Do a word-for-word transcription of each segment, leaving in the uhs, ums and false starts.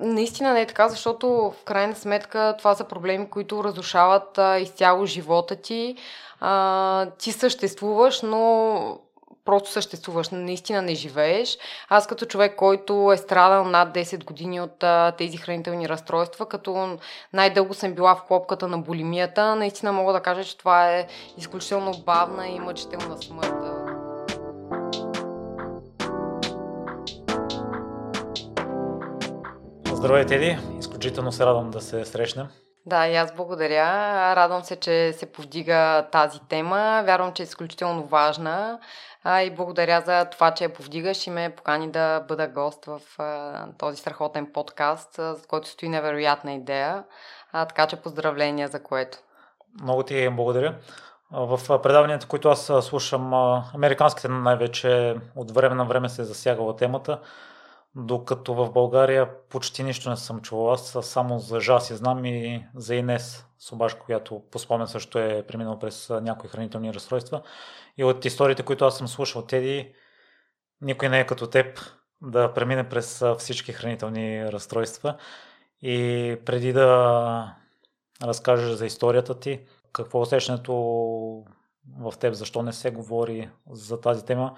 Наистина не е така, защото в крайна сметка това са проблеми, които разрушават а, изцяло живота ти. А, ти съществуваш, но просто съществуваш, наистина не живееш. Аз като човек, който е страдал над десет години от а, тези хранителни разстройства, като най-дълго съм била в клопката на булимията, наистина мога да кажа, че това е изключително бавна и мъчителна смърт. Здравей, Теди! Изключително се радвам да се срещнем. Да, и аз благодаря. Радвам се, че се повдига тази тема. Вярвам, че е изключително важна а, и благодаря за това, че я повдигаш и ме покани да бъда гост в а, този страхотен подкаст, за който стои невероятна идея. А, така че поздравления за което. Много ти благодаря. В предаванията, които аз слушам, американските най-вече от време на време се е засягала темата, докато в България почти нищо не съм чувал. Аз само за Жаси знам и за Инес Собаш, която по спомен също е преминала през някои хранителни разстройства. И от историите, които аз съм слушал, Теди, никой не е като теб да премине през всички хранителни разстройства. И преди да разкажеш за историята ти, какво е усещането в теб, защо не се говори за тази тема?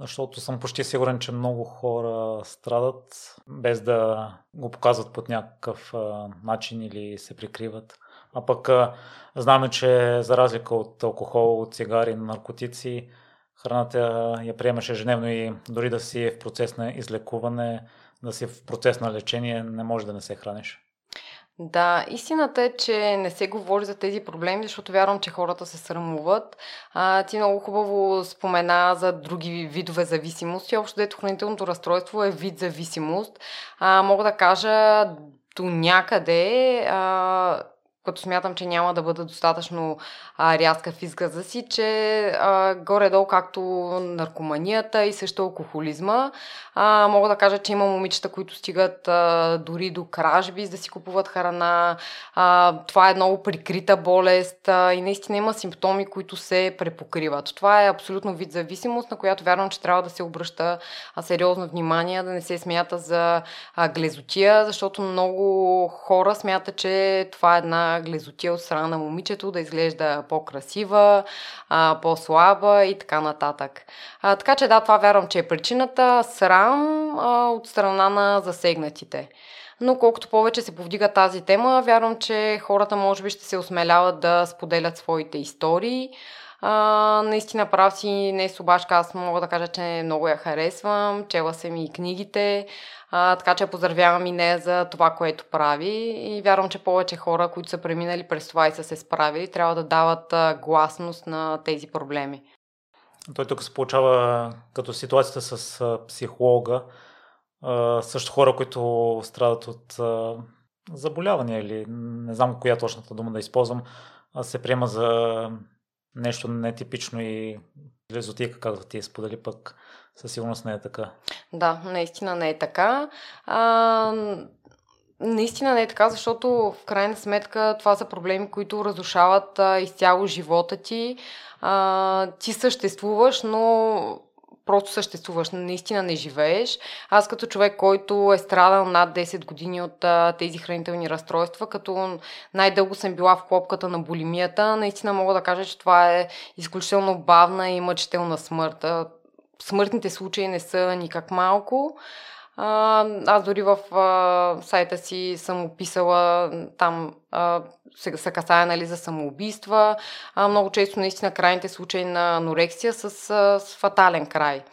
Защото съм почти сигурен, че много хора страдат, без да го показват под някакъв а, начин или се прикриват. А пък а, знаме, че за разлика от алкохол, от цигари, наркотици, храната я приемаш ежедневно и дори да си в процес на излекуване, да си в процес на лечение, не можеш да не се храниш. Да, истината е, че не се говори за тези проблеми, защото вярвам, че хората се срамуват. А, ти много хубаво спомена за други видове зависимости. Общо дето хранителното разстройство е вид зависимост. А, мога да кажа до някъде... А... като смятам, че няма да бъда достатъчно а, рязка в изказа си, че а, горе-долу както наркоманията и също алкохолизма. А, мога да кажа, че има момичета, които стигат а, дори до кражби, за да си купуват храна. А, това е много прикрита болест а, и наистина има симптоми, които се препокриват. Това е абсолютно вид зависимост, на която вярвам, че трябва да се обръща а, сериозно внимание, да не се смята за а, глезотия, защото много хора смятат, че това е една глезотия от страна на момичето, да изглежда по-красива, а, по-слаба и така нататък. А, така че да, това вярвам, че е причината срам а, от страна на засегнатите. Но колкото повече се повдига тази тема, вярвам, че хората може би ще се осмеляват да споделят своите истории. А, наистина прав си, не Собашка, аз мога да кажа, че много я харесвам, чела съм и книгите, а, така че поздравявам и нея за това, което прави и вярвам, че повече хора, които са преминали през това и са се справили, трябва да дават гласност на тези проблеми. Той тук се получава като ситуацията с психолога, а, също хора, които страдат от а, заболявания или не знам коя точната дума да използвам, а се приема за нещо нетипично и глезотика, както ти е сподели, пък със сигурност не е така. Да, наистина не е така. А, наистина не е така, защото в крайна сметка това са проблеми, които разрушават а, изцяло живота ти. А, ти съществуваш, но просто съществуваш, наистина не живееш. Аз като човек, който е страдал над десет години от а, тези хранителни разстройства, като най-дълго съм била в клопката на булимията, наистина мога да кажа, че това е изключително бавна и мъчителна смърт. Смъртните случаи не са никак малко. А, аз дори в а, сайта си съм описала там а, се, се касае нали, за самоубийства. А, много често наистина крайните случаи на анорексия с, с фатален край.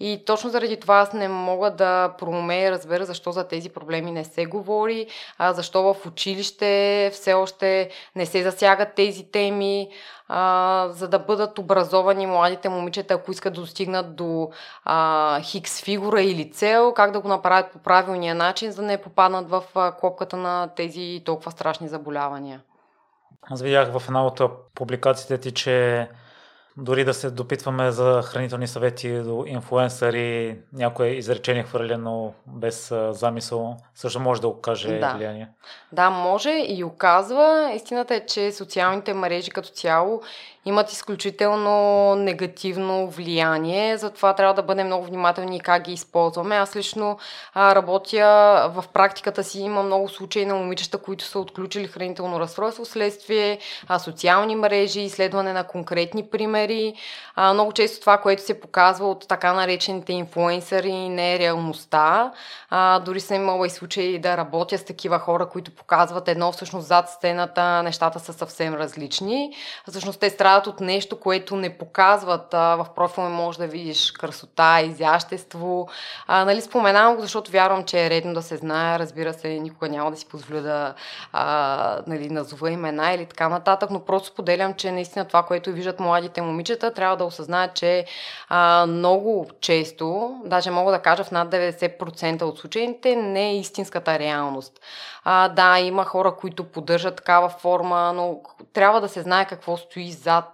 И точно заради това аз не мога да проумея, разбера защо за тези проблеми не се говори, а, защо в училище все още не се засягат тези теми, а, за да бъдат образовани младите момичета, ако искат да достигнат до а, хикс фигура или цел, как да го направят по правилния начин, за да не попаднат в клопката на тези толкова страшни заболявания. Аз видях в една от публикациите ти, че дори да се допитваме за хранителни съвети до инфлуенсъри, някое изречение хвърлено без замисъл, също може да окаже да. влияние. Да, може и оказва. Истината е, че социалните мрежи като цяло имат изключително негативно влияние, затова трябва да бъдем много внимателни как ги използваме. Аз лично а, работя в практиката си, има много случаи на момичета, които са отключили хранително разстройство вследствие а, социални мрежи, изследване на конкретни примери. А, много често това, което се показва от така наречените инфлуенсъри, не е реалността. А, дори съм имала и случаи да работя с такива хора, които показват едно, всъщност зад сцената нещата са съвсем различни. Всъщност те страдат от нещо, което не показват. В профила може да видиш красота, изящество. А, нали, споменавам го, защото вярвам, че е редно да се знае. Разбира се, никога няма да си позволя да а, нали, назова имена или така нататък, но просто споделям, че наистина това, което виждат младите момичета, трябва да осъзнаят, че а, много често, даже мога да кажа в над деветдесет процента от случаите, не е истинската реалност. А, да, има хора, които поддържат такава форма, но трябва да се знае какво стои зад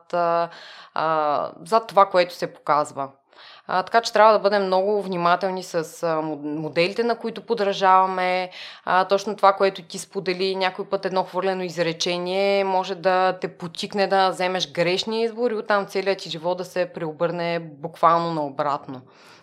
зад това, което се показва. А, така че трябва да бъдем много внимателни с а, моделите, на които подражаваме. А, точно това, което ти сподели, някой път едно хвърлено изречение може да те потикне да вземеш грешни избори, оттам целият ти живот да се преобърне буквално наобратно.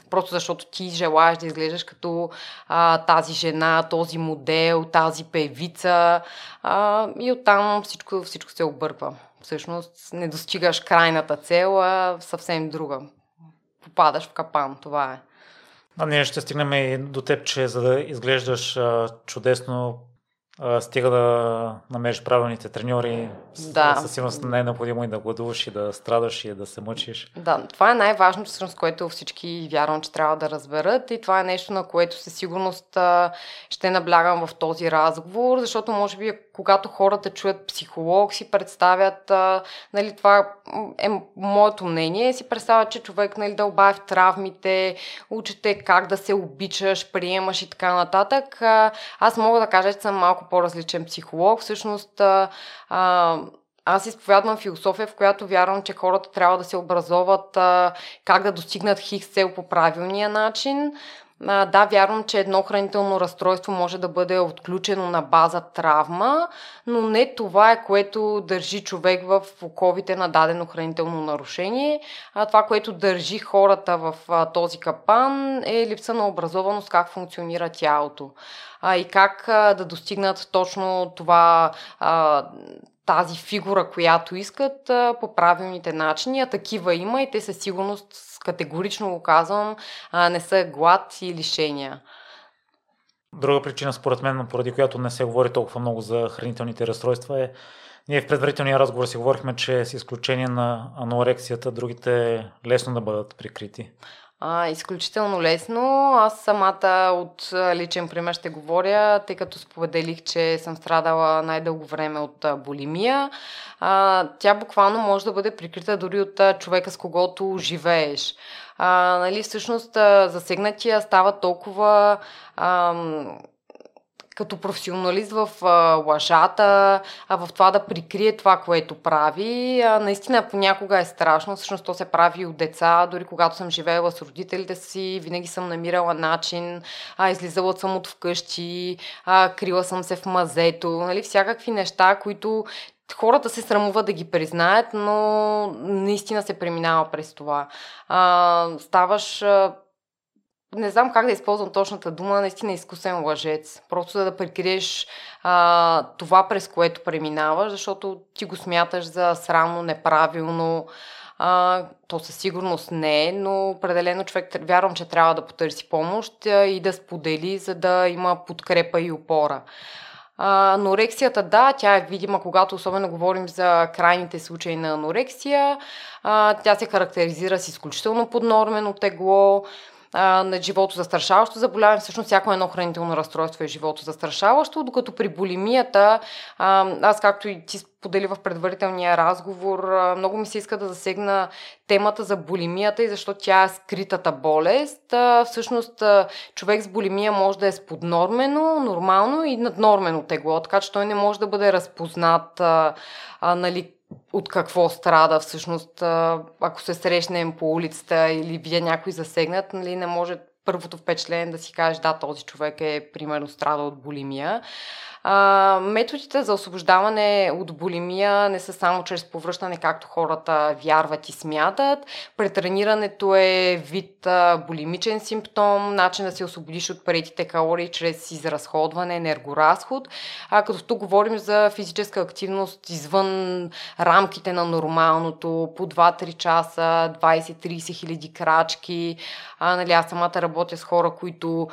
Просто защото ти желаеш да изглеждаш като а, тази жена, този модел, тази певица а, и оттам всичко, всичко се обърква. Всъщност не достигаш крайната цел, а съвсем друга. Попадаш в капан, това е. А ние ще стигнем и до теб, че за да изглеждаш а, чудесно, а, стига да намериш правилните треньори. Да. Със сигурност не е необходимо и да гладуваш, и да страдаш, и да се мъчиш. Да, това е най-важното, с което всички вярвам, че трябва да разберат. И това е нещо, на което със сигурност а, ще наблягам в този разговор, защото може би когато хората чуят психолог, си представят, а, нали, това е моето мнение, си представят, че човек, нали, дълбае в травмите, учите как да се обичаш, приемаш и така нататък. А, аз мога да кажа, че съм малко по-различен психолог. Всъщност, а, а, аз изповядвам философия, в която вярвам, че хората трябва да се образоват а, как да достигнат хикс цел по правилния начин. А, да, вярвам, че едно хранително разстройство може да бъде отключено на база травма, но не това е, което държи човек в оковите на дадено хранително нарушение. А, това, което държи хората в а, този капан, е липса на образованост как функционира тялото а, и как а, да достигнат точно това а, тази фигура, която искат по правилните начини, а такива има и те със сигурност, категорично го казвам, не са глад и лишения. Друга причина, според мен, поради която не се говори толкова много за хранителните разстройства е, ние в предварителния разговор си говорихме, че с изключение на анорексията, другите лесно да бъдат прикрити. А, изключително лесно. Аз самата от личен пример ще говоря, тъй като споделих, че съм страдала най-дълго време от булимия. А, тя буквално може да бъде прикрита дори от човека, с когото живееш. А, нали, всъщност засегнатия става толкова... Ам... като професионалист в а, лъжата, а в това да прикрие това, което прави. А, наистина понякога е страшно, всъщност то се прави от деца, дори когато съм живеела с родителите си, винаги съм намирала начин, а, излизала съм от вкъщи, а, крила съм се в мазето, нали, всякакви неща, които хората се срамуват да ги признаят, но наистина се преминава през това. А, ставаш... Не знам как да използвам точната дума, наистина изкусен лъжец. Просто да, да прикриеш а, това, през което преминаваш, защото ти го смяташ за срамно, неправилно. А, то със сигурност не е, но определено човек, вярвам, че трябва да потърси помощ а, и да сподели, за да има подкрепа и опора. А, анорексията, да, тя е видима, когато особено говорим за крайните случаи на анорексия. А, тя се характеризира с изключително поднормено тегло, на живото застрашаващо заболяване. Всъщност всяко едно хранително разстройство е живото застрашаващо, докато при булимията, аз както и ти сподели в предварителния разговор, много ми се иска да засегна темата за булимията и защо тя е скритата болест. Всъщност човек с булимия може да е с поднормено, нормално и наднормено тегло, така че той не може да бъде разпознат, нали, от какво страда всъщност, ако се срещнем по улицата или вие някой засегнат, нали, не може първото впечатление да си кажеш, да, този човек е, примерно, страда от булимия. А, методите за освобождаване от булимия не са само чрез повръщане, както хората вярват и смятат. Претренирането е вид а, булимичен симптом, начин да се освободиш от приетите калории чрез изразходване, енергоразход. А, като тук говорим за физическа активност извън рамките на нормалното, по два-три часа, двайсет-трийсет хиляди крачки. А, нали, аз самата работя с хора, които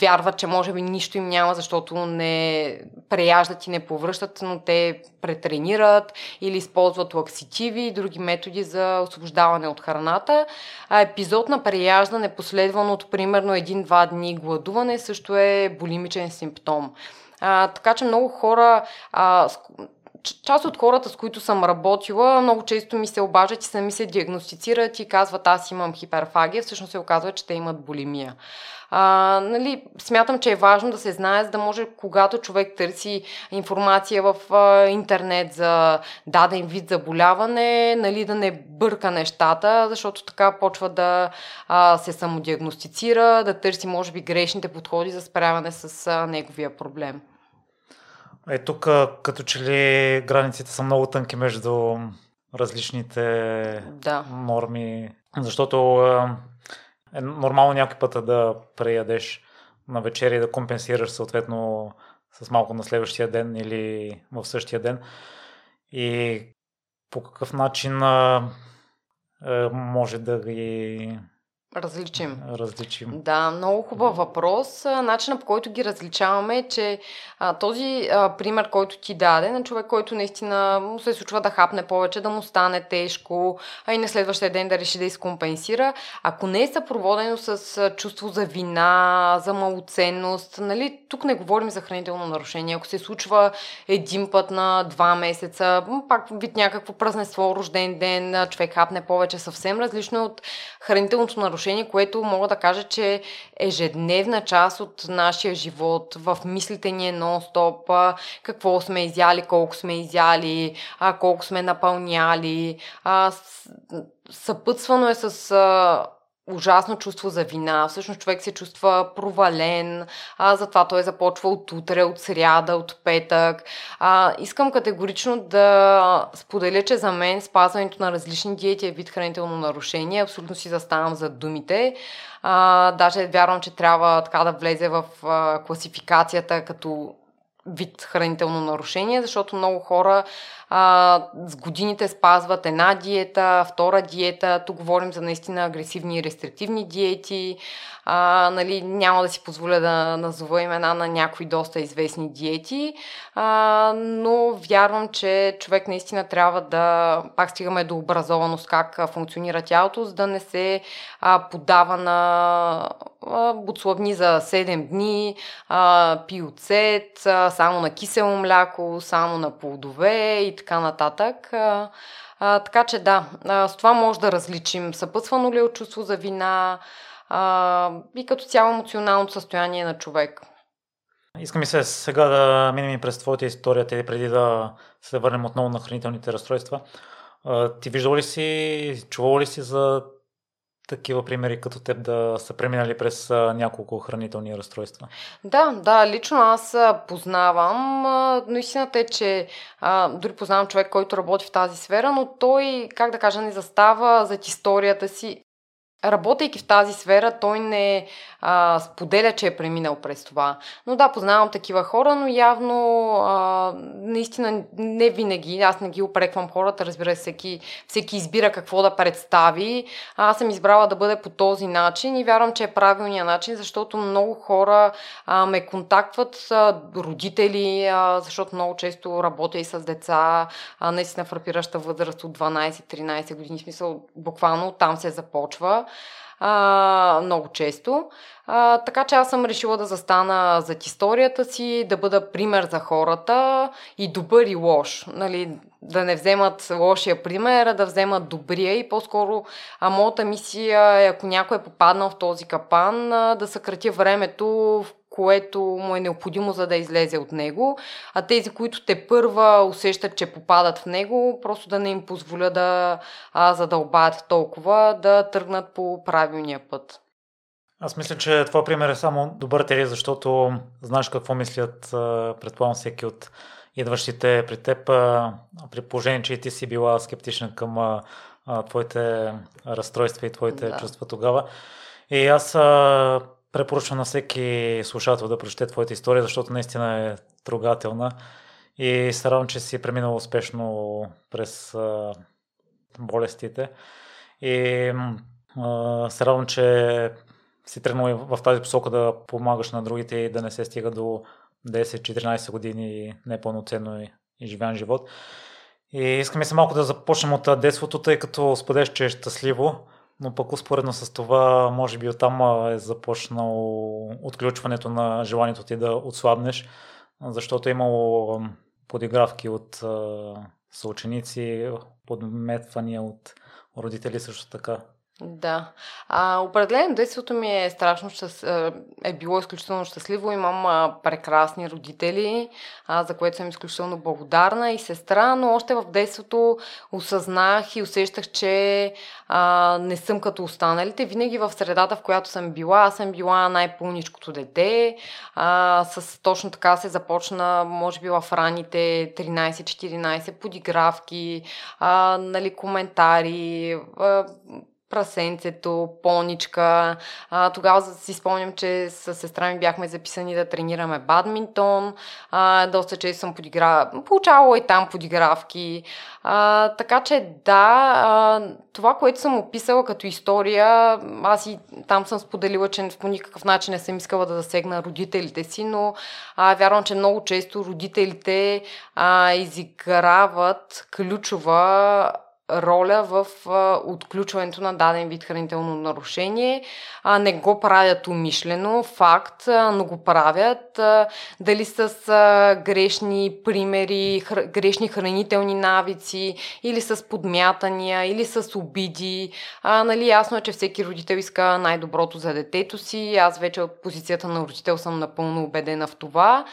вярват, че може би нищо им няма, защото не преяждат и не повръщат, но те претренират или използват лакситиви и други методи за освобождаване от храната. А епизод на преяждане, последвано от примерно един-два дни гладуване, също е булимичен симптом. А, така че много хора... А, част от хората, с които съм работила, много често ми се обажат и сами се диагностицират и казват, аз имам хиперфагия, всъщност се оказва, че те имат булимия. А, нали, смятам, че е важно да се знае, за да може, когато човек търси информация в а, интернет за даден вид заболяване, нали, да не бърка нещата, защото така почва да а, се самодиагностицира, да търси, може би, грешните подходи за справяне с а, неговия проблем. Е, тук като че ли границите са много тънки между различните да. норми, защото е нормално някой път да преядеш на вечер и да компенсираш съответно с малко на следващия ден или в същия ден. И по какъв начин може да ги... Различим. Различим. Да, много хубав въпрос. Начинът, по който ги различаваме е, че а, този а, пример, който ти даде на човек, който наистина му се случва да хапне повече, да му стане тежко, а и на следващия ден да реши да изкомпенсира, ако не е съпроводено с чувство за вина, за малоценност, нали, тук не говорим за хранително нарушение. Ако се случва един път на два месеца, пак вид някакво празненство, рожден ден, човек хапне повече, съвсем различно от хранителното нарушение, което мога да кажа, че е ежедневна част от нашия живот. В мислите ни е нон-стоп какво сме изяли, колко сме изяли, колко сме напълняли. Съпътствано е с ужасно чувство за вина. Всъщност човек се чувства провален, а затова той започва от утре, от сряда, от петък. А, искам категорично да споделя, че за мен спазването на различни диети е вид хранително нарушение. Абсолютно си заставам зад думите. А, даже вярвам, че трябва така да влезе в а, класификацията като вид хранително нарушение, защото много хора а, с годините спазват една диета, втора диета. Тук говорим за наистина агресивни и рестриктивни диети. А, нали, няма да си позволя да назова имена на някои доста известни диети, а, но вярвам, че човек наистина трябва да... Пак стигаме до образованост, как функционира тялото, за да не се а, подава на а, отслабни за седем дни, а, пиоцет, а, само на кисело мляко, само на плодове и така нататък. А, а, така че да, а, с това може да различим съпътствано ли от чувство за вина, а, и като цяло емоционалното състояние на човек. Искам и се сега да минем и през твоята история, Теди, преди да се върнем отново на хранителните разстройства. А, ти виждал ли си, чувал ли си за такива примери като теб да са преминали през няколко хранителни разстройства? Да, да, лично аз познавам, но истината е, че а, дори познавам човек, който работи в тази сфера, но той, как да кажа, не застава зад историята си. Работейки в тази сфера, той не а, споделя, че е преминал през това. Но да, познавам такива хора, но явно а, наистина не винаги. Аз не ги опреквам хората, разбира се, всеки, всеки избира какво да представи. Аз съм избрала да бъде по този начин и вярвам, че е правилният начин, защото много хора а, ме контактват, а, родители, а, защото много често работя и с деца, а, наистина фрапираща възраст от дванайсет-тринайсет години, в смисъл буквално там се започва. А, много често. А, така че аз съм решила да застана зад историята си, да бъда пример за хората, и добър и лош. Нали, да не вземат лошия пример, а да вземат добрия, и по-скоро а, моята мисия е, ако някой е попаднал в този капан, а, да съкрати времето, в което му е необходимо, за да излезе от него, а тези, които те първа усещат, че попадат в него, просто да не им позволя да а, задълбаят толкова, да тръгнат по правилния път. Аз мисля, че това пример е само добър, Теди, защото знаеш какво мислят, предполагам, всеки от идващите при теб, при положение, че и ти си била скептична към твоите разстройства и твоите да. чувства тогава. И аз препоръчвам на всеки слушател да прочете твоята история, защото наистина е трогателна и се радвам, че си преминала успешно през болестите. И се радвам, че си тръгнал и в тази посока да помагаш на другите и да не се стига до десет-четиринайсет години непълноценно изживян живот. И искаме се малко да започнем от детството, тъй като споделяш, че е щастливо, но пък успоредно с това, може би оттам е започнало отключването на желанието ти да отслабнеш, защото е имало подигравки от съученици, подметвания от родители също така. Да. А, определено детството ми е страшно щаст... е било изключително щастливо. Имам а, прекрасни родители, а, за което съм изключително благодарна, и сестра, но още в детството осъзнах и усещах, че а, не съм като останалите. Винаги в средата, в която съм била, аз съм била най-пълничкото дете. А, с точно така се започна, може би в ранните тринайсет-четиринайсет, подигравки, а, нали, коментари, а, прасенцето, поничка. А, тогава си спомням, че с сестра ми бяхме записани да тренираме бадминтон. А, доста често съм подигра... получавала и там подигравки. А, така че да, а, това, което съм описала като история, аз и там съм споделила, че по никакъв начин не съм искала да засегна родителите си, но а, вярвам, че много често родителите а, изиграват ключова роля в а, отключването на даден вид хранително нарушение. А, не го правят умишлено, факт, а, но го правят. А, дали с а, грешни примери, хр... грешни хранителни навици, или с подмятания, или с обиди. А, нали, ясно е, че всеки родител иска най-доброто за детето си. Аз вече от позицията на родител съм напълно убедена в това.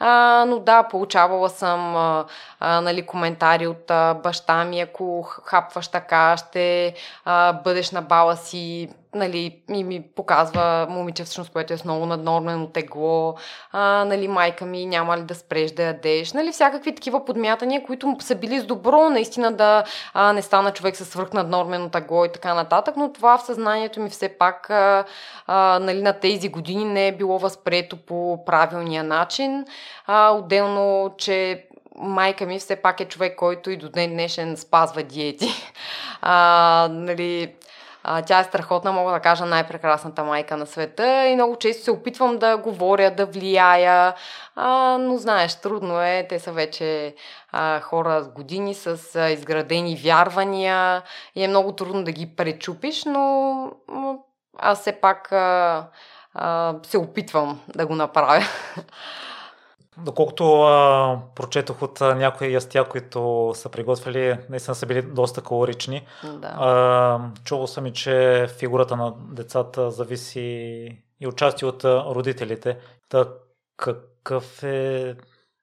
А, но да, получавала съм а, а, нали, коментари от а, баща ми: ако хапваш така, ще а, бъдеш на бала си, нали, и ми показва момиче, всъщност, което е с много наднормено тегло, а, нали, майка ми: няма ли да спреш да ядеш, нали, всякакви такива подмятания, които са били с добро, наистина да а, не стана човек със свръхнаднормено тегло и така нататък, но това в съзнанието ми все пак а, а, нали, на тези години не е било възприето по правилния начин. А, отделно, че майка ми все пак е човек, който и до ден днешен спазва диети. А, нали, тя е страхотна, мога да кажа, най-прекрасната майка на света, и много често се опитвам да говоря, да влияя, а, но знаеш, трудно е. Те са вече а, хора с години, с а, изградени вярвания, и е много трудно да ги пречупиш, но аз все пак а, а, се опитвам да го направя. Доколкото а, прочетох от а, някои ястия, които са приготвили, наистина са били доста калорични. Да. Чувал съм и, че фигурата на децата зависи и отчасти от а, родителите. Та какъв е,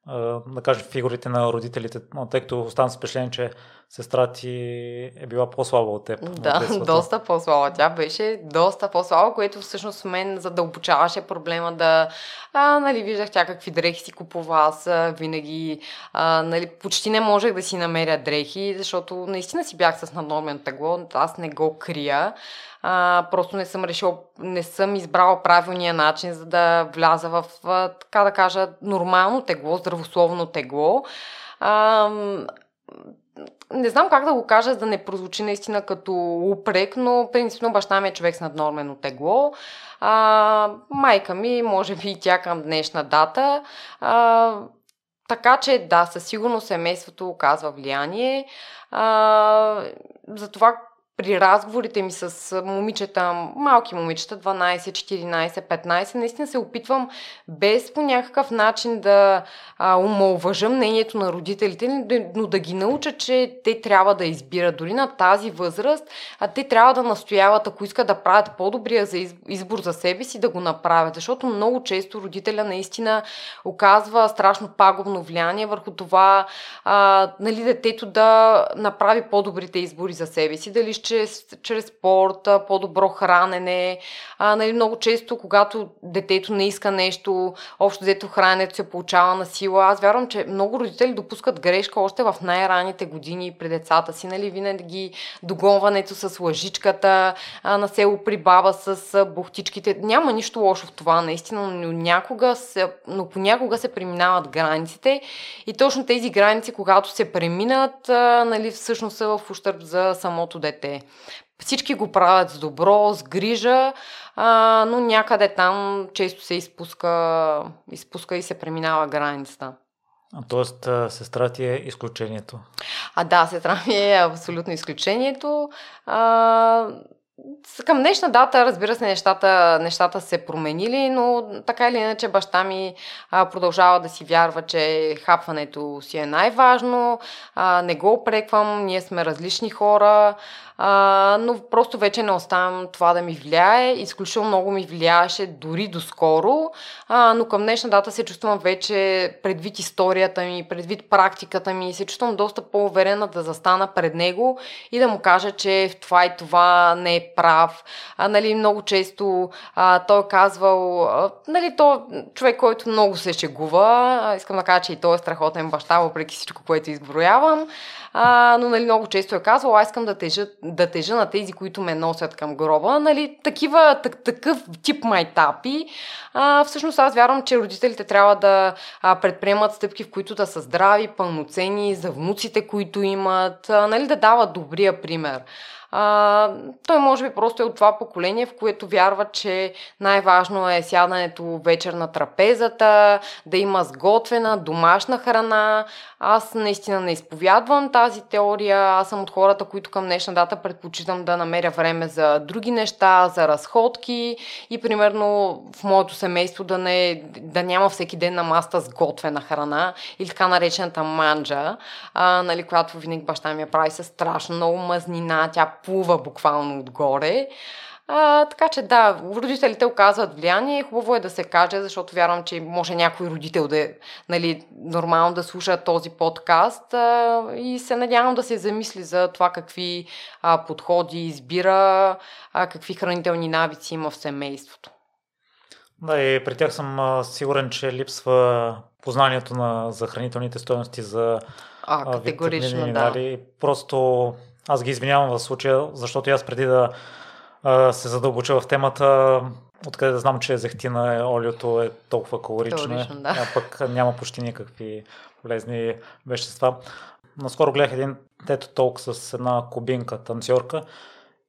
а, да кажем, фигурите на родителите, тъй като останам с впечатление, че сестра ти е била по-слаба от теб. Да, доста по-слаба. Тя беше доста по-слаба, което всъщност в мен задълбочаваше проблема да... А, нали, виждах тя какви дрехи си купува. Аз винаги а, нали, почти не можех да си намеря дрехи, защото наистина си бях с наднормено тегло. Аз не го крия. А, просто не съм решила, не съм избрала правилния начин, за да вляза в, а, така да кажа, нормално тегло, здравословно тегло. А, Не знам как да го кажа, за да не прозвучи наистина като упрек, но принципно баща ми е човек с наднормено тегло. А, майка ми, може би и тя към днешна дата. А, така че да, със сигурност семейството оказва влияние. А, за това при разговорите ми с момичета, малки момичета, дванайсет, четиринайсет, петнайсет, наистина се опитвам без по някакъв начин да омалважа мнението на родителите, но да ги науча, че те трябва да избират дори на тази възраст, а те трябва да настояват, ако искат да правят по-добрия избор за себе си, да го направят, защото много често родителя наистина оказва страшно пагубно влияние върху това а, нали, детето да направи по-добрите избори за себе си, дали чрез, чрез спорт, по-добро хранене. А, нали, много често, когато детето не иска нещо, общо взето храненето се получава на сила. Аз вярвам, че много родители допускат грешка още в най-ранните години при децата си. Нали, винаги догонването с лъжичката, а, на село при баба с бухтичките. Няма нищо лошо в това, наистина, но, някога се, но понякога се преминават границите и точно тези граници, когато се преминат, а, нали, всъщност са в ущърб за самото дете. Всички го правят с добро, с грижа, а, но някъде там често се изпуска, изпуска и се преминава границата. Тоест, сестра ти е изключението? А, да, сестра ми е абсолютно изключението. А, към днешна дата, разбира се, нещата, нещата се променили, но така или иначе баща ми а, продължава да си вярва, че хапването си е най-важно. А, не го опреквам, ние сме различни хора, а, но просто вече не оставям това да ми влияе. Изключително много ми влияеше дори доскоро, а, но към днешна дата се чувствам вече, предвид историята ми, предвид практиката ми, се чувствам доста по-уверена да застана пред него и да му кажа, че в това и това не е прав. А, нали, много често а, той е казвал, а, нали, той човек, който много се шегува, а, искам да кажа, че и той е страхотен баща, въпреки всичко, което изброявам, а, но нали, много често е казвал, аз искам да тежа, да тежа на тези, които ме носят към гроба. Нали, такива, так, такъв тип майтапи. А, всъщност аз вярвам, че родителите трябва да а, предприемат стъпки, в които да са здрави, пълноценни, за внуците, които имат, а, нали, да дават добрия пример. А, той може би просто е от това поколение, в което вярва, че най-важно е сядането вечер на трапезата, да има сготвена домашна храна. Аз наистина не изповядвам тази теория. Аз съм от хората, които към днешна дата предпочитам да намеря време за други неща, за разходки и примерно в моето семейство да, не, да няма всеки ден на маста сготвена храна или така наречената манджа, а, нали, която винаги баща ми я прави с страшно много мазнина. Тя плува буквално отгоре. А, така че да, родителите оказват влияние. Хубаво е да се каже, защото вярвам, че може някой родител да е, нали, нормално да слуша този подкаст, а, и се надявам да се замисли за това какви а, подходи избира, а, какви хранителни навици има в семейството. Да, и при тях съм а, сигурен, че липсва познанието на, за хранителните стойности, за а, категорично, а, витамини, да. Просто аз ги извинявам в случая, защото аз преди да а, се задълбоча в темата, откъде да знам, че зехтина, е, олиото е толкова калорично, да. А пък няма почти никакви полезни вещества. Наскоро гледах един тето толк с една кубинка, танцьорка,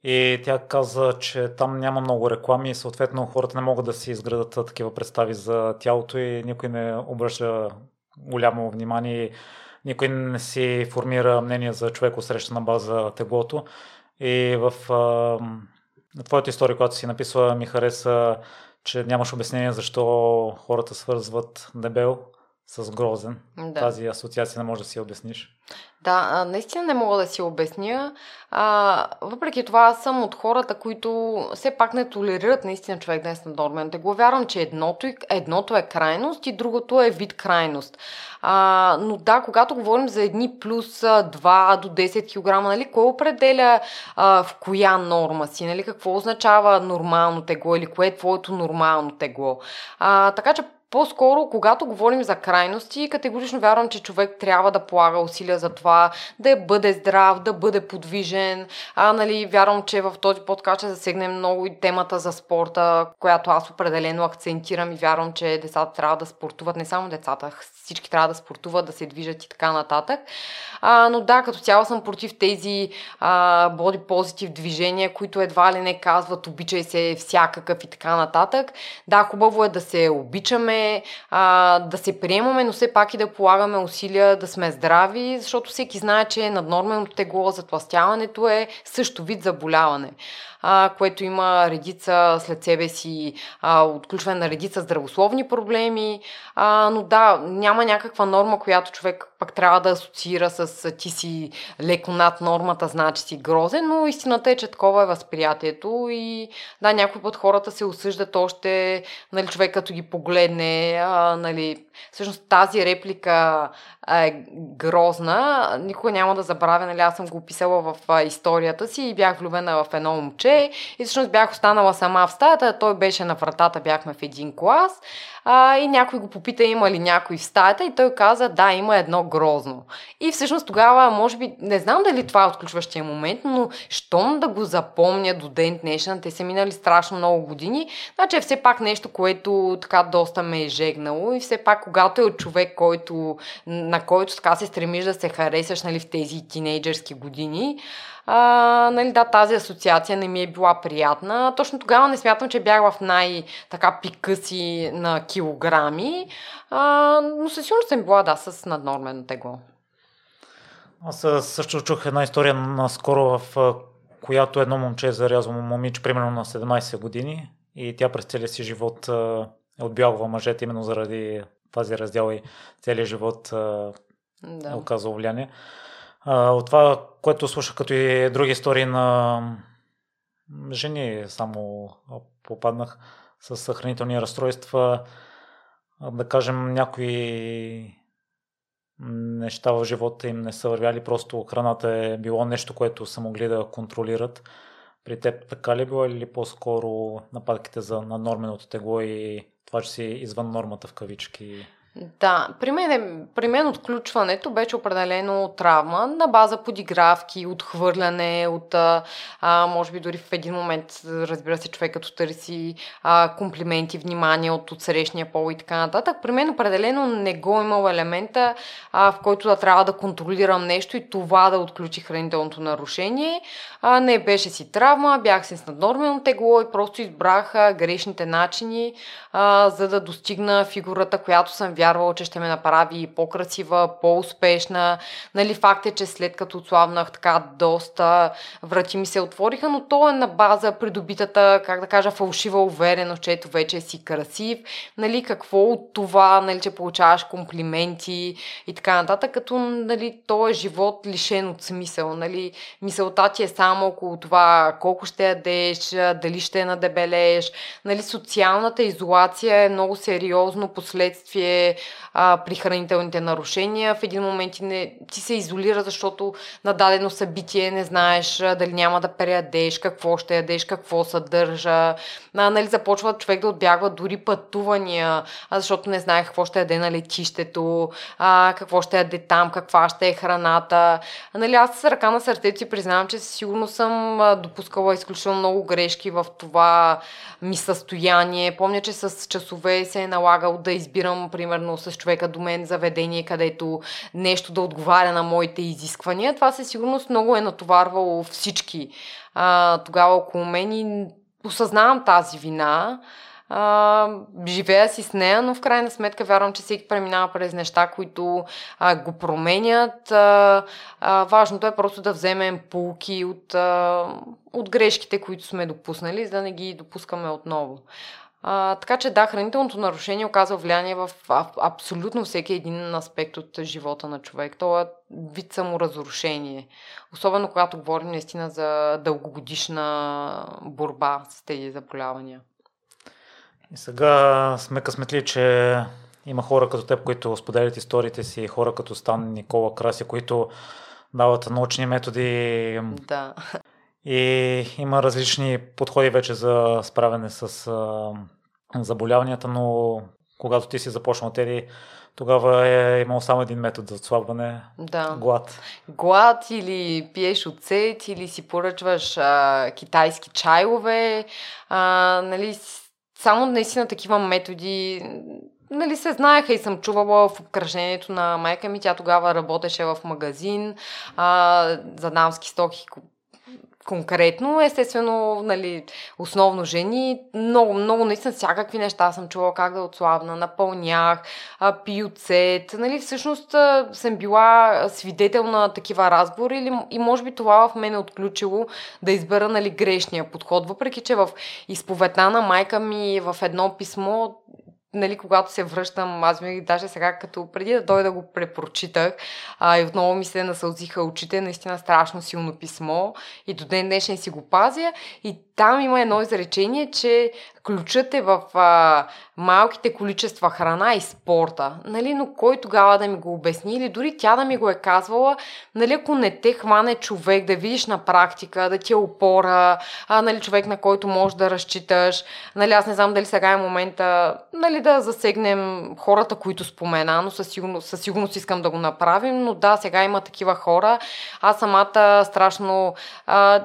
и тя каза, че там няма много реклами и съответно хората не могат да си изградат такива представи за тялото и никой не обръща голямо внимание. Никой не си формира мнение за човек усреща на база теглото. И в а, твоята история, която си написала, ми хареса, че нямаш обяснение защо хората свързват дебел с грозен. Да. Тази асоциация не може да си обясниш. Да, наистина не мога да си обясня. А, въпреки това аз съм от хората, които все пак не толерират наистина човек да е с наднормен. Да го вярвам, че едното, едното е крайност и другото е вид крайност. А, но да, когато говорим за едни плюс два до десет килограма, нали, кой определя а, в коя норма си? Нали, какво означава нормално тегло или кое е твоето нормално тегло? А, така че по-скоро, когато говорим за крайности, категорично вярвам, че човек трябва да полага усилия за това, да бъде здрав, да бъде подвижен. А, нали, вярвам, че в този подкаст ще засегнем много и темата за спорта, която аз определено акцентирам и вярвам, че децата трябва да спортуват, не само децата, всички трябва да спортуват, да се движат и така нататък. А, но да, като цяло съм против тези body positive движения, които едва ли не казват обичай се всякакъв и така нататък. Да, хубаво е да се обичаме, приемаме, а, да се приемаме, но все пак и да полагаме усилия да сме здрави, защото всеки знае, че наднорменото тегло, затлъстяването е също вид заболяване, а, което има редица след себе си, а, отключване на редица здравословни проблеми, а, но да, няма някаква норма, която човек пък трябва да асоциира с ти си леко над нормата, значи си грозен, но истината е, че такова е възприятието и да, някой път хората се осъждат още, нали, човек като ги погледне, а, нали, всъщност тази реплика е грозна, никога няма да забравя, нали, аз съм го описала в а, историята си и бях влюбена в едно момче и всъщност бях останала сама в стаята, той беше на вратата, бяхме в един клас, а, и някой го попита има ли някой в стаята и той каза да, има едно грозно. И всъщност тогава, може би, не знам дали това е отключващия момент, но щом да го запомня до ден днешен, те са минали страшно много години, значи е все пак нещо, което така доста ме е жегнало и все пак, когато е от човек, който, на който така се стремиш да се харесаш, нали, в тези тинейджерски години, а, нали, да, тази асоциация не ми е била приятна. Точно тогава не смятам, че бях в най-така пика си на килограми, а, но със сигурност съм била, да, с наднормено тегло. Аз също чух една история наскоро, в която едно момче е зарязвало момиче, примерно на седемнайсет години, и тя през целия си живот е отбягва мъжете, именно заради тази раздяла и целият живот е оказал влияние. От това, което слушах като и други истории на жени, само попаднах с хранителни разстройства, да кажем, някои неща в живота им не са вървяли, просто храната е било нещо, което са могли да контролират. При теб така ли било, или по-скоро нападките за наднорменото тегло и това, че си извън нормата в кавички? Да, при мен, при мен отключването беше определено травма на база подигравки, отхвърляне, от, а, може би дори в един момент, разбира се, човек като търси а, комплименти, внимание от отсрещния пол и така нататък. При мен определено не го имал елемента, а, в който да трябва да контролирам нещо и това да отключи хранителното нарушение. А, не беше си травма, бях си с наднормено тегло и просто избрах а, грешните начини, а, за да достигна фигурата, която съм вярвала, че ще ме направи по-красива, по-успешна. Нали, факт е, че след като отслабнах, така доста врати ми се отвориха, но то е на база придобитата, как да кажа, фалшива увереност, че ето вече си красив. Нали, какво от това, нали, че получаваш комплименти и така нататък, като, нали, то е живот лишен от смисъл. Нали. Мисълта ти е само около това колко ще ядеш, дали ще надебелееш. Нали, социалната изолация е много сериозно последствие при хранителните нарушения. В един момент ти, не, ти се изолира, защото на дадено събитие не знаеш дали няма да преядеш, какво ще ядеш, какво съдържа. Нали, започва човек да отбягва дори пътувания, защото не знае какво ще яде на летището, какво ще яде там, каква ще е храната. Нали, аз с ръка на сърцето си признавам, че сигурно съм допускала изключително много грешки в това ми състояние. Помня, че с часове се е налагал да избирам, примерно, с човека до мен заведение, където нещо да отговаря на моите изисквания. Това със сигурност много е натоварвало всички а, тогава около мен и осъзнавам тази вина. А, живея си с нея, но в крайна сметка вярвам, че всеки преминава през неща, които а, го променят. А, а, важното е просто да вземем поуки от, а, от грешките, които сме допуснали, за да не ги допускаме отново. А, така че да, хранителното нарушение оказва влияние в а, абсолютно всеки един аспект от живота на човек. То е вид саморазрушение. Особено когато говорим наистина за дългогодишна борба с тези заболявания. И сега сме късметли, че има хора като теб, които споделят историите си, и хора като Стан, Никола, Краси, които дават научни методи. Да. И има различни подходи вече за справяне с а, заболяванията, но когато ти си започнал, Теди, тогава е имал само един метод за отслабване. Да. Глад. Глад, или пиеш оцет, или си поръчваш а, китайски чайове. А, нали, само наистина такива методи... Нали, се знаеха и съм чувала в обкръжението на майка ми. Тя тогава работеше в магазин а, за дамски стоки, конкретно, естествено, нали, основно жени, много, много, наистина всякакви неща съм чула, как да отслабна, напълнях, пиоцет, нали, всъщност съм била свидетел на такива разговори и може би това в мен е отключило да избера, нали, грешния подход, въпреки че в изповедта на майка ми в едно писмо, нали, когато се връщам, аз ми даже сега, като преди да дойда го препрочитах, а, и отново ми се насълзиха очите, наистина страшно силно писмо и до ден днешен си го пазя. И там има едно изречение, че ключът е в а, малките количества храна и спорта. Нали, но кой тогава да ми го обясни? Или дори тя да ми го е казвала, нали, ако не те хване човек, да видиш на практика, да ти е опора, а, нали, човек, на който можеш да разчиташ. Нали, аз не знам дали сега е момента, нали, да засегнем хората, които спомена, но със сигурност, със сигурност искам да го направим. Но да, сега има такива хора. Аз самата страшно, а,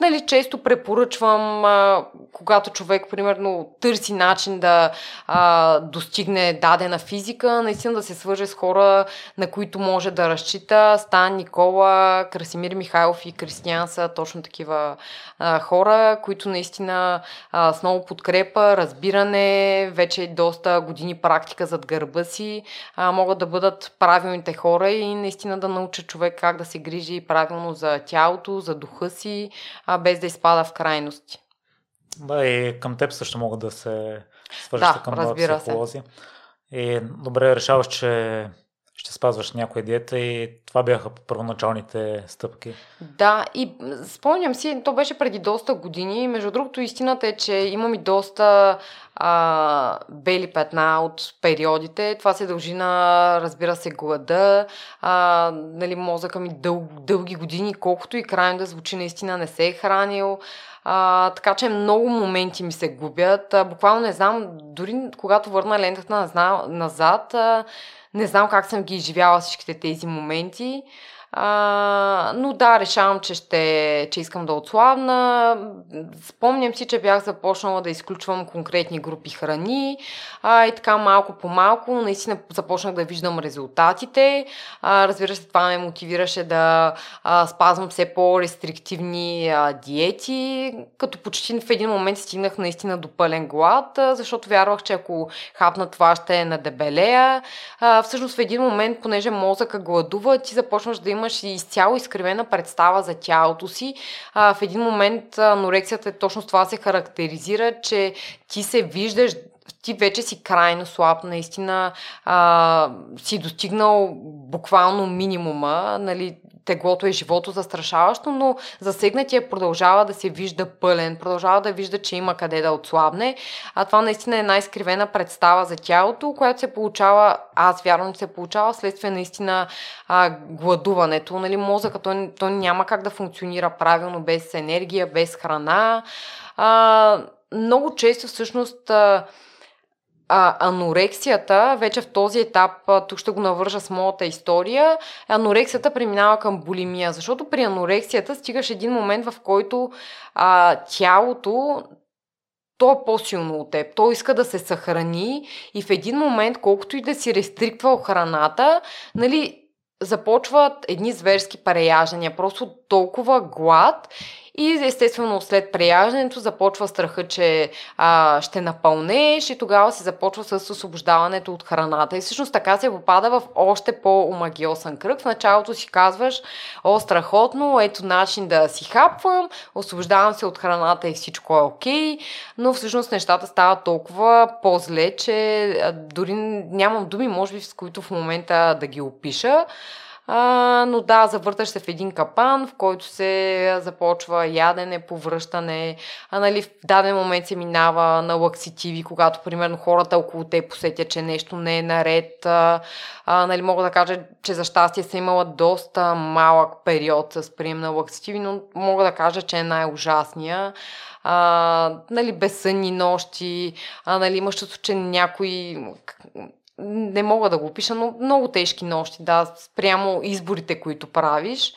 нали, често препоръчвам, а, когато човек, примерно, търси начин да а, достигне дадена физика, наистина да се свърже с хора, на които може да разчита. Стан, Никола, Красимир Михайлов и Кристиан са точно такива а, хора, които наистина а, с много подкрепа, разбиране, вече доста години практика зад гърба си, а, могат да бъдат правилните хора и наистина да научат човек как да се грижи правилно за тялото, за духа си, а, без да изпада в крайности. Да, и към теб също могат да се свържат, да, към психолози. Се. И добре решаваш, че ще спазваш някоя диета и това бяха първоначалните стъпки. Да, и спомням си, то беше преди доста години. Между другото, истината е, че имам и доста а, бели петна от периодите. Това се дължи на, разбира се, глада, а, нали, мозъка ми дъл, дълги години, колкото и крайно да звучи, наистина не се е хранил. А, така че много моменти ми се губят. А, буквално не знам, дори когато върна лентата назад, а, не знам как съм ги изживяла всичките тези моменти. А, но да, решавам, че, ще, че искам да отслабна. Спомням си, че бях започнала да изключвам конкретни групи храни, а, и така малко по малко наистина започнах да виждам резултатите. А, разбира се, това ме мотивираше да а, спазвам все по-рестриктивни а, диети, като почти в един момент стигнах наистина до пълен глад, а, защото вярвах, че ако хапна това, ще е надебелея. А, всъщност в един момент, понеже мозъка гладува, ти започваш да има имаш изцяло изкривена представа за тялото си. А, в един момент анорексията точно с това се характеризира, че ти се виждаш, ти вече си крайно слаб, наистина а, си достигнал буквално минимума, нали, теглото е живото застрашаващо, но засегнатия продължава да се вижда пълен, продължава да вижда, че има къде да отслабне. А това наистина е най-скривена представа за тялото, която се получава, аз вярвам, че се получава следствие наистина а, гладуването. Нали, мозъкът, той, той няма как да функционира правилно без енергия, без храна. А, много често всъщност а, А, анорексията, вече в този етап, тук ще го навържа с моята история, анорексията преминава към булимия, защото при анорексията стигаш един момент, в който а, тялото, то е по-силно от теб, то иска да се съхрани и в един момент, колкото и да си рестриктвал храната, нали, започват едни зверски преяждания, просто толкова глад. И естествено след преяждането започва страха, че а, ще напълнеш и тогава се започва с освобождаването от храната. И всъщност така се попада в още по-омагиосен кръг. В началото си казваш, о, страхотно, ето начин да си хапвам, освобождавам се от храната и всичко е окей, но всъщност нещата стават толкова по-зле, че дори нямам думи, може би, с които в момента да ги опиша. А, но да, завърташ се в един капан, в който се започва ядене, повръщане, а, нали, в даден момент се минава на лакситиви, когато примерно хората около те посетят, че нещо не е наред. А, а, нали, мога да кажа, че за щастие съм имала доста малък период с прием на лакситиви, но мога да кажа, че е най-ужасния. А, нали, безсънни нощи, а, нали, имаш чувство, че някой... Не мога да го опиша, но много тежки нощи, да, спрямо изборите, които правиш.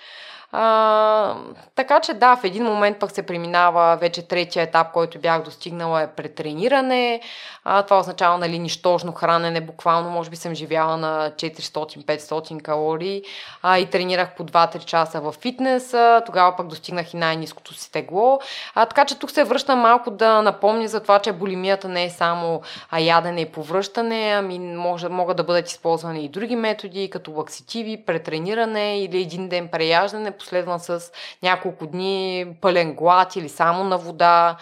А, така че да, в един момент пък се преминава вече третия етап, който бях достигнала, е претрениране. А, това означава, нали, нищожно хранене, буквално може би съм живяла на четиристотин до петстотин калории а, и тренирах по два-три часа във фитнеса, тогава пък достигнах и най-низкото си тегло. А, така че тук се връщам малко да напомня за това, че булимията не е само ядене и повръщане, ами може, могат да бъдат използвани и други методи, като лакситиви, претрениране или един ден преяждане, последван с няколко дни пълен глад или само на вода.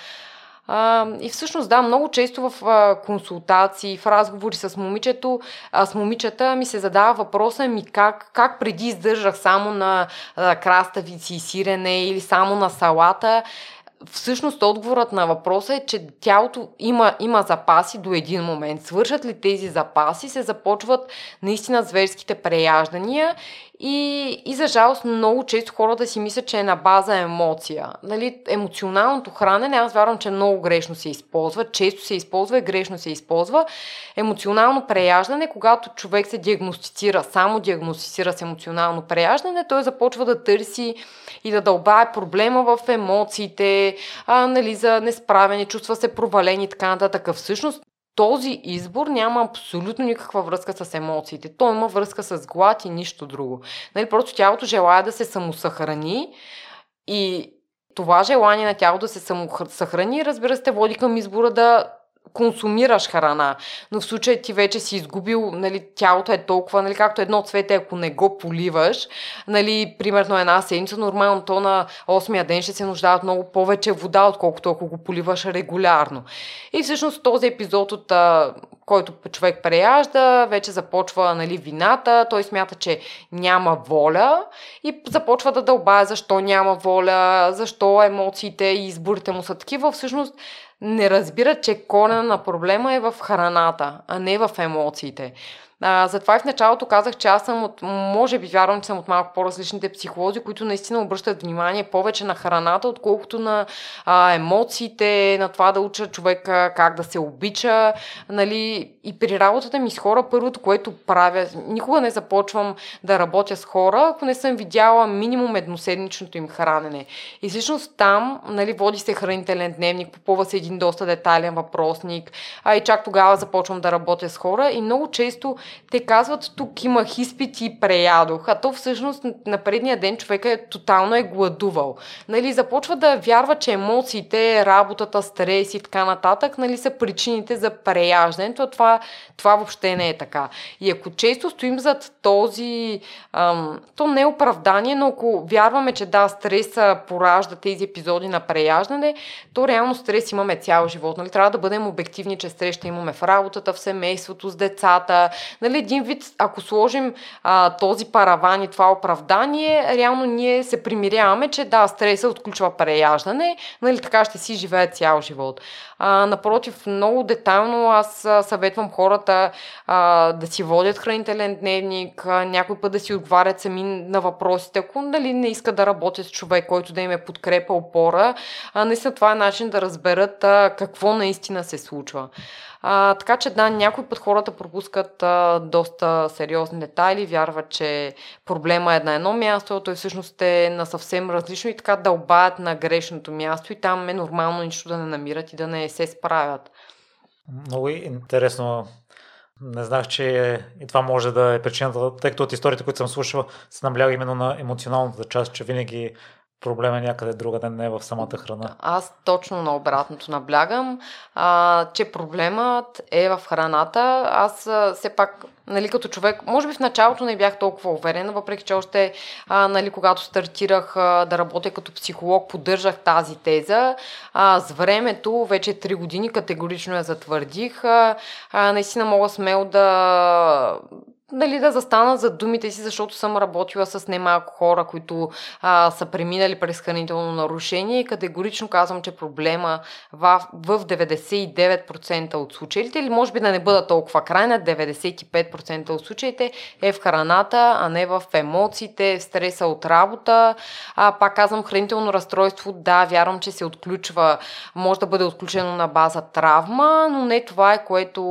А, и всъщност да, много често в а, консултации, в разговори с момичето, а, с момичета ми се задава въпроса ми как, как преди издържах само на а, краставици и сирене или само на салата. Всъщност отговорът на въпроса е, че тялото има, има запаси до един момент. Свършат ли тези запаси, се започват наистина зверските преяждания и, и за жалост много често хората си мислят, че е на база емоция. Нали, емоционалното хранене, аз вярвам, че много грешно се използва, често се използва и грешно се използва. Емоционално преяждане, когато човек се диагностицира, само диагностицира с емоционално преяждане, той започва да търси и да дълбае проблема в емоциите, А, нали, за несправяне, чувства се провалени и така нататък. Всъщност този избор няма абсолютно никаква връзка с емоциите. Той има връзка с глад и нищо друго. Нали, просто тялото желае да се самосъхрани и това желание на тялото да се самосъхрани, разбира се, води към избора да консумираш храна, но в случая ти вече си изгубил, нали, тялото е толкова, нали, както едно цвете, ако не го поливаш, нали, примерно една седмица, нормално то на осмия ден ще се нуждаят много повече вода, отколкото ако го поливаш регулярно. И всъщност този епизод, от който човек преяжда, вече започва, нали, вината, той смята, че няма воля и започва да дълбае защо няма воля, защо емоциите и изборите му са такива. Всъщност не разбират, че корена на проблема е в храната, а не в емоциите. А, затова и в началото казах, че аз съм от, може би вярвам, че съм от малко по-различните психолози, които наистина обръщат внимание повече на храната, отколкото на а, емоциите, на това да уча човека как да се обича. Нали? И при работата ми с хора, първото, което правя, никога не започвам да работя с хора, ако не съм видяла минимум едноседмичното им хранене. И всъщност там, нали, води се хранителен дневник, попълва се един доста детайлен въпросник, а и чак тогава започвам да работя с хора и много често те казват, тук имах изпит и преядох, а то всъщност на предния ден човека е тотално е гладувал. Нали, започва да вярва, че емоциите, работата, стрес и така нататък, нали, са причините за преяждането, а това, това въобще не е така. И ако често стоим зад този, ам, то не е оправдание, но ако вярваме, че да, стреса поражда тези епизоди на преяждане, то реално стрес имаме цял живот. Нали, трябва да бъдем обективни, че стрес ще имаме в работата, в семейството, с децата. Нали, един вид, ако сложим а, този параван и това оправдание, реално ние се примиряваме, че да, стресът отключва преяждане, нали, така ще си живее цял живот. А, напротив, много детайлно аз съветвам хората а, да си водят хранителен дневник, а, някой път да си отговарят сами на въпросите, ако, нали, не искат да работят с човек, който да им е подкрепа, опора. А, наистина това е начин да разберат а, какво наистина се случва. А, така че да, някой път хората пропускат а, доста сериозни детайли, вярват, че проблема е на едно място, а той всъщност е на съвсем различно и така дълбаят на грешното място и там е нормално нищо да не намират и да не се справят. Много интересно. Не знах, че и това може да е причината, тъй като от историите, които съм слушала, се набляга именно на емоционалната част, че винаги проблема е някъде другаде, не е в самата храна. Аз точно на обратното наблягам, а, че проблемът е в храната. Аз а, все пак, нали, като човек, може би в началото не бях толкова уверена, въпреки че още, а, нали, когато стартирах а, да работя като психолог, поддържах тази теза. А, с времето, вече три години категорично я затвърдих. А, а, наистина мога смело да... Дали да застана за думите си, защото съм работила с немалко хора, които а, са преминали през хранително нарушение и категорично казвам, че проблема в, в деветдесет и девет процента от случаите, или може би да не бъда толкова крайна, деветдесет и пет процента от случаите е в храната, а не в емоциите, в стреса от работа. А, пак казвам, хранително разстройство, да, вярвам, че се отключва, може да бъде отключено на база травма, но не това е, което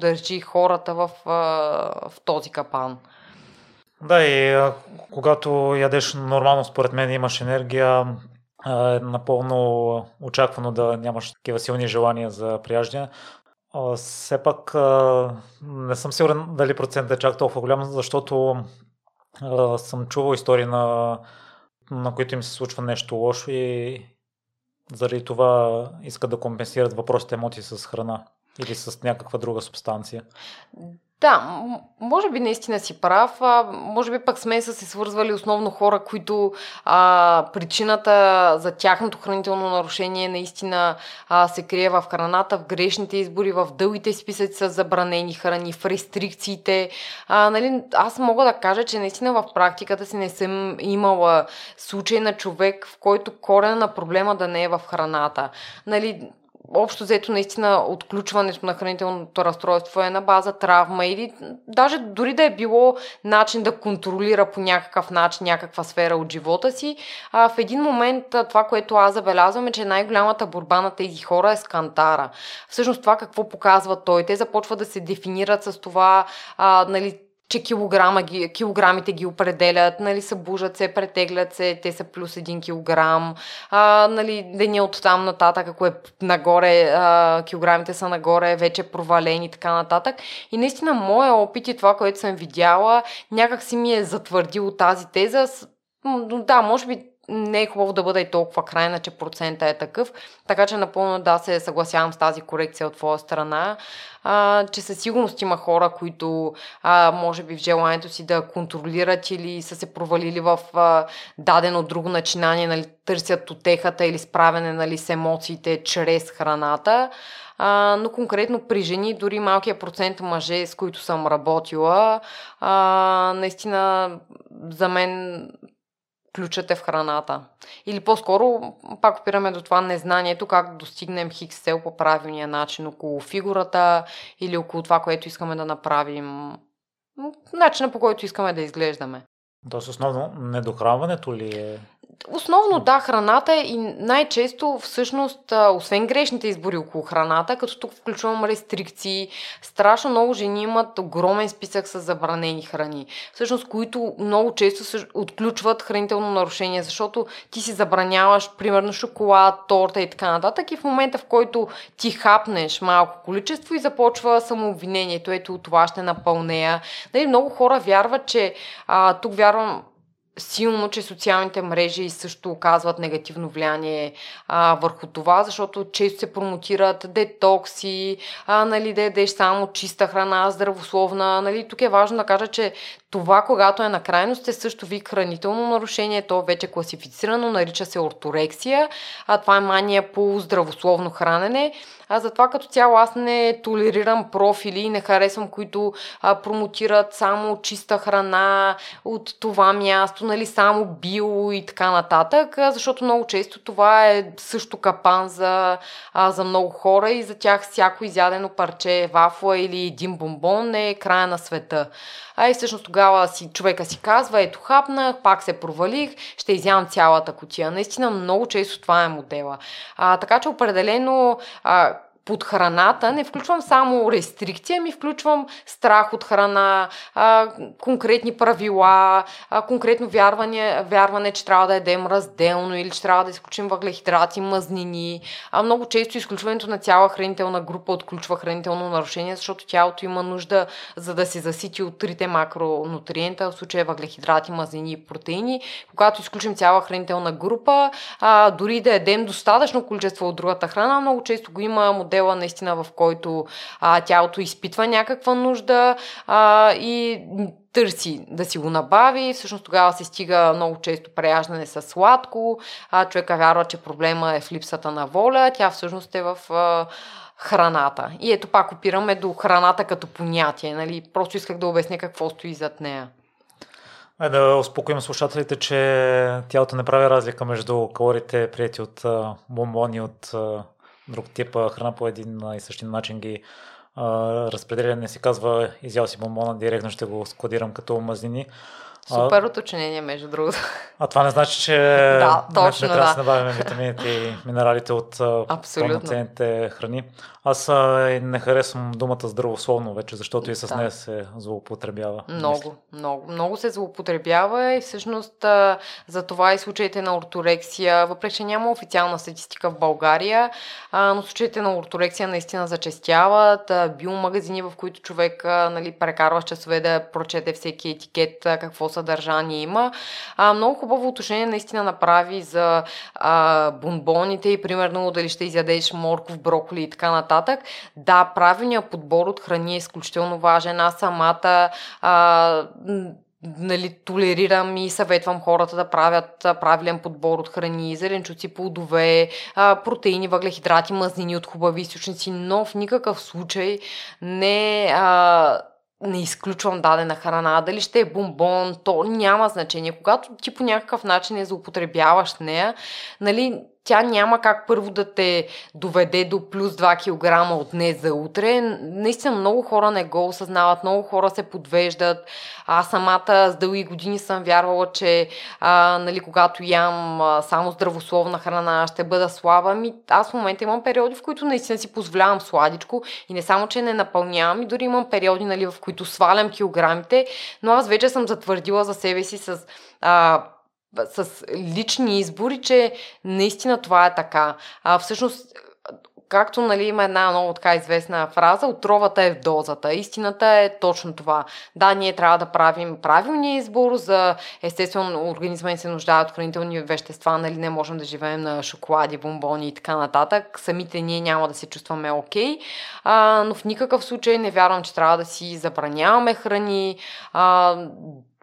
държи хората в, в този капан. Да, и когато ядеш нормално, според мен имаш енергия, е напълно очаквано да нямаш такива силни желания за прияждане. Все пак не съм сигурен дали процентът е чак толкова голям, защото съм чувал истории, на, на които им се случва нещо лошо и заради това искат да компенсират въпросите емоции с храна или с някаква друга субстанция. Да, може би наистина си прав, а може би пък сме са се свързвали основно хора, които а, причината за тяхното хранително нарушение наистина а, се крие в храната, в грешните избори, в дългите списъци с забранени храни, в рестрикциите. А, нали, аз мога да кажа, че наистина в практиката си не съм имала случай на човек, в който корена на проблема да не е в храната. Нали, общо взето наистина отключването на хранителното разстройство е на база травма или даже дори да е било начин да контролира по някакъв начин някаква сфера от живота си. А в един момент това, което аз забелязвам, е, че най-голямата борба на тези хора е с кантара. Всъщност това какво показва той. Те започват да се дефинират с това, а, нали, че килограма, килограмите ги определят, нали, събужат се, претеглят се, те са плюс един килограм, а, нали, деня от там нататък, ако е нагоре, а, килограмите са нагоре, вече провалени и така нататък. И наистина моя опит и това, което съм видяла, някак си ми е затвърдило тази теза. Да, може би не е хубаво да бъда и толкова крайна, че процента е такъв, така че напълно да се съгласявам с тази корекция от твоя страна, а, че със сигурност има хора, които а, може би в желанието си да контролират или са се провалили в а, дадено друго начинание, нали, търсят утехата или справяне, нали, с емоциите чрез храната. А, но конкретно при жени, дори малкия процент мъже, с които съм работила, а, наистина за мен ключът е в храната. Или по-скоро, пак опираме до това незнанието, как достигнем хикс цел по правилния начин, около фигурата или около това, което искаме да направим, начина по който искаме да изглеждаме. Тоест основно недохранването ли е? Основно да, храната е, и най-често всъщност, освен грешните избори около храната, като тук включвам рестрикции, страшно много жени имат огромен списък с забранени храни, всъщност, които много често отключват хранително нарушение, защото ти си забраняваш примерно шоколад, торта и така нататък и в момента, в който ти хапнеш малко количество и започва самообвинението, ето това ще напълнея. Нали, много хора вярват, че а, тук вярвам силно, че социалните мрежи също оказват негативно влияние а, върху това, защото често се промотират детокси, а, нали, да ядеш само чиста храна, здравословна. Нали. Тук е важно да кажа, че това, когато е на крайност, е също вид хранително нарушение, то вече е класифицирано, нарича се орторексия, а това е мания по здравословно хранене. А затова като цяло аз не толерирам профили и не харесвам, които а, промотират само чиста храна от това място, нали, само био и така нататък, защото много често това е също капан за, а, за много хора и за тях всяко изядено парче вафла или един бомбон е края на света. А и всъщност тогава си, човека си казва, ето хапнах, пак се провалих, ще изям цялата кутия. Наистина много често това е модела. А, така че определено а, под храната не включвам само рестрикция, ми включвам страх от храна, а, конкретни правила, а, конкретно вярване, вярване, че трябва да ядем разделно или че трябва да изключим въглехидрати, мазнини. А много често изключването на цяла хранителна група отключва хранително нарушение, защото тялото има нужда, за да се засити от трите макронутриента, в случая въглехидрати, мазнини и протеини. Когато изключим цяла хранителна група, а, дори да ядем достатъчно количество от другата храна, много често го има модел наистина, в който а, тялото изпитва някаква нужда а, и търси да си го набави. Всъщност тогава се стига много често преяждане с сладко. А, човека вярва, че проблема е в липсата на воля. Тя всъщност е в а, храната. И ето пак опираме до храната като понятие. Нали? Просто исках да обясня какво стои зад нея. Е, да успокоим слушателите, че тялото не прави разлика между калориите, приети от бомбони, от друг тип храна, по един и същи начин ги разпределяне се казва, изял си бомбона, директно ще го складирам като мазнини. Супер уточнение, между другото. А това не значи, че да, точно, не трябва да се набавяме витамините и минералите от пълноценните храни. Аз не харесвам думата здравословно вече, защото и с да. нея се злоупотребява. Много, мисля. много, много се злоупотребява и всъщност за това и случаите на ортодоксия, въпреки че няма официална статистика в България, но случаите на ортодоксия наистина зачестяват. Биомагазини, в които човек, нали, прекарва часове да прочете всеки етикет, какво съдържание има. А, много хубаво уточнение наистина направи за а, бомбоните и примерно дали ще изядеш морков, броколи и така нататък. Да, правилният подбор от храни е изключително важен. Аз самата а, нали, толерирам и съветвам хората да правят правилен подбор от храни, зеленчуци, плодове, протеини, въглехидрати, мазнини от хубави източници, но в никакъв случай не... А, не изключвам дадена храна, дали ще е бомбон, то няма значение. Когато ти по някакъв начин я злоупотребяваш нея, нали, тя няма как първо да те доведе до плюс два килограма от днес за утре. Наистина много хора не го осъзнават, много хора се подвеждат. Аз самата с дълги години съм вярвала, че а, нали, когато ям а, само здравословна храна, ще бъда слаба. Ми, аз в момента имам периоди, в които наистина си позволявам сладичко и не само, че не напълнявам, и дори имам периоди, нали, в които свалям килограмите, но аз вече съм затвърдила за себе си с... А, с лични избори, че наистина това е така. А, всъщност, както, нали, има една много така известна фраза, отровата е в дозата. Истината е точно това. Да, ние трябва да правим правилния избор за, естествено, организма ни се нуждае от хранителни вещества, нали, не можем да живеем на шоколади, бомбони и така нататък. Самите ние няма да се чувстваме окей, а, но в никакъв случай не вярвам, че трябва да си забраняваме храни, а,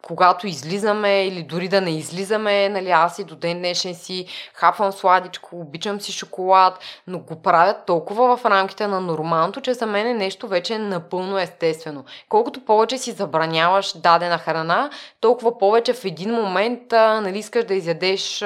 когато излизаме или дори да не излизаме, нали, аз и до ден днешен си хапвам сладичко, обичам си шоколад, но го правят толкова в рамките на нормалното, че за мен е нещо вече напълно естествено. Колкото повече си забраняваш дадена храна, толкова повече в един момент, нали, искаш да изядеш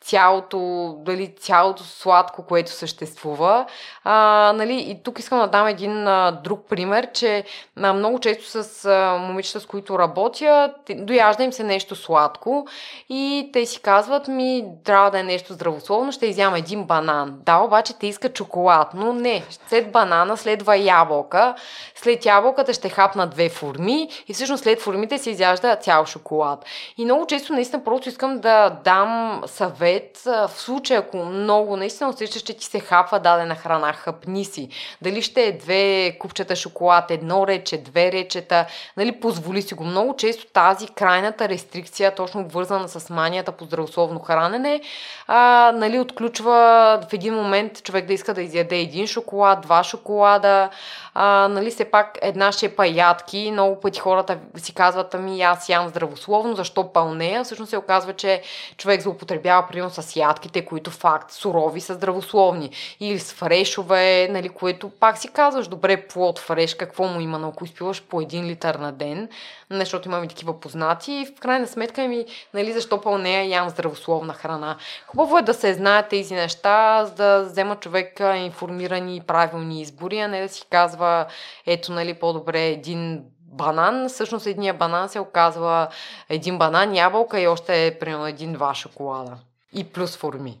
цялото, дали, цялото сладко, което съществува. А, нали, и тук искам да дам един а, друг пример, че а, много често с а, момичета, с които работя, дояжда им се нещо сладко и те си казват, ми трябва да е нещо здравословно, ще изям един банан. Да, обаче те иска шоколад, но не. След банана следва ябълка, след ябълката ще хапна две форми и всъщност след формите се изяжда цял шоколад. И много често наистина просто искам да дам съвет, в случай ако много наистина усещаш, че ти се хапва дадена храна, хапни си. Дали ще е две купчета шоколад, едно рече, две речета, нали, позволи си го. Много често тази крайната рестрикция, точно вързана с манията по здравословно хранене, а, нали, отключва в един момент човек да иска да изяде един шоколад, два шоколада, а, нали, все пак една шепа ядки. Много пъти хората си казват, ами аз ям здравословно, защо пълнея? Всъщност се оказва, че човек злоупотребява примерно с ядките, които факт сурови са здравословни, или с фрешове, нали, което пак си казваш, добре, плод, фреш, какво му има, но ако изпиваш по един литър на ден, защото имаме такива познати и в крайна сметка ми, нали, защо пълнея, ям здравословна храна. Хубаво е да се знаят тези неща, за да взема човек информирани и правилни избори, а не да си казва, ето, нали, по-добре един банан, всъщност едния банан се оказва един банан, ябълка и още е примерно един-два шоколада и плюс форми.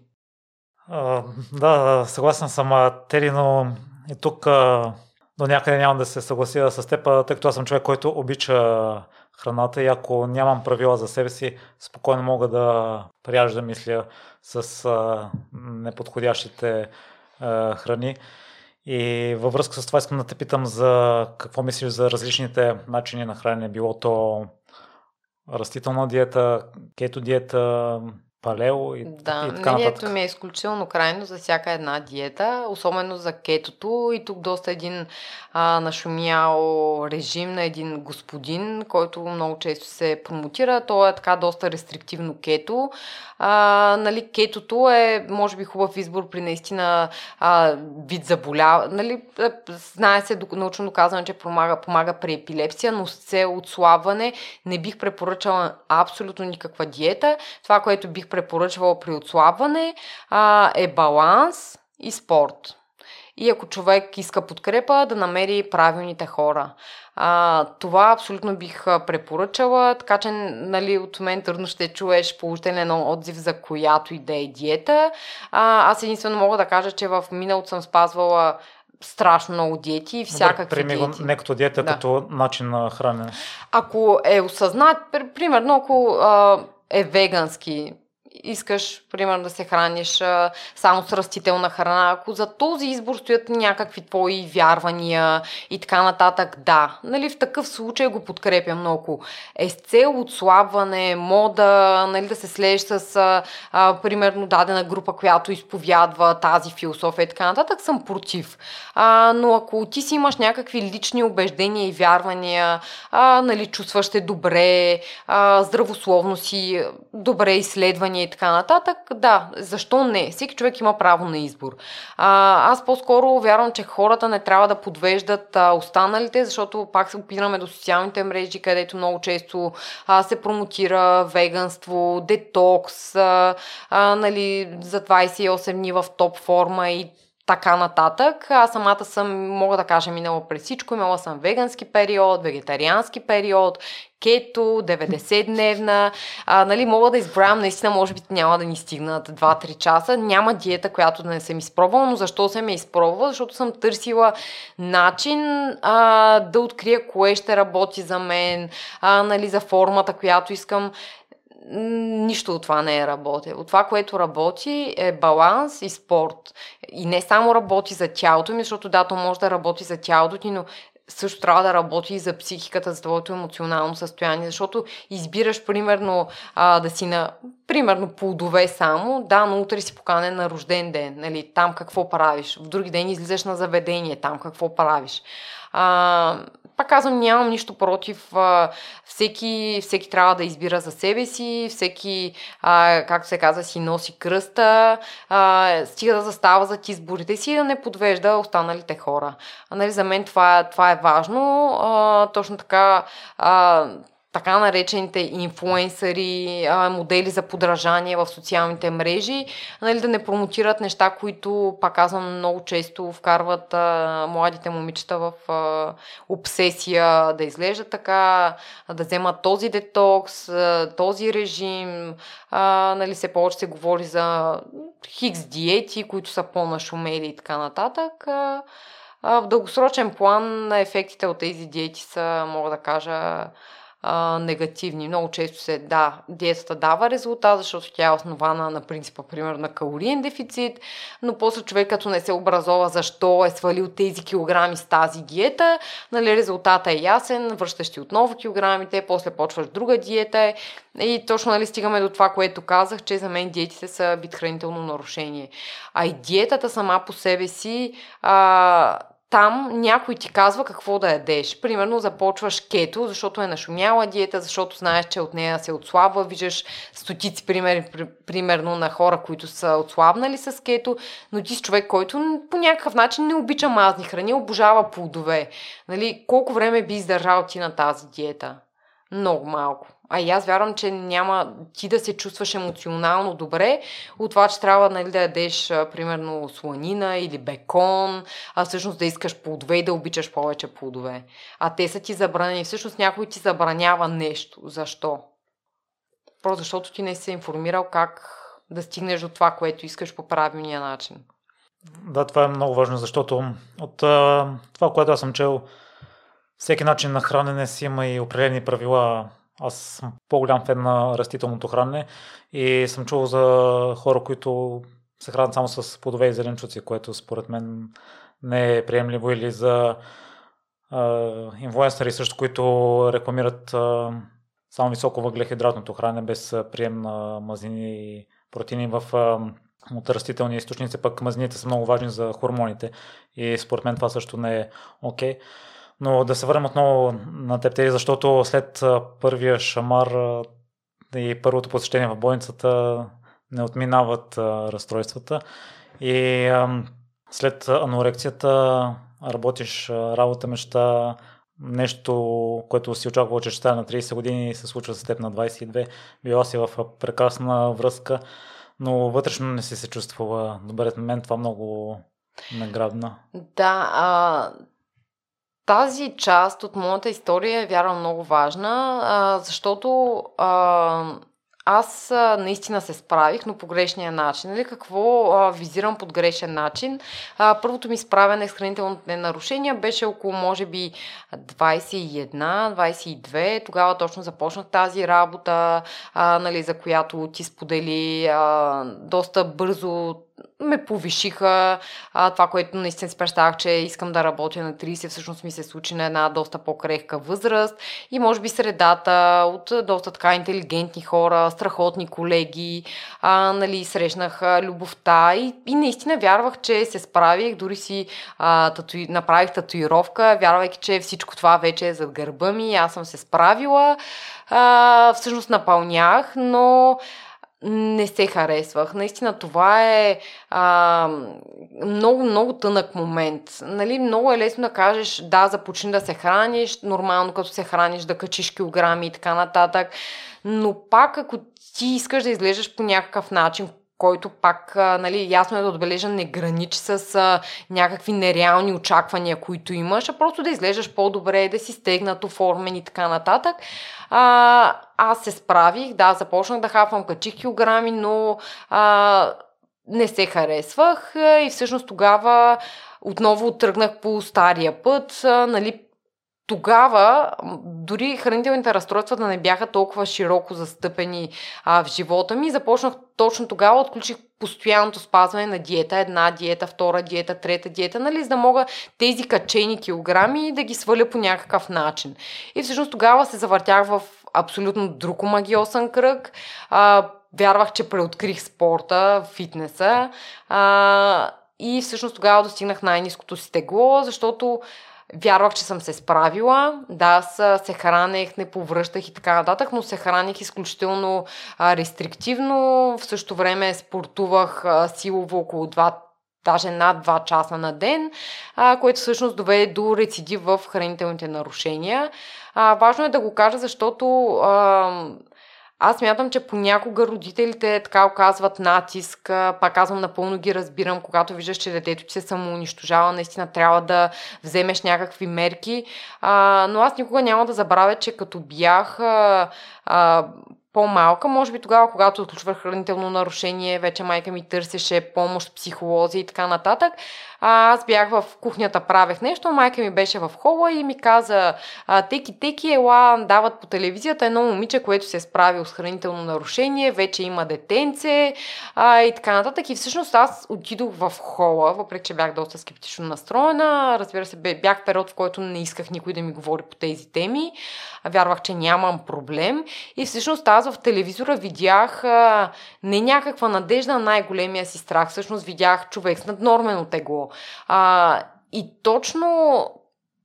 А, да, съгласен съм, Теди, но и тук а, до някъде нямам да се съглася с теб, тъй като аз съм човек, който обича храната и ако нямам правила за себе си, спокойно мога да пряжда мисля с а, неподходящите а, храни. И във връзка с това искам да те питам за какво мислиш за различните начини на хранене, било то растителна диета, кето диета, палео и, да, и така мнението нататък. Ми е изключително крайно за всяка една диета, особено за кетото. И тук доста един а, нашумял режим на един господин, който много често се промотира. То е така доста рестриктивно кето. А, нали, кетото е, може би, хубав избор при наистина а, вид заболяване. Нали, знае се, научно доказано, че помага, помага при епилепсия, но с цел отслабване не бих препоръчала абсолютно никаква диета. Това, което бих препоръчвала при отслабване, а, е баланс и спорт. и ако човек иска подкрепа, да намери правилните хора. А, това абсолютно бих препоръчала, така че нали, от мен трудно ще чуеш положителен отзив за която и да е диета. А, аз единствено мога да кажа, че в миналото съм спазвала страшно много диети и всякакви диети. Прими го не като диета, да. Като начин на хранене. Ако е осъзнат, примерно ако а, е вегански, искаш, примерно, да се храниш а, само с растителна храна, ако за този избор стоят някакви твои вярвания и така нататък, да. Нали, в такъв случай го подкрепям много. Е с цел отслабване, мода, нали, да се слееш с а, а, примерно дадена група, която изповядва тази философия и така нататък, съм против. А, но ако ти си имаш някакви лични убеждения и вярвания, а, нали, чувстваш се добре, а, здравословно си, добре изследвания и така нататък, да, защо не? Всеки човек има право на избор. А, аз по-скоро вярвам, че хората не трябва да подвеждат а, останалите, защото пак се опираме до социалните мрежи, където много често а, се промотира веганство, детокс, а, а, нали, за двайсет и осем дни в топ форма и така нататък. Аз самата съм, мога да кажа, минала през всичко. Имала съм вегански период, вегетариански период, кето, деветдесет дневна. А, нали, мога да изброям, наистина, може би няма да ни стигнат два-три часа. Няма диета, която да не съм изпробвала, но защо съм я изпробвала? Защото съм търсила начин а, да открия кое ще работи за мен, а, нали, за формата, която искам. Нищо от това не е работило. Това, което работи, е баланс и спорт. И не само работи за тялото ми, защото да, то може да работи за тялото ти, но също трябва да работи и за психиката, за твоето емоционално състояние, защото избираш, примерно, а, да си на примерно плодове само, да, но утре си поканен на рожден ден, нали, там какво правиш, в други ден излизаш на заведение, там какво правиш. А, пак казвам, нямам нищо против, а, всеки, всеки трябва да избира за себе си, всеки, а, както се казва, си носи кръста, а, стига да застава зад изборите си и да не подвежда останалите хора. А, нали, за мен това, това е важно, а, точно така. А, така наречените инфлуенсъри, модели за подражание в социалните мрежи, нали, да не промотират неща, които, пак казвам, много често вкарват а, младите момичета в а, обсесия да изглеждат така, да вземат този детокс, а, този режим, а, нали, все повече се говори за хикс диети, които са по-нашумели и така нататък. А, а, в дългосрочен план ефектите от тези диети са, мога да кажа, А, негативни. Много често се да, диетата дава резултат, защото тя е основана на принципа, примерно, на калориен дефицит, но после човек като не се образова защо е свалил тези килограми с тази диета, нали, резултата е ясен, връщаш ти отново килограмите, после почваш друга диета и точно, нали, стигаме до това, което казах, че за мен диетите са вид хранително нарушение. А и диетата сама по себе си, а, там някой ти казва какво да ядеш. Примерно започваш кето, защото е нашумяла диета, защото знаеш, че от нея се отслабва. Виждаш стотици примери, примерно, на хора, които са отслабнали с кето, но ти си човек, който по някакъв начин не обича мазни храни, обожава плодове. Нали, колко време би издържал ти на тази диета? Много малко. А и аз вярвам, че няма ти да се чувстваш емоционално добре от това, че трябва, нали, да ядеш, примерно, сланина или бекон, а всъщност да искаш плодове и да обичаш повече плодове. А те са ти забранени. Всъщност някой ти забранява нещо. Защо? Просто защото ти не си информирал как да стигнеш до това, което искаш по правилния начин. Да, това е много важно, защото от това, което аз съм чел, всеки начин на хранене си има и определени правила. Аз съм по-голям фен на растителното хранене и съм чувал за хора, които се хранят само с плодове и зеленчуци, което според мен не е приемливо, или за инфлуенсъри също, които рекламират а, само високо въглехидратното хранене без прием на мазнини и протеини в а, от растителни източници, пък мазнините са много важни за хормоните и според мен това също не е окей. Okay. Но да се върнем отново на теб, Теди, защото след първия шамар и първото посещение в болницата не отминават разстройствата. И след анорексията работиш работа, мечта, нещо, което си очаквал, че ще стане на трийсет години, се случва с теб на двайсет и две. Била си в прекрасна връзка, но вътрешно не си се чувствала добре. В момент това много Наградна. Да, а, тази част от моята история е, вярвам, много важна, а, защото а, аз а, наистина се справих, но по грешния начин. Или какво а, визирам под грешен начин? А, първото ми справяне с хранителните нарушения беше около, може би, двайсет и едно двайсет и две. Тогава точно започнах тази работа, а, нали, за която ти сподели. А, доста бързо ме повишиха. А, това, което наистина си представях, че искам да работя на трийсет, всъщност ми се случи на една доста по-крехка възраст. И може би средата от доста така интелигентни хора, страхотни колеги, а, нали, срещнах любовта и, и наистина вярвах, че се справих. Дори си а, татуи... направих татуировка, вярвайки, че всичко това вече е зад гърба ми. Аз съм се справила. А, всъщност напълнях, но не се харесвах. Наистина това е а, много, много тънък момент. Нали, много е лесно да кажеш, да, започни да се храниш, нормално като се храниш да качиш килограми и така нататък, но пак ако ти искаш да изглеждаш по някакъв начин, който пак, нали, ясно е да отбележа, не граничи с а, някакви нереални очаквания, които имаш, а просто да изглеждаш по-добре, да си стегнат, оформен и така нататък. А, аз се справих, да, започнах да хапвам, качих килограми, но а, не се харесвах и всъщност тогава отново тръгнах по стария път, а, нали, тогава дори хранителните разстройства да не бяха толкова широко застъпени а, в живота ми. Започнах точно тогава, отключих постоянното спазване на диета. Една диета, втора диета, трета диета, нали, за да мога тези качени килограми да ги сваля по някакъв начин. И всъщност тогава се завъртях в абсолютно друг омагьосан кръг. А, вярвах, че преоткрих спорта, фитнеса а, и всъщност тогава достигнах най-ниското си тегло, защото вярвах, че съм се справила. Да, аз се хранех, не повръщах и така нататък, но се храних изключително а, рестриктивно. В същото време спортувах а, силово около два, даже над два часа на ден, а, което всъщност доведе до рецидив в хранителните нарушения. А, важно е да го кажа, защото а, аз смятам, че понякога родителите така оказват натиск, пак казвам, напълно ги разбирам, когато виждаш, че детето ти се самоунищожава, наистина трябва да вземеш някакви мерки, а, но аз никога няма да забравя, че като бях а, а, по-малка, може би тогава, когато отключвах хранително нарушение, вече майка ми търсеше помощ, психолози и така нататък. Аз бях в кухнята, правех нещо, майка ми беше в хола и ми каза: теки, теки, ела, дават по телевизията едно момиче, което се е справило с хранително нарушение, вече има детенце а, и така нататък. И всъщност аз отидох в хола, въпреки че бях доста скептично настроена. Разбира се, бях период, в който не исках никой да ми говори по тези теми. Вярвах, че нямам проблем. И всъщност аз в телевизора видях а, не някаква надежда, най-големия си страх. Всъщност видях човек с наднормено тегло. А, и точно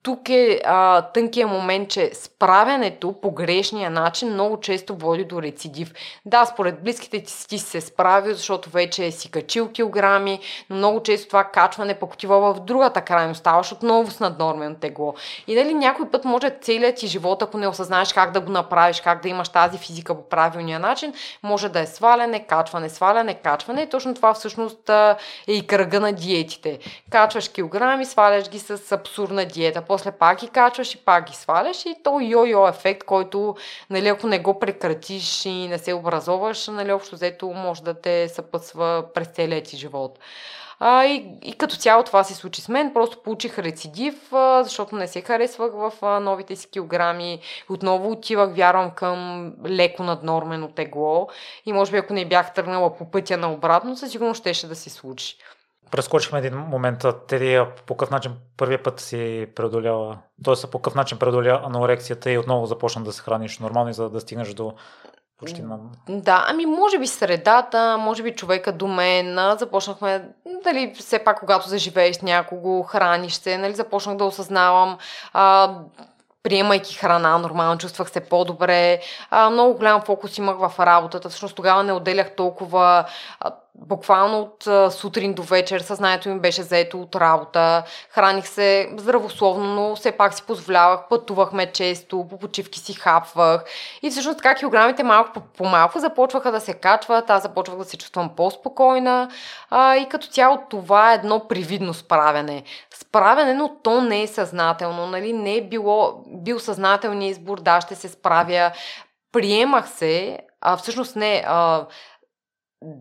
тук е а, тънкият момент, че справянето по грешния начин много често води до рецидив. Да, според близките ти, ти се справил, защото вече си качил килограми, но много често това качване пък отива в другата крайност, ставаш отново с наднормено тегло. И дали някой път може целият ти живот, ако не осъзнаеш как да го направиш, как да имаш тази физика по правилния начин, може да е сваляне, качване, сваляне, качване. И точно това всъщност е и кръга на диетите. Качваш килограми, сваляш ги с абсурдна диета. После пак ги качваш и пак ги сваляш и то йо-йо ефект, който, нали, ако не го прекратиш и не се образоваш, нали, общо взето може да те съпътства през целия ти живот. А, и, и като цяло това се случи с мен, просто получих рецидив, а, защото не се харесвах в а, новите си килограми, отново отивах, вярвам, към леко наднормено тегло и може би ако не бях тръгнала по пътя на обратно, със сигурно щеше да се случи. Прескочихме един момент. Теди, по какъв начин първия път си преодолява, т.е. по какъв начин преодоля анорексията и отново започна да се храниш нормално, за да стигнеш до почти на... Да, ами може би средата, може би човека до мен, започнахме, дали все пак когато заживееш с някого, храниш се, нали, започнах да осъзнавам... А... приемайки храна, нормално чувствах се по-добре. А, много голям фокус имах в работата. Всъщност тогава не отделях толкова а, буквално от сутрин до вечер съзнанието ми беше заето от работа. Храних се здравословно, но все пак си позволявах, пътувахме често, по почивки си хапвах. И всъщност така килограмите малко по малко започваха да се качват, аз започвах да се чувствам по-спокойна. А, и като цяло това е едно привидно справяне. Справяне, но то не е съзнателно. Нали? Не е било, бил съзнателния избор, да, ще се справя. Приемах се, а всъщност не... А,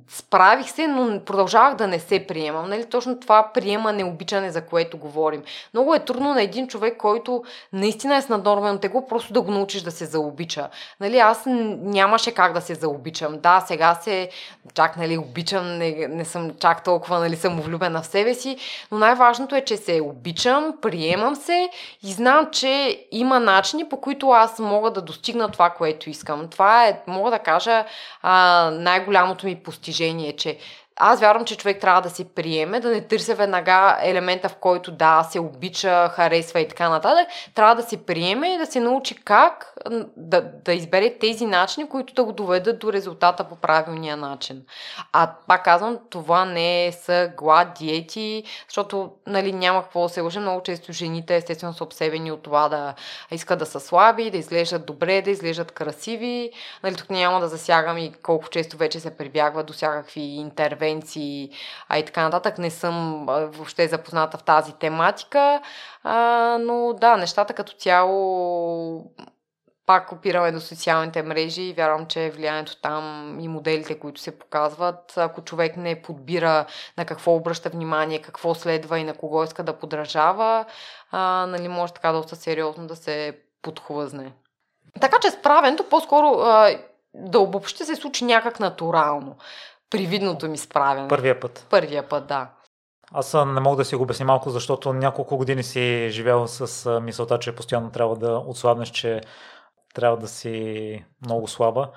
справих се, но продължавах да не се приемам. Нали? Точно това приемане, обичане, за което говорим. Много е трудно на един човек, който наистина е с наднормено тегло, просто да го научиш да се заобича. Нали? Аз нямаше как да се заобичам. Да, сега се чак нали, обичам, не, не съм чак толкова нали, самовлюбена в себе си, но най-важното е, че се обичам, приемам се и знам, че има начини, по които аз мога да достигна това, което искам. Това е, мога да кажа, а, най-голямото ми постижение, че аз вярвам, че човек трябва да се приеме, да не търся веднага елемента, в който да се обича, харесва и така нататък. Трябва да се приеме и да се научи как да, да избере тези начини, които да го доведат до резултата по правилния начин. А пак казвам, това не са глад, диети, защото нали, няма какво да се лъжи. Много често жените естествено са обсебени от това да искат да са слаби, да изглеждат добре, да изглеждат красиви. Нали, тук няма да засягам и колко често вече се прибягва до всякакви интервенции, а и така нататък. Не съм въобще запозната в тази тематика, а, но да, нещата като цяло пак опираме до социалните мрежи и вярвам, че влиянието там и моделите, които се показват, ако човек не подбира на какво обръща внимание, какво следва и на кого иска да подражава, а, нали, може така доста сериозно да се подхлъзне. Така че справенето по-скоро а, да обобщи се случи някак натурално. Привидното ми справяне. Първия път. Първия път, да. Аз не мога да си го обясня малко, защото няколко години си живял с мисълта, че постоянно трябва да отслабнеш, че трябва да си много слаба.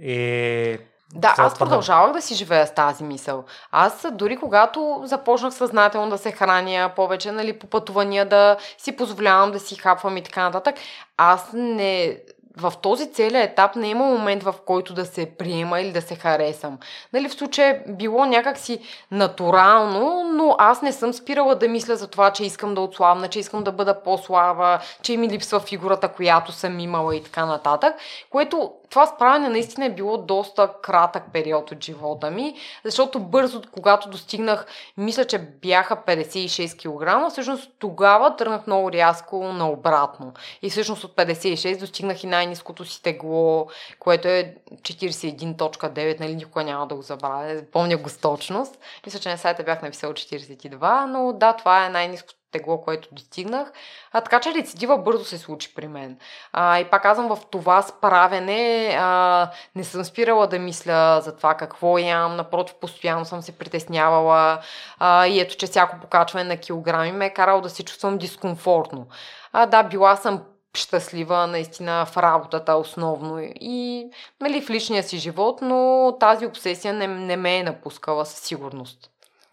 И... Да, аз продължавах да си живея с тази мисъл. Аз дори когато започнах съзнателно да се храня повече, нали, по пътувания, да си позволявам да си хапвам и така нататък, аз не... В този целият етап не има момент, в който да се приема или да се харесам. Нали, в случая било някакси натурално, но аз не съм спирала да мисля за това, че искам да отслабна, че искам да бъда по-слаба, че ми липсва фигурата, която съм имала и така нататък. Което това справяне наистина е било доста кратък период от живота ми, защото бързо, когато достигнах, мисля, че бяха петдесет и шест килограма, всъщност тогава тръгнах много рязко наобратно. И всъщност от петдесет и шест достигнах и най-ниското си тегло, което е четиридесет и едно цяло девет, нали никога няма да го забравя, помня го с точност. Мисля, че на сайта бях написал четиридесет и две, но да, това е най-ниското тегло, което достигнах. А, така че рецидива бързо се случи при мен. А, и пак казвам, в това справяне а, не съм спирала да мисля за това какво ям, напротив, постоянно съм се притеснявала а, и ето, че всяко покачване на килограми ме е карало да се чувствам дискомфортно. А, да, била съм щастлива наистина в работата основно и нали, в личния си живот, но тази обсесия не, не ме е напускала със сигурност.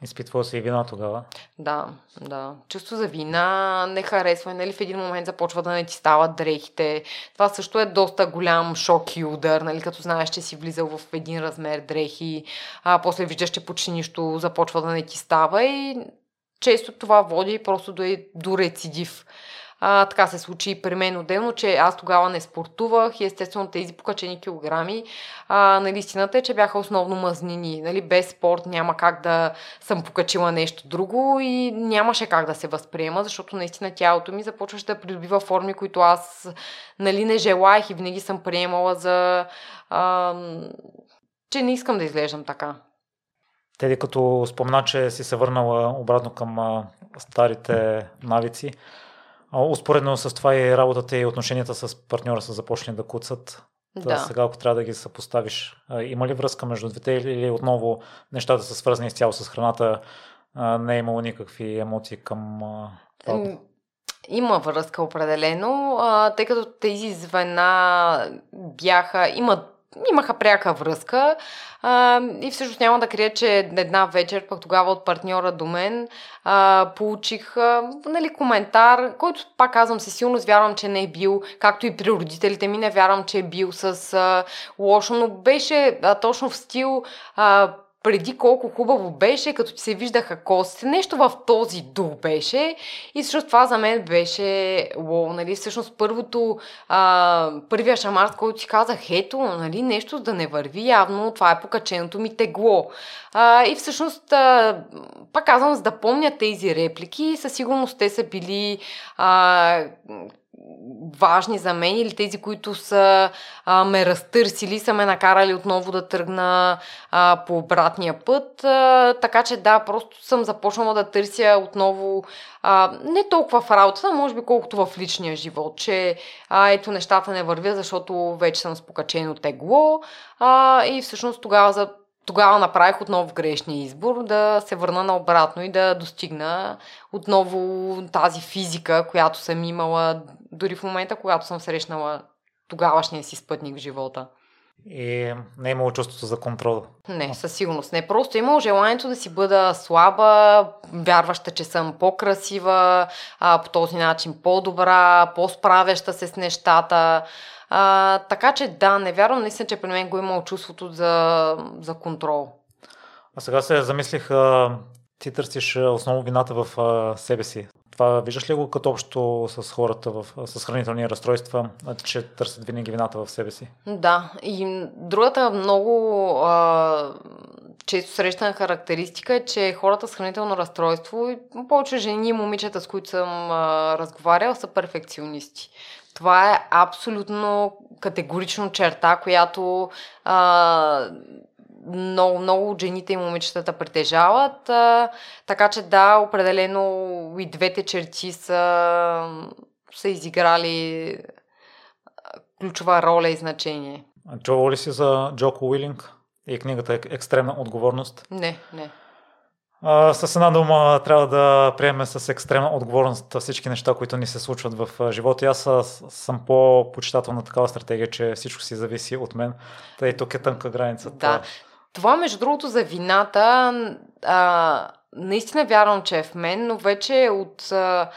Изпитвала се и вина тогава. Да, да. Чувство за вина, не харесва, нали в един момент започва да не ти стават дрехите. Това също е доста голям шок и удар, нали, като знаеш, че си влизал в един размер дрехи, а после виждаш, че почти нищо започва да не ти става и често това води просто до, до рецидив. А, така се случи и при мен отделно, че аз тогава не спортувах и естествено тези покачени килограми, а, нали, истината е, че бяха основно мазнини. Нали, без спорт няма как да съм покачила нещо друго и нямаше как да се възприема, защото наистина тялото ми започваше да придобива форми, които аз нали, не желаях и винаги съм приемала за... А, че не искам да изглеждам така. Теди, като спомена, че си се върнала обратно към старите навици, успоредно с това и работата и отношенията с партньора са започнали да куцат. Да. Да, сега, ако трябва да ги съпоставиш, има ли връзка между двете или отново нещата са свързани изцяло с храната? Не е имало никакви емоции към това? Има връзка определено, тъй като тези звена бяха, имат имаха пряка връзка а, и всъщност няма да крия, че една вечер, пък тогава от партньора до мен, а, получих а, нали, коментар, който пак казвам се силно, вярвам, че не е бил, както и при родителите ми, не вярвам, че е бил с а, лошо, но беше а, точно в стил... А, преди колко хубаво беше, като ти се виждаха костите. Нещо в този дух беше. И всъщност това за мен беше уоу, нали, всъщност първото, а, първия шамар, който си казах, ето, нали, нещо да не върви явно, това е покаченото ми тегло. А, и всъщност, а, пак казвам, за да помня тези реплики, със сигурност те са били а, важни за мен, или тези, които са а, ме разтърсили, са ме накарали отново да тръгна а, по обратния път. А, така че да, просто съм започнала да търся отново а, не толкова в работата, може би колкото в личния живот, че а, ето нещата не вървя, защото вече съм с покачено тегло а, и всъщност тогава за Тогава направих отново грешния избор да се върна наобратно и да достигна отново тази физика, която съм имала дори в момента, когато съм срещнала тогавашния си спътник в живота. И не е имало чувството за контрол? Не, със сигурност не. Просто е имало желанието да си бъда слаба, вярваща, че съм по-красива, по този начин по-добра, по-справяща се с нещата. А, така че да, не вярвам наистина, че при мен го имало чувството за, за контрол. А сега се замислих, а, ти търсиш основно вината в а, себе си. Това виждаш ли го като общо с хората в, с хранителни разстройства, че търсят винаги вината в себе си? Да, и другата много а, често срещана характеристика е, че хората с хранително разстройство, и повече жени и момичета, с които съм а, разговарял, са перфекционисти. Това е абсолютно категорично черта, която а, много, много жените и момичетата притежават. А, така че да, определено и двете черти са, са изиграли ключова роля и значение. Чувал ли си за Джоко Уилинг и книгата "Екстремна отговорност"? Не, не. А, с една дума трябва да приемем с екстремна отговорност всички неща, които ни се случват в живота. И аз съм по-почитател на такава стратегия, че всичко си зависи от мен. Та и тук е тънка границата. Да. Това, между другото, за вината, а, наистина вярвам, че е в мен, но вече от... А...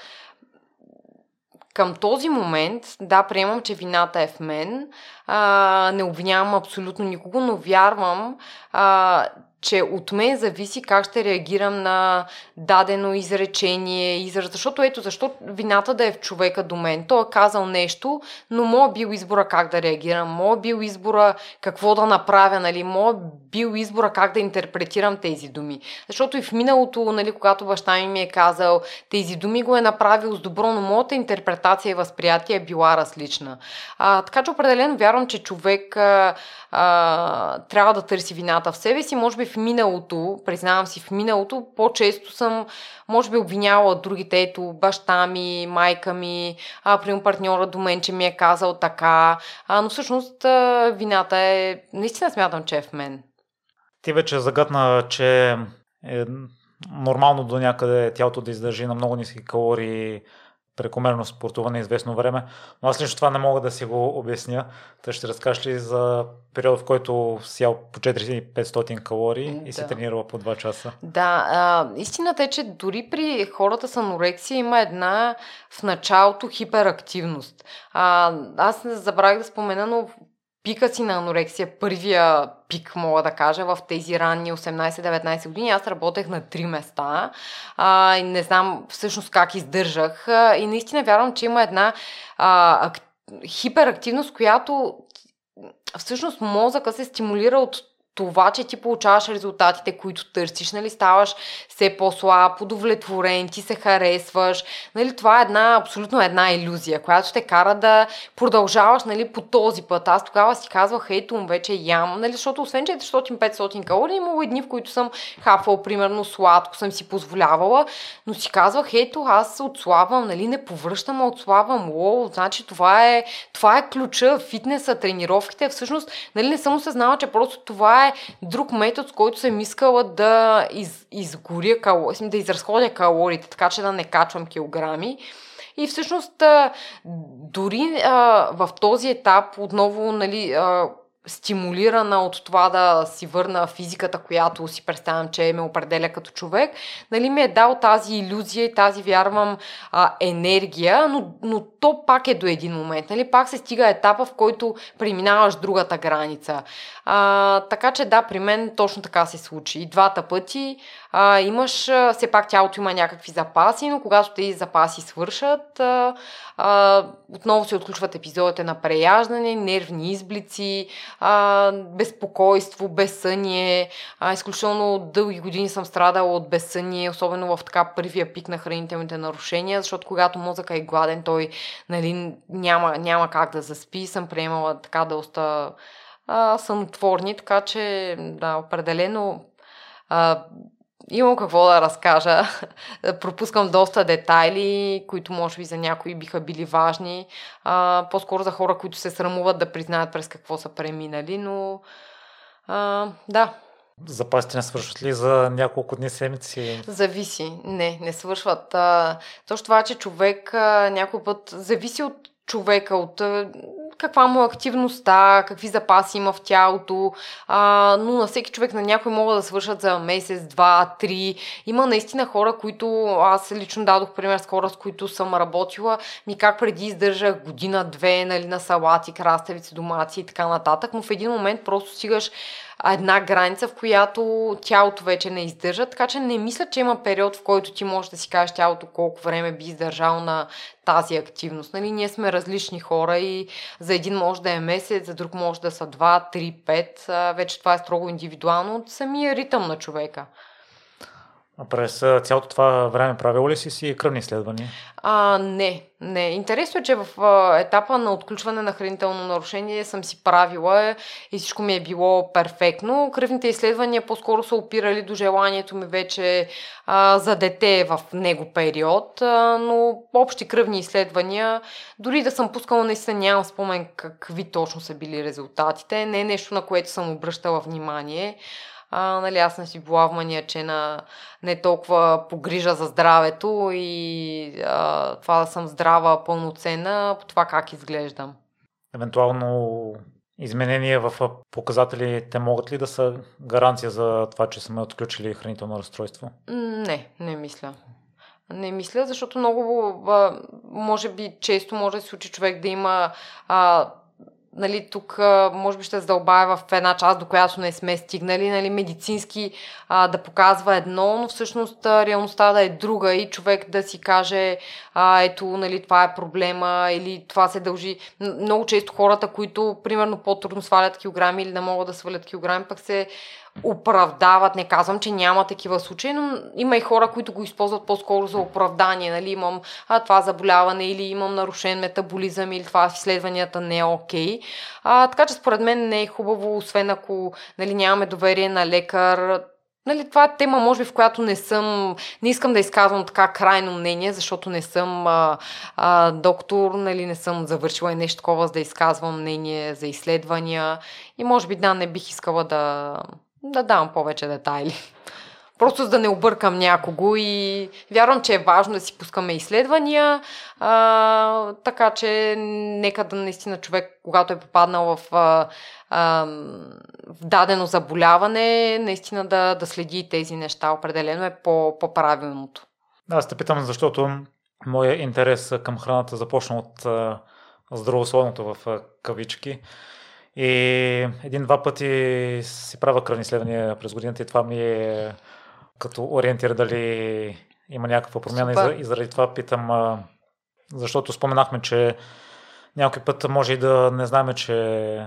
Към този момент, да, приемам, че вината е в мен, а, не обвинявам абсолютно никого, но вярвам, а, че от мен зависи как ще реагирам на дадено изречение, израз, защото ето защо вината да е в човека до мен. Той е казал нещо, но моят бил избора как да реагирам, моят бил избора какво да направя, нали, моят бил избора как да интерпретирам тези думи. Защото и в миналото, нали, когато баща ми ми е казал тези думи, го е направил с добро, но моята интерпретация и възприятие е била различна. А, така че определено вярвам, че човек а, а, трябва да търси вината в себе си. Може би в миналото, признавам си, в миналото по-често съм, може би, обвинявала другите, ето баща ми, майка ми, а, прием партньора до мен, че ми е казал така, а, но всъщност а, вината е, наистина смятам, че е в мен. Ти вече загадна, че е нормално до някъде тялото да издържи на много ниски калории, прекомерно спортуване известно време, но аз лично това не мога да си го обясня. Та ще разкажеш ли за период, в който си ял по четиристотин до петстотин калории да. И си тренирала по два часа? Да, а, истината е, че дори при хората с анорексия има една в началото хиперактивност. А, аз не забравих да спомена, но пика си на анорексия, първия пик, мога да кажа, в тези ранни осемнадесет-деветнадесет години. Аз работех на три места а, и не знам всъщност как издържах. А, и наистина вярвам, че има една а, ак... хиперактивност, която всъщност мозъка се стимулира от това, че ти получаваш резултатите, които търсиш, нали, ставаш все по-слаб, удовлетворен, ти се харесваш. Нали, това е една, абсолютно една илюзия, която те кара да продължаваш, нали, по този път. Аз тогава си казвах, ето, вече ям, нали, защото освен че четиристотин-петстотин калории, имало и дни, в които съм хапвала, примерно, сладко, съм си позволявала, но си казвах, ето, аз отслабвам, нали, не повръщам, а отслабвам. Лоу, значи това е, това е ключа, фитнеса, тренировките. Всъщност, нали, не съм осъзнала, че просто това е друг метод, с който съм искала да из, изгоря калории, да изразходя калориите, така че да не качвам килограми. И всъщност дори а, в този етап отново, нали, а, стимулирана от това да си върна физиката, която си представям, че ме определя като човек, нали, ми е дал тази илюзия и тази, вярвам, а, енергия, но, но то пак е до един момент. Нали, пак се стига етапа, в който преминаваш другата граница. А, така че да, при мен точно така се случи. И двата пъти а, имаш, а, все пак тялото има някакви запаси, но когато тези запаси свършат, а, а, отново се отключват епизодите на преяждане, нервни изблици, а, безпокойство, безсъние. А, изключително дълги години съм страдала от безсъние, особено в така първия пик на хранителните нарушения, защото когато мозъка е гладен, той, нали, няма, няма как да заспи. Съм приемала така доста а, сънотворни, така че да, определено а, имам какво да разкажа. Пропускам доста детайли, които може би за някои биха били важни. А, по-скоро за хора, които се срамуват да признаят през какво са преминали, но а, да. Запасите не свършват ли за няколко дни, седмици? Зависи. Не, не свършват. А, точно това, че човек а, някой път зависи от човека, от каква му е активността, какви запаси има в тялото, а, но на всеки човек, на някой могат да свършат за месец, два, три. Има наистина хора, които аз лично дадох пример с хора, с които съм работила, ми как преди издържах година, две, нали, на салати, краставици, домати и така нататък, но в един момент просто стигаш една граница, в която тялото вече не издържа, така че не мисля, че има период, в който ти можеш да си кажеш тялото колко време би издържало на тази активност. Нали, ние сме различни хора и за един може да е месец, за друг може да са два, три, пет. Вече това е строго индивидуално от самия ритъм на човека. А през цялото това време правила ли си си кръвни изследвания? А, не, не. Интересно е, че в етапа на отключване на хранително нарушение съм си правила и всичко ми е било перфектно. Кръвните изследвания по-скоро са опирали до желанието ми вече а, за дете в него период, а, но общи кръвни изследвания, дори да съм пускала, наистина нямам спомен какви точно са били резултатите. Не е нещо, на което съм обръщала внимание. А, нали, аз съм си била вманиячена, не толкова погрижа за здравето и а, това да съм здрава, пълноценна, по това как изглеждам. Евентуално изменения в показатели, те могат ли да са гаранция за това, че сме отключили хранително разстройство? Не, не мисля. Не мисля, защото много, а, може би често може да се случи човек да има... А, Нали, тук може би ще задълбавя в една част, до която не сме стигнали, нали, медицински а, да показва едно, но всъщност реалността да е друга и човек да си каже а, ето, нали, това е проблема или това се дължи. Много често хората, които примерно по-трудно свалят килограми или не могат да свалят килограми, пък се оправдават. Не казвам, че няма такива случаи, но има и хора, които го използват по-скоро за оправдание. Нали, имам а, това заболяване или имам нарушен метаболизъм или това в изследванията не е окей. А, така че според мен не е хубаво, освен ако, нали, нямаме доверие на лекар. Нали, това е тема, може би, в която не съм, не искам да изказвам така крайно мнение, защото не съм а, а, доктор, нали, не съм завършила и нещо такова, за да изказвам мнение за изследвания и може би да, не бих искала да, да давам повече детайли. Просто за да не объркам някого и вярвам, че е важно да си пускаме изследвания, а, така че нека да наистина човек, когато е попаднал в, а, а, в дадено заболяване, наистина да, да следи тези неща. Определено е по, по-правилното. Аз те питам, защото моя интерес към храната започна от а, здравословното в а, кавички. И един-два пъти си правя кръвни изследвания през годината и това ми е като ориентир дали има някаква промяна. Супер. И заради това питам, защото споменахме, че някой път може и да не знаем, че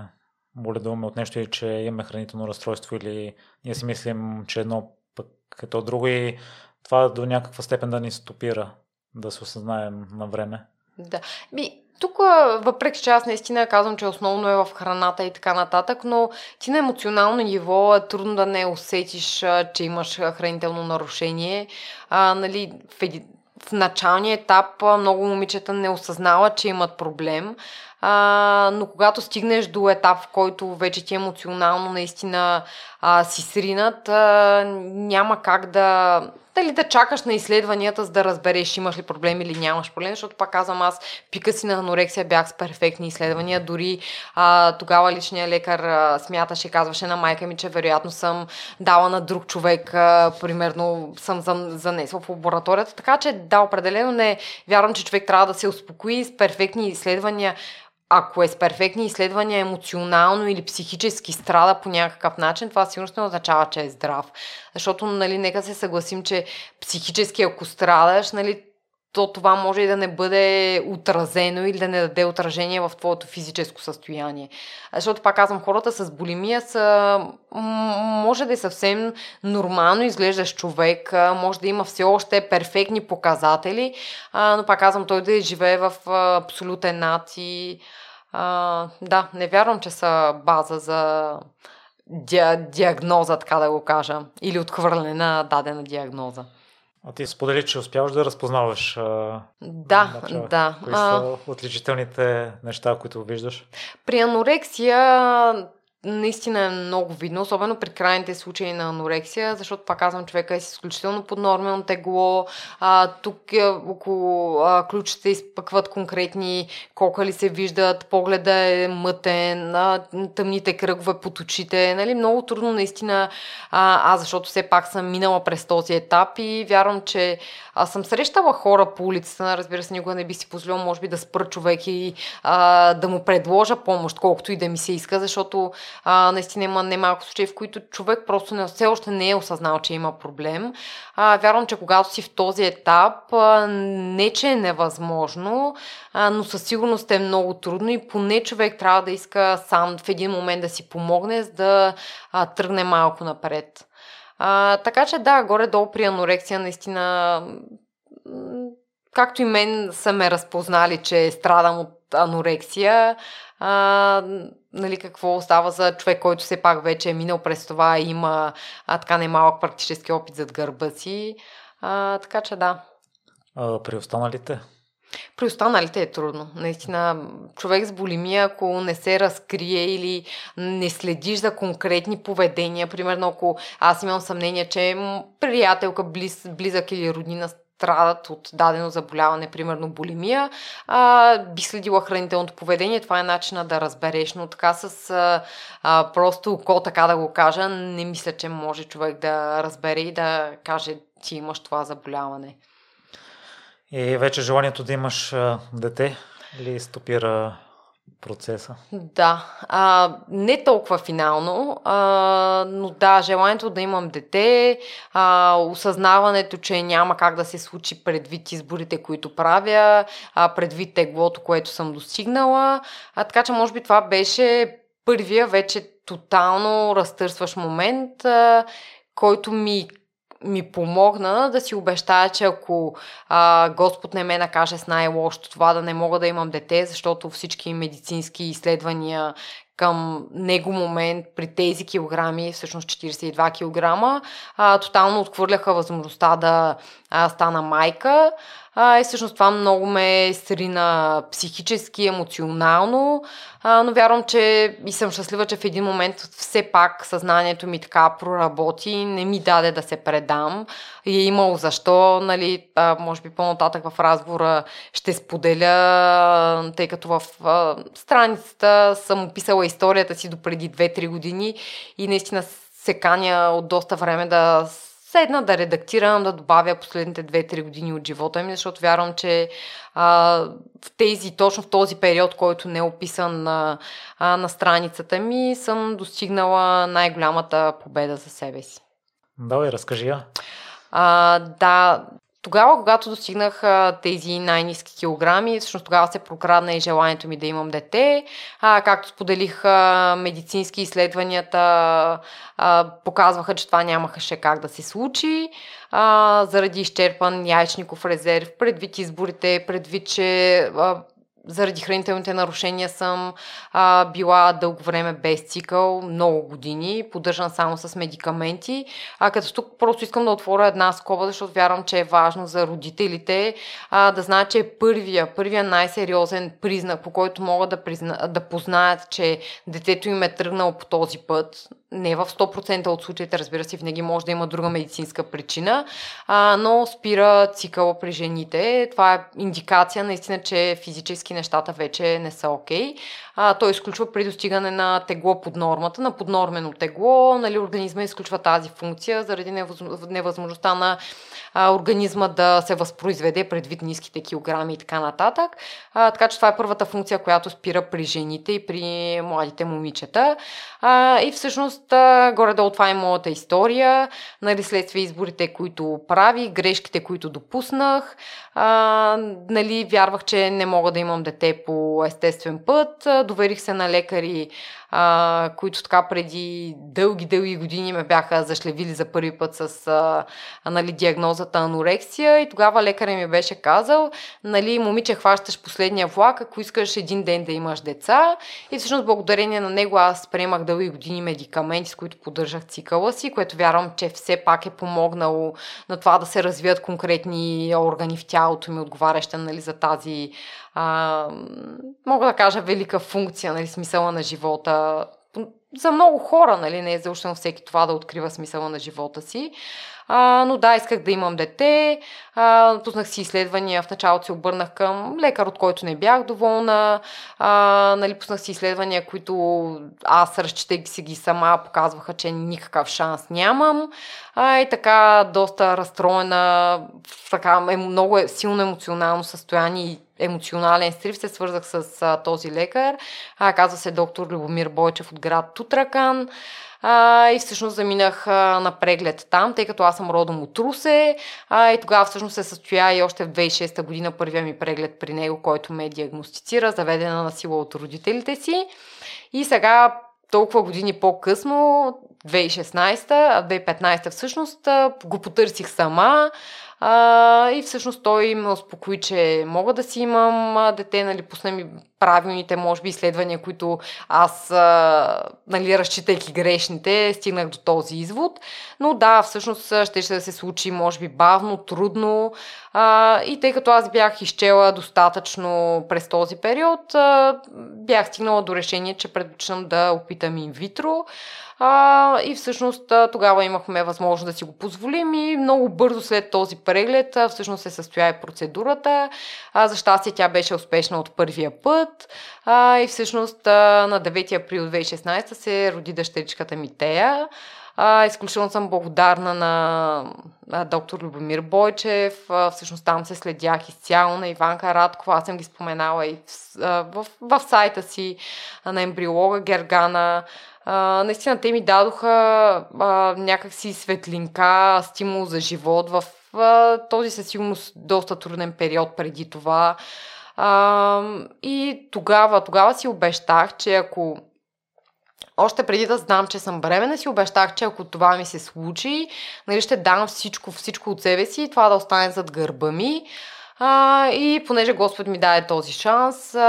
боледуваме от нещо и че имаме хранително разстройство или ние си мислим, че едно пък е то друго и това до някаква степен да ни стопира, да се осъзнаем на време. Да, ми... Тук, въпреки че аз наистина казвам, че основно е в храната и така нататък, но ти на емоционално ниво е трудно да не усетиш, че имаш хранително нарушение. А, нали, в, еди... в началния етап много момичета не осъзнават, че имат проблем. а, но когато стигнеш до етап, в който вече ти емоционално наистина а, си сринат, а, няма как да... Дали да чакаш на изследванията, за да разбереш имаш ли проблем или нямаш проблем, защото пак казвам, аз пика си на анорексия бях с перфектни изследвания, дори а, тогава личният лекар а, смяташе, казваше на майка ми, че вероятно съм дала на друг човек, а, примерно съм занесла в лабораторията, така че да, определено не вярвам, че човек трябва да се успокои с перфектни изследвания. Ако е с перфектни изследвания, емоционално или психически страда по някакъв начин, това сигурно не означава, че е здрав. Защото, нали, нека се съгласим, че психически ако страдаш, нали, то това може и да не бъде отразено или да не даде отражение в твоето физическо състояние. Защото, пак казвам, хората с булимия са... може да е съвсем нормално изглеждаш човек, може да има все още перфектни показатели, но пак казвам, той да живее в абсолютен над и... Да, не вярвам, че са база за диагноза, така да го кажа, или отхвърляне на дадена диагноза. А ти сподели, че успяваш да разпознаваш а, да, начала, да. Кои са а... отличителните неща, които виждаш? При анорексия наистина е много видно, особено при крайните случаи на анорексия, защото пак казвам, човека е с изключително поднормално тегло, а, тук а, около а, ключите изпъкват конкретни кокали се виждат, погледа е мътен, а, тъмните кръгове под очите, нали, много трудно наистина, а, аз защото все пак съм минала през този етап и вярвам, че аз съм срещала хора по улицата, разбира се, никога не бих си позволила, може би да спра човек и а, да му предложа помощ, колкото и да ми се иска, защото А, наистина има немалко случаи, в които човек просто не, все още не е осъзнал, че има проблем. А, вярвам, че когато си в този етап, а, не че е невъзможно, а, но със сигурност е много трудно и поне човек трябва да иска сам в един момент да си помогне, за да а, тръгне малко напред. А, така че да, горе-долу при анорексия наистина, както и мен са ме разпознали, че страдам от анорексия, а, нали, какво остава за човек, който все пак вече е минал през това и има а, така немалък практически опит зад гърба си. А, така че да. А, при останалите? При останалите е трудно. Наистина, човек с булимия, ако не се разкрие или не следиш за конкретни поведения, примерно ако аз имам съмнение, че приятелка, близ, близък или роднина страдат от дадено заболяване, примерно булимия, а, би следила хранителното поведение. Това е начинът да разбереш, но така с а, а, просто око, така да го кажа, не мисля, че може човек да разбере и да каже, ти имаш това заболяване. И вече желанието да имаш а, дете ли стопира процеса? Да, а, не толкова финално, а, но да, желанието да имам дете, а, осъзнаването, че няма как да се случи предвид изборите, които правя, а, предвид теглото, което съм достигнала, а, така че може би това беше първия вече тотално разтърсващ момент, а, който ми ми помогна да си обещая, че ако а, Господ не ме накаже с най-лошото това да не мога да имам дете, защото всички медицински изследвания към него момент при тези килограми, всъщност четиридесет и два килограма, а, тотално отхвърляха възможността да а, стана майка. А, и всъщност това много ме срина психически, емоционално, а, но вярвам, че и съм щастлива, че в един момент все пак съзнанието ми така проработи, не ми даде да се предам и е имало защо, нали, а, може би по-нататък в разговора ще споделя, тъй като в а, страницата съм описала историята си до преди две-три години и наистина се каня от доста време да седна да редактирам, да добавя последните две-три години от живота ми, защото вярвам, че а, в тези, точно в този период, който не е описан а, а, на страницата ми, съм достигнала най-голямата победа за себе си. Давай, разкажи я. А, да, тогава, когато достигнах а, тези най-ниски килограми, всъщност тогава се прокрадна и желанието ми да имам дете. А, както споделих, а, медицински изследванията а, показваха, че това нямаше как да се случи. А, заради изчерпан яйчников резерв, предвид изборите, предвид, че а, заради хранителните нарушения съм а, била дълго време без цикъл, много години, поддържана само с медикаменти. А като тук просто искам да отворя една скоба, защото вярвам, че е важно за родителите а, да знаят, че е първия, първия най-сериозен признак, по който могат да, призна, да познаят, че детето им е тръгнало по този път. Не в сто процента от случаите, разбира се, винаги може да има друга медицинска причина, а, но спира цикъла при жените. Това е индикация наистина, че физически нещата вече не са окей. Okay. Той изключва при достигане на тегло под нормата, на поднормено тегло. Нали, организма изключва тази функция заради невъз... невъзможността на а, организма да се възпроизведе предвид ниските килограми и така нататък. А, така че това е първата функция, която спира при жените и при младите момичета. А, и всъщност горе-долу това е моята история, нали, следствие изборите, които прави, грешките, които допуснах. А, нали, вярвах, че не мога да имам дете по естествен път. Доверих се на лекари, а, които така преди дълги-дълги години ме бяха зашлевили за първи път с а, нали, диагнозата анорексия, и тогава лекаря ми беше казал, нали, момиче, хващаш последния влак, ако искаш един ден да имаш деца. И всъщност благодарение на него аз приемах дълги години медикаменти, с които поддържах цикъла си, което вярвам, че все пак е помогнало на това да се развият конкретни органи в тялото ми, отговаряща, нали, за тази а, мога да кажа велика функция, нали, смисъла на живота. За много хора, нали, не е заушено всеки това да открива смисъла на живота си. А, но да, исках да имам дете. А, пуснах си изследвания. В началото се обърнах към лекар, от който не бях доволна. А, нали, пуснах си изследвания, които аз, разчитайки си ги сама, показваха, че никакъв шанс нямам. А, и така, доста разстроена, така, е много силно емоционално състояние и емоционален срив, се свързах с а, този лекар. А, казва се доктор Любомир Бойчев от град Тутракан. А, и всъщност заминах а, на преглед там, тъй като аз съм родом от Русе, а, и тогава всъщност се състоя и още в две хиляди и шеста година първия ми преглед при него, който ме диагностицира, заведена на сила от родителите си. И сега, толкова години по-късно, две хиляди и шестнадесета, две хиляди и петнадесета всъщност, го потърсих сама. Uh, и всъщност той ме успокои, че мога да си имам дете, нали, пусна ми правилните, може би, изследвания, които аз, uh, нали, разчитайки грешните, стигнах до този извод. Но да, всъщност ще ще да се случи, може би, бавно, трудно. Uh, и тъй като аз бях изчела достатъчно през този период, uh, бях стигнала до решение, че предпочитам да опитам инвитро. Uh, и всъщност тогава имахме възможност да си го позволим и много бързо след този преглед всъщност се състоя и процедурата. Uh, за щастие тя беше успешна от първия път. Uh, и всъщност uh, на девети април две хиляди и шестнадесета се роди дъщеричката Митея. Uh, изключително съм благодарна на uh, доктор Любомир Бойчев. Uh, всъщност там се следях изцяло на Иванка Радкова. Аз съм ги споменала и в, uh, в, в, в сайта си uh, на ембриолога Гергана. Uh, наистина те ми дадоха uh, някакси светлинка, стимул за живот в uh, този със сигурност доста труден период преди това. Uh, и тогава, тогава си обещах, че ако още преди да знам, че съм бременна, си обещах, че ако това ми се случи, нали, ще дам всичко, всичко от себе си и това да остане зад гърба ми. А, и понеже Господ ми даде този шанс, а,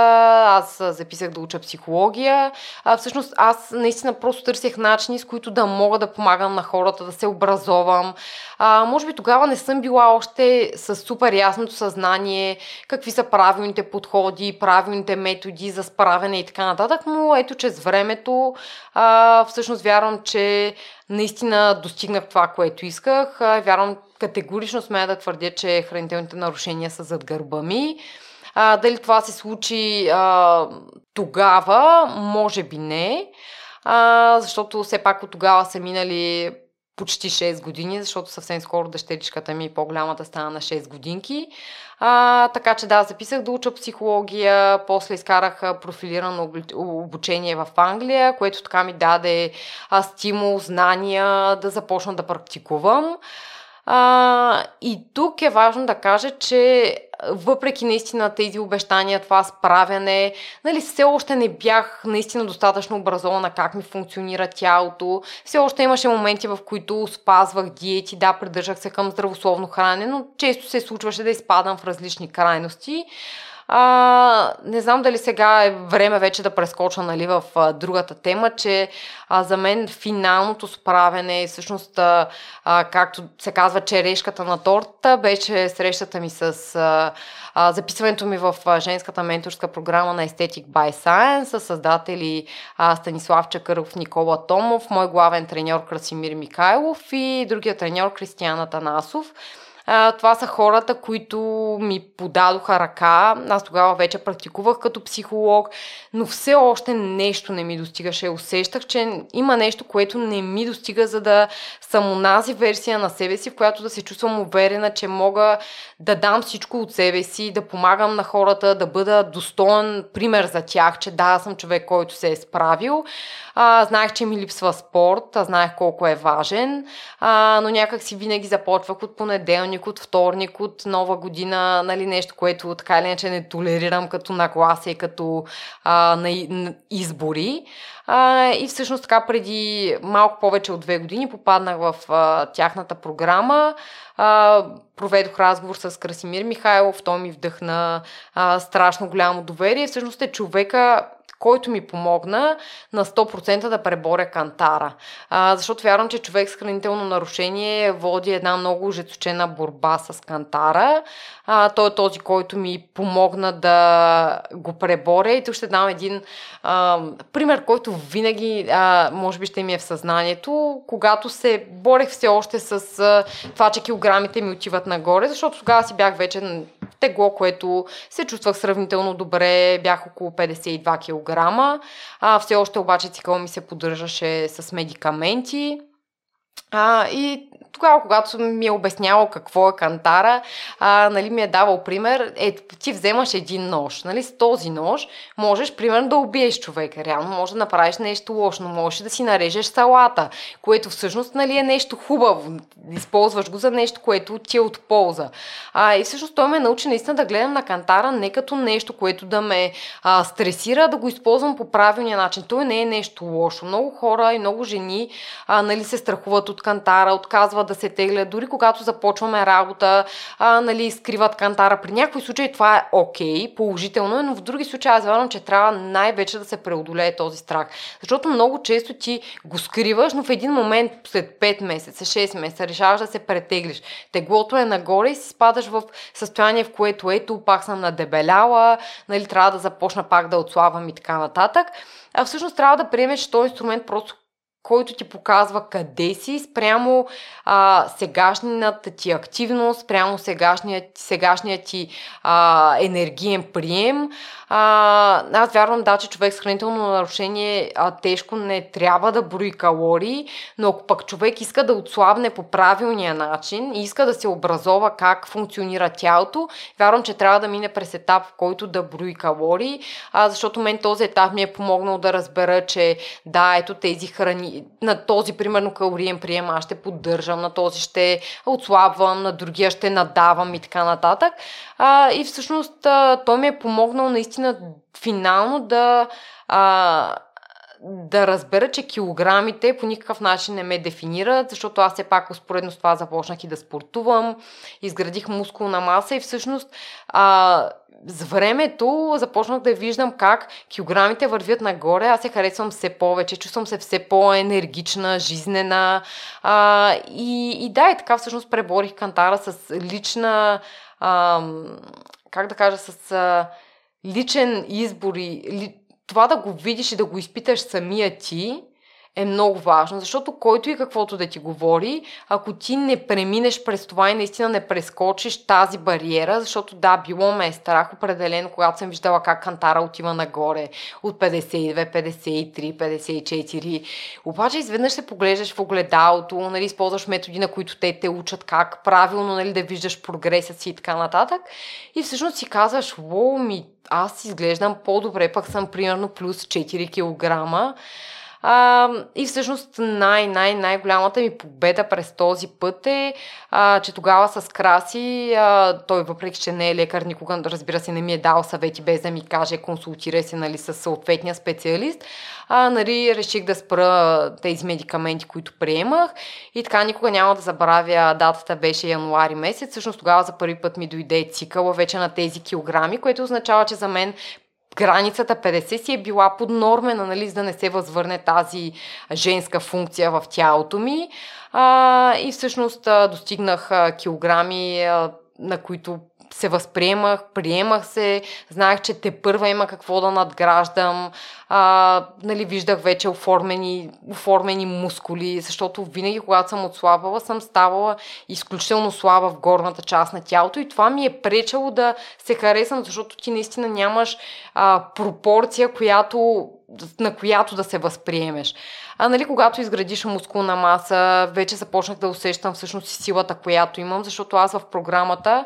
аз записах да уча психология. А, всъщност аз наистина просто търсех начини, с които да мога да помагам на хората, да се образовам. А, може би тогава не съм била още с супер ясното съзнание какви са правилните подходи, правилните методи за справяне и така нататък, но ето, че с времето а, всъщност вярвам, че наистина достигнах това, което исках. Вярвам, категорично смея да твърдя, че хранителните нарушения са зад гърба ми. А, дали това се случи а, тогава? Може би не. А, защото все пак от тогава са минали почти шест години, защото съвсем скоро дъщеричката ми, по-голямата, стана на шест годинки. А, така че да, записах да уча психология, после изкарах профилирано обучение в Англия, което така ми даде а, стимул, знания да започна да практикувам. А, и тук е важно да кажа, че въпреки наистина тези обещания, това справяне, нали, все още не бях наистина достатъчно образована как ми функционира тялото. Все още имаше моменти, в които спазвах диети, да, придържах се към здравословно хранене, но често се случваше да изпадам в различни крайности. А, не знам дали сега е време вече да прескоча, нали, в а, другата тема, че а, за мен финалното справяне, всъщност, а, а, както се казва, черешката на тортата, беше срещата ми с а, а, записването ми в а, женската менторска програма на Aesthetic by Science, с създатели а, Станислав Чакъров, Никола Томов, мой главен треньор Красимир Михайлов и другия треньор Кристиана Танасов. Това са хората, които ми подадоха ръка. Аз тогава вече практикувах като психолог, но все още нещо не ми достигаше. Усещах, че има нещо, което не ми достига, за да съм онази версия на себе си, в която да се чувствам уверена, че мога да дам всичко от себе си, да помагам на хората, да бъда достоен пример за тях, че да, съм човек, който се е справил. А, знаех, че ми липсва спорт, а знаех колко е важен, а, но някак си винаги започвах от понеделник, от вторник, от нова година, нали, нещо, което така или иначе не толерирам като нагласа и като а, на, на избори. А, и всъщност така преди малко повече от две години попаднах в а, тяхната програма. А, проведох разговор с Красимир Михайлов, той ми вдъхна а, страшно голямо доверие. Всъщност е човека, който ми помогна на сто процента да преборя кантара. А, защото вярвам, че човек с хранително нарушение води една много ожесточена борба с кантара. А, той е този, който ми помогна да го преборя. И тук ще дам един а, пример, който винаги, а, може би, ще ми е в съзнанието. Когато се борех все още с а, това, че килограмите ми отиват нагоре, защото тогава си бях вече на тегло, което се чувствах сравнително добре. Бях около петдесет и два килограма. А, все още обаче цикъл ми се поддържаше с медикаменти. А, и тогава, когато ми е обяснявал какво е кантара, а, нали, ми е давал пример, е, ти вземаш един нож, нали, с този нож можеш, примерно, да убиеш човека, реално можеш да направиш нещо лошо, можеш да си нарежеш салата, което всъщност, нали, е нещо хубаво, използваш го за нещо, което ти е от полза. А, и всъщност той ме научи наистина да гледам на кантара не като нещо, което да ме а, стресира, да го използвам по правилния начин. Той не е нещо лошо. Много хора и много жени а, нали, се страхуват от кантара, отказват да се теглят, дори когато започваме работа, а, нали, скриват кантара. При някои случаи това е окей, okay, положително е, но в други случаи аз вярвам, че трябва най-вече да се преодолее този страх. Защото много често ти го скриваш, но в един момент, след пет месеца, шест месеца, решаваш да се претеглиш. Теглото е нагоре и си спадаш в състояние, в което ето, пак съм надебеляла, нали, трябва да започна пак да отслабвам и така нататък. А всъщност трябва да приемеш този инструмент просто, който ти показва къде си спрямо а, сегашната ти активност, спрямо сегашния, сегашния ти а, енергиен прием. А, аз вярвам, да, че човек с хранително нарушение а, тежко не трябва да брои калории, но ако пък човек иска да отслабне по правилния начин и иска да се образова как функционира тялото, вярвам, че трябва да мине през етап, в който да брои калории, а, защото мен този етап ми е помогнал да разбера, че да, ето тези храни, на този, примерно, калориен прием аз ще поддържам, на този ще отслабвам, на другия ще надавам и така нататък. А, и всъщност а, той ми е помогнал наистина финално да а, да разбера, че килограмите по никакъв начин не ме дефинират, защото аз все пак успоредно с това започнах и да спортувам, изградих мускулна маса и всъщност а, с времето започнах да виждам как килограмите вървят нагоре, аз се харесвам все повече, чувствам се все по-енергична, жизнена а, и, и да, и така всъщност преборих кантара с лична, а, как да кажа, с а, личен избор и личен. Това да го видиш и да го изпиташ самия ти е много важно, защото който и каквото да ти говори, ако ти не преминеш през това и наистина не прескочиш тази бариера, защото да, било ме е страх определено, когато съм виждала как кантара отива нагоре от петдесет и две, петдесет и три, петдесет и четири. Обаче изведнъж се поглеждаш в огледалото, нали, използваш методи, на които те те учат как правилно, нали, да виждаш прогреса си и така нататък. И всъщност си казваш, лоу, ми, аз изглеждам по-добре, пък съм примерно плюс четири килограма. А, и всъщност най-най-най-голямата ми победа през този път е, а, че тогава с Краси, а, той въпреки, че не е лекар, никога, разбира се, не ми е дал съвети без да ми каже, консултирай се, нали, с съответния специалист. А, нали, реших да спра тези медикаменти, които приемах, и така никога няма да забравя, датата беше януари месец. Всъщност тогава за първи път ми дойде цикъла вече на тези килограми, което означава, че за мен границата петдесет си е била поднормена, нали, за да не се възвърне тази женска функция в тялото ми. А, и всъщност достигнах килограми, на които се възприемах, приемах се, знаех, че тепърва има какво да надграждам, а, нали, виждах вече оформени, оформени мускули, защото винаги, когато съм отслабвала, съм ставала изключително слаба в горната част на тялото и това ми е пречало да се харесам, защото ти наистина нямаш а, пропорция, която... на която да се възприемеш. А, нали, когато изградиш мускулна маса, вече започнах да усещам всъщност силата, която имам, защото аз в програмата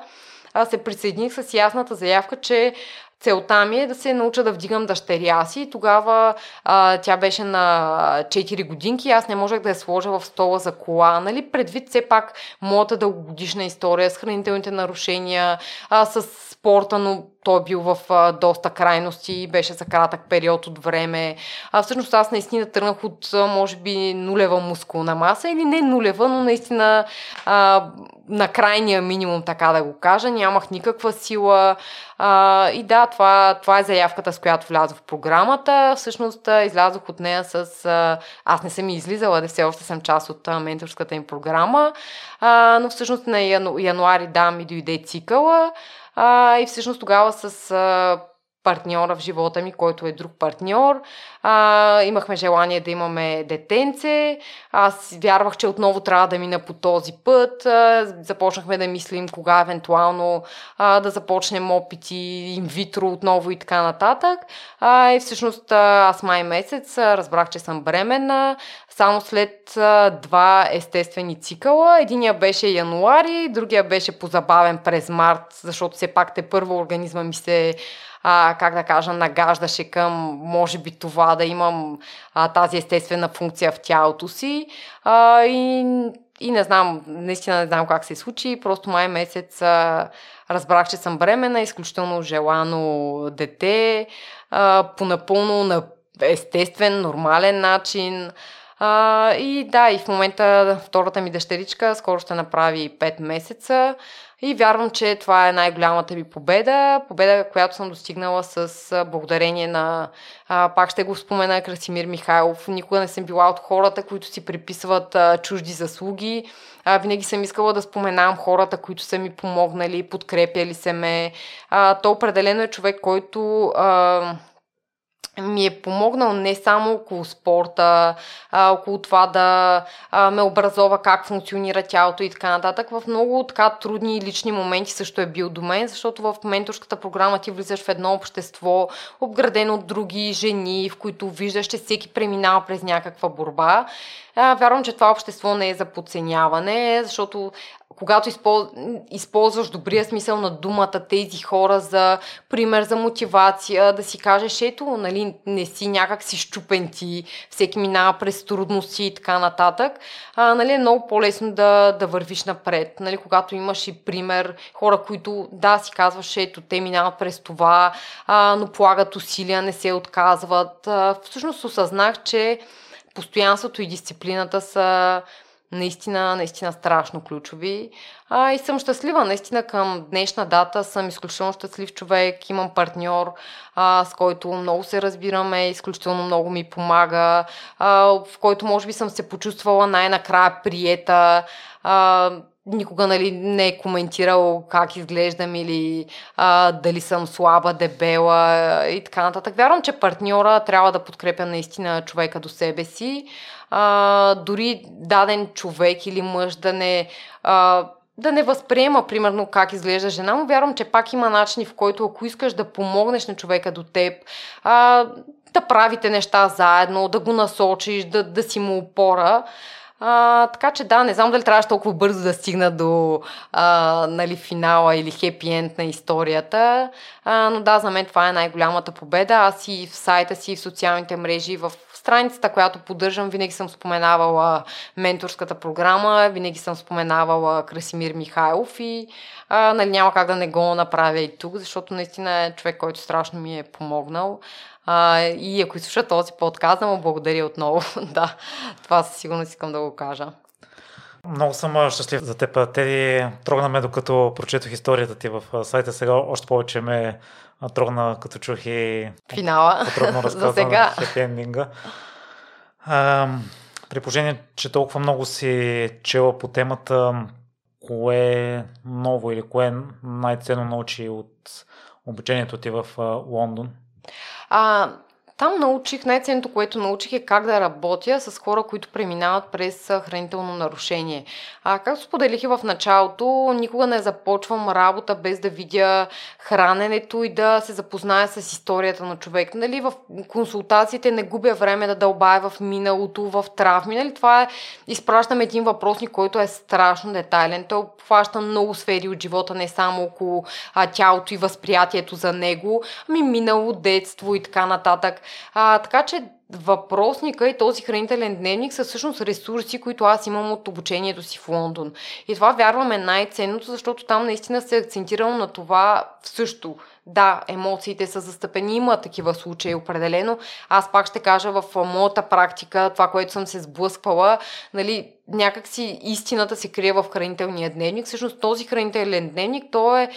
аз се присъединих с ясната заявка, че целта ми е да се науча да вдигам дъщеря си, и тогава а, тя беше на четири годинки и аз не можех да я сложа в стола за кола, нали? Предвид все пак моята дългогодишна история с хранителните нарушения, а, с спорта, но той бил в а, доста крайности и беше за кратък период от време. А, всъщност аз наистина тръгнах от а, може би нулева мускулна маса, или не нулева, но наистина а, на крайния минимум, така да го кажа. Нямах никаква сила, а, и да, това, това е заявката, с която влязох в програмата. Всъщност излязох от нея с... А, аз не съм излизала, да все още съм част от а, менторската им програма, а, но всъщност на яну, януари да ми дойде цикъла. А, и всъщност тогава с а, партньора в живота ми, който е друг партньор, а, имахме желание да имаме детенце. Аз вярвах, че отново трябва да мина по този път. А, започнахме да мислим кога евентуално а, да започнем опити инвитро отново и така нататък. А, и всъщност аз май месец разбрах, че съм бременна. Само след а, два естествени цикъла. Единия беше януари, другия беше позабавен през март, защото все пак те първо организма ми се, а, как да кажа, нагаждаше към, може би, това да имам а, тази естествена функция в тялото си. А, и, и не знам, наистина не знам как се случи. Просто май месец а, разбрах, че съм бремена, изключително желано дете, а, по напълно на естествен, нормален начин. А, и да, и в момента втората ми дъщеричка скоро ще направи пет месеца и вярвам, че това е най-голямата ми победа, победа, която съм достигнала с благодарение на, а, пак ще го спомена, Красимир Михайлов. Никога не съм била от хората, които си приписват а, чужди заслуги. А, винаги съм искала да споменам хората, които са ми помогнали, подкрепяли се ме. А, то определено е човек, който... А, ми е помогнал не само около спорта, а, около това да а, ме образова как функционира тялото и така нататък. В много така трудни лични моменти също е бил до мен, защото в менторската програма ти влизаш в едно общество, обградено от други жени, в които виждаш, че всеки преминава през някаква борба. А, вярвам, че това общество не е за подценяване, защото когато използваш добрия смисъл на думата тези хора за пример, за мотивация, да си кажеш, ето, нали, не си някак си щупен ти, всеки минава през трудности и така нататък, а, нали, е много по-лесно да, да вървиш напред. Нали, когато имаш и пример, хора, които, да, си казваш, ето, те минават през това, а, но полагат усилия, не се отказват. А, всъщност осъзнах, че постоянството и дисциплината са наистина, наистина страшно ключови. А, и съм щастлива. Наистина към днешна дата съм изключително щастлив човек. Имам партньор, а, с който много се разбираме, изключително много ми помага, а, в който може би съм се почувствала най-накрая приета. А, никога, нали, не е коментирал как изглеждам или а, дали съм слаба, дебела и така нататък. Вярвам, че партньора трябва да подкрепя наистина човека до себе си. А, дори даден човек или мъж да не, а, да не възприема, примерно, как изглежда жена му, вярвам, че пак има начини, в който ако искаш да помогнеш на човека до теб, а, да правите неща заедно, да го насочиш, да, да си му опора. А, така че да, не знам дали трябваше толкова бързо да стигна до а, нали, финала или хепи енд на историята, а, но да, за мен това е най-голямата победа. Аз и в сайта си, и в социалните мрежи, в страницата, която поддържам, винаги съм споменавала менторската програма, винаги съм споменавала Красимир Михайлов и а, нали, няма как да не го направя и тук, защото наистина е човек, който страшно ми е помогнал. А, и ако изслуша този подкаст, да му благодаря отново. Да, това със сигурност искам да го кажа. Много съм щастлив за теб, Теди. Трогна ме, докато прочетох историята ти в сайта. Сега още повече ме трогна, като чух и финала, подробно разказана хепи ендинга. При положение, че толкова много си чела по темата, кое ново или кое най-ценно научи от обучението ти в Лондон? А... Там научих, най-ценното, което научих е как да работя с хора, които преминават през хранително нарушение. А, както споделих и в началото, никога не започвам работа без да видя храненето и да се запозная с историята на човек. Нали, в консултациите не губя време да дълбая в миналото, в травми. Нали, това е, изпращам един въпросник, който е страшно детайлен. Той обхваща много сфери от живота, не само около а, тялото и възприятието за него, ами минало, детство и така нататък. А, така че въпросника и този хранителен дневник са всъщност ресурси, които аз имам от обучението си в Лондон. И това, вярвам, е най-ценното, защото там наистина се е акцентирано на това също. Да, емоциите са застъпени, има такива случаи определено. Аз пак ще кажа, в моята практика, това, което съм се сблъсквала, нали, някак си истината се крие в хранителния дневник. Всъщност този хранителен дневник, той е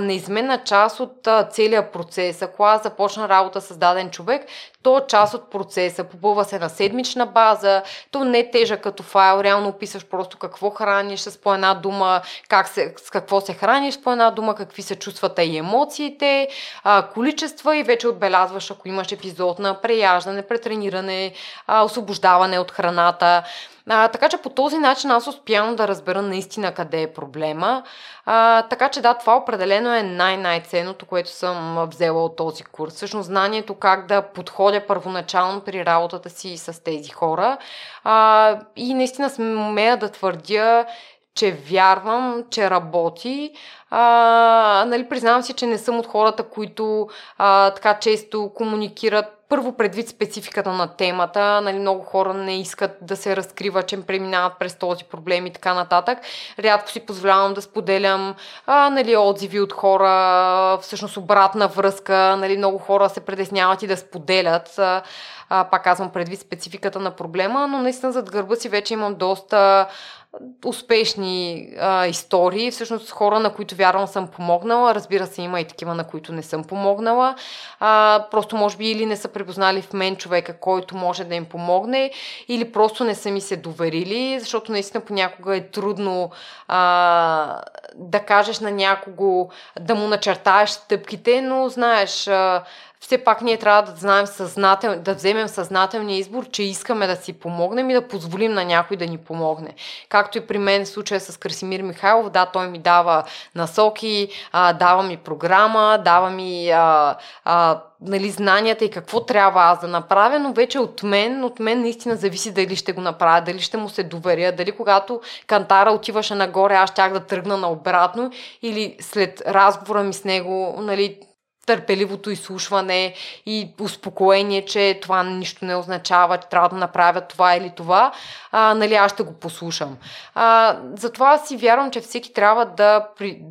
неизменна част от целия процес. Ако аз започна работа с даден човек, то е част от процеса. Попълва се на седмична база, то не е тежък като файл, реално описваш просто какво храниш с по една дума, как се, с какво се храниш с по една дума, какви са чувствата и емоциите, а, количества и вече отбелязваш, ако имаш епизод на преяждане, претрениране, а, освобождаване от храната. А, така че по този начин аз успявам да разбера наистина къде е проблема. А, така че да, това определено е най-най-ценното, което съм взела от този курс. Всъщност знанието как да подходя първоначално при работата си с тези хора. А, и наистина смея да твърдя, че вярвам, че работи. А, нали, признавам си, че не съм от хората, които а, така често комуникират. Първо, предвид спецификата на темата, нали, много хора не искат да се разкрива, че преминават през този проблем и така нататък. Рядко си позволявам да споделям а, нали, отзиви от хора, всъщност обратна връзка. Нали, много хора се притесняват и да споделят. А, а, пак казвам, предвид спецификата на проблема, но наистина зад гърба си вече имам доста успешни а, истории. Всъщност хора, на които вярвам съм помогнала. Разбира се, има и такива, на които не съм помогнала. А, просто може би или не са припознали в мен човека, който може да им помогне, или просто не са ми се доверили, защото наистина понякога е трудно а, да кажеш на някого, да му начертаеш стъпките, но знаеш, а, все пак ние трябва да знаем съзнател, да вземем съзнателния избор, че искаме да си помогнем и да позволим на някой да ни помогне. Както и при мен в случая с Красимир Михайлов, да, той ми дава насоки, а, дава ми програма, дава ми а, а, нали, знанията и какво трябва аз да направя, но вече от мен, от мен наистина зависи дали ще го направя, дали ще му се доверя, дали когато кантара отиваше нагоре, аз щях да тръгна наобратно или след разговора ми с него, нали, търпеливото изслушване и успокоение, че това нищо не означава, че трябва да направя това или това, а, нали, аз ще го послушам. А, затова аз си вярвам, че всеки трябва да,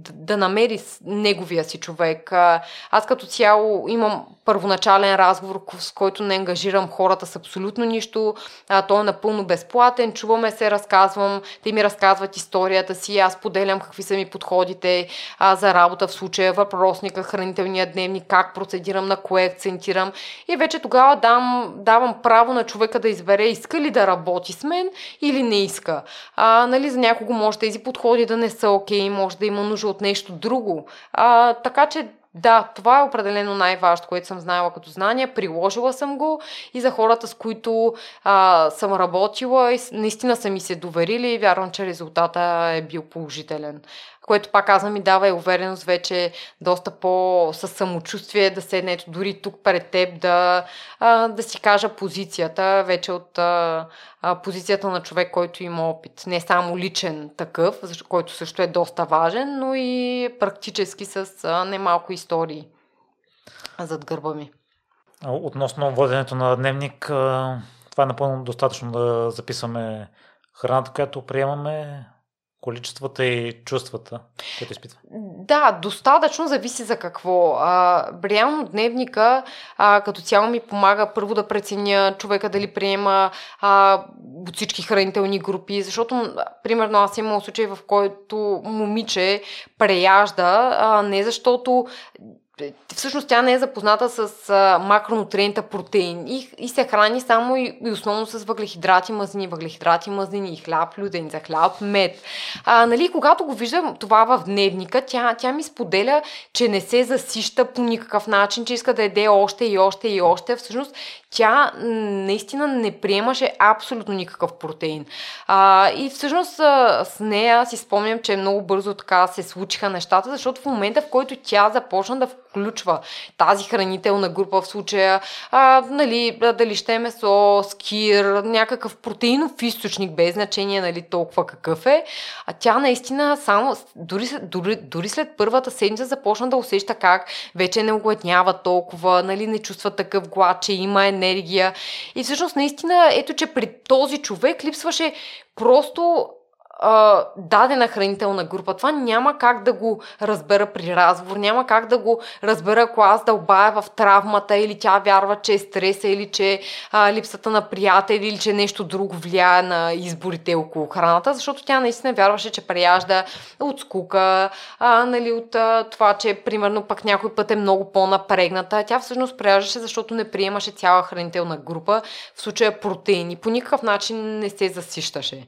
да намери неговия си човек. А, аз като цяло имам първоначален разговор, с който не ангажирам хората с абсолютно нищо. А, той е напълно безплатен, чуваме се, разказвам, те ми разказват историята си, аз поделям какви са ми подходите а, за работа в случая, въпросника, хранителния дневник, как процедирам, на кое акцентирам и вече тогава дам, давам право на човека да избере иска ли да работи с мен или не иска. А, нали, за някого може тези подходи да не са окей, може да има нужда от нещо друго. А, така че да, това е определено най-важното, което съм знаела като знание, приложила съм го и за хората, с които а, съм работила и наистина са ми се доверили и вярвам, че резултата е бил положителен. Което пак казвам ми дава и увереност вече доста по със самочувствие да седне ето дори тук пред теб да, а, да си кажа позицията вече от а, а, позицията на човек, който има опит. Не само личен такъв, който също е доста важен, но и практически с а, немалко истории зад гърба ми. Относно воденето на дневник, това е напълно достатъчно да записваме храната, която приемаме, количествата и чувствата, които изпитва. Да, достатъчно зависи за какво. А, реално дневника а, като цяло ми помага първо да преценя човека дали приема а, от всички хранителни групи, защото, примерно, аз имам случай, в който момиче преяжда, а, не защото... Всъщност тя не е запозната с а, макронутриента протеин и, и се храни само и, и основно с въглехидрати, мазнини, въглехидрати, мазнини, хляб, люден за хляб, мед. А, нали, когато го виждам това в дневника, тя, тя ми споделя, че не се засища по никакъв начин, че иска да яде още и още и още. Всъщност тя наистина не приемаше абсолютно никакъв протеин. А, и всъщност а, с нея си спомням, че много бързо така се случиха нещата, защото в момента, в който тя започна да включва тази хранителна група в случая, а, нали, дали ще е месо, скир, някакъв протеинов източник, без значение нали, толкова какъв е. А тя наистина само, дори, дори, дори след първата седмица започна да усеща как вече не огладнява толкова, нали, не чувства такъв глад, че има енергия. И всъщност наистина ето, че при този човек липсваше просто дадена хранителна група. Това няма как да го разбера при разговор, няма как да го разбера, ако аз дълбая в травмата или тя вярва, че е стреса или че а, липсата на приятел или че нещо друго влияе на изборите около храната, защото тя наистина вярваше, че преяжда от скука, а, нали, от а, това, че примерно пък някой път е много по-напрегната. Тя всъщност преяждаше, защото не приемаше цяла хранителна група, в случая протеини. По никакъв начин не се засищаше.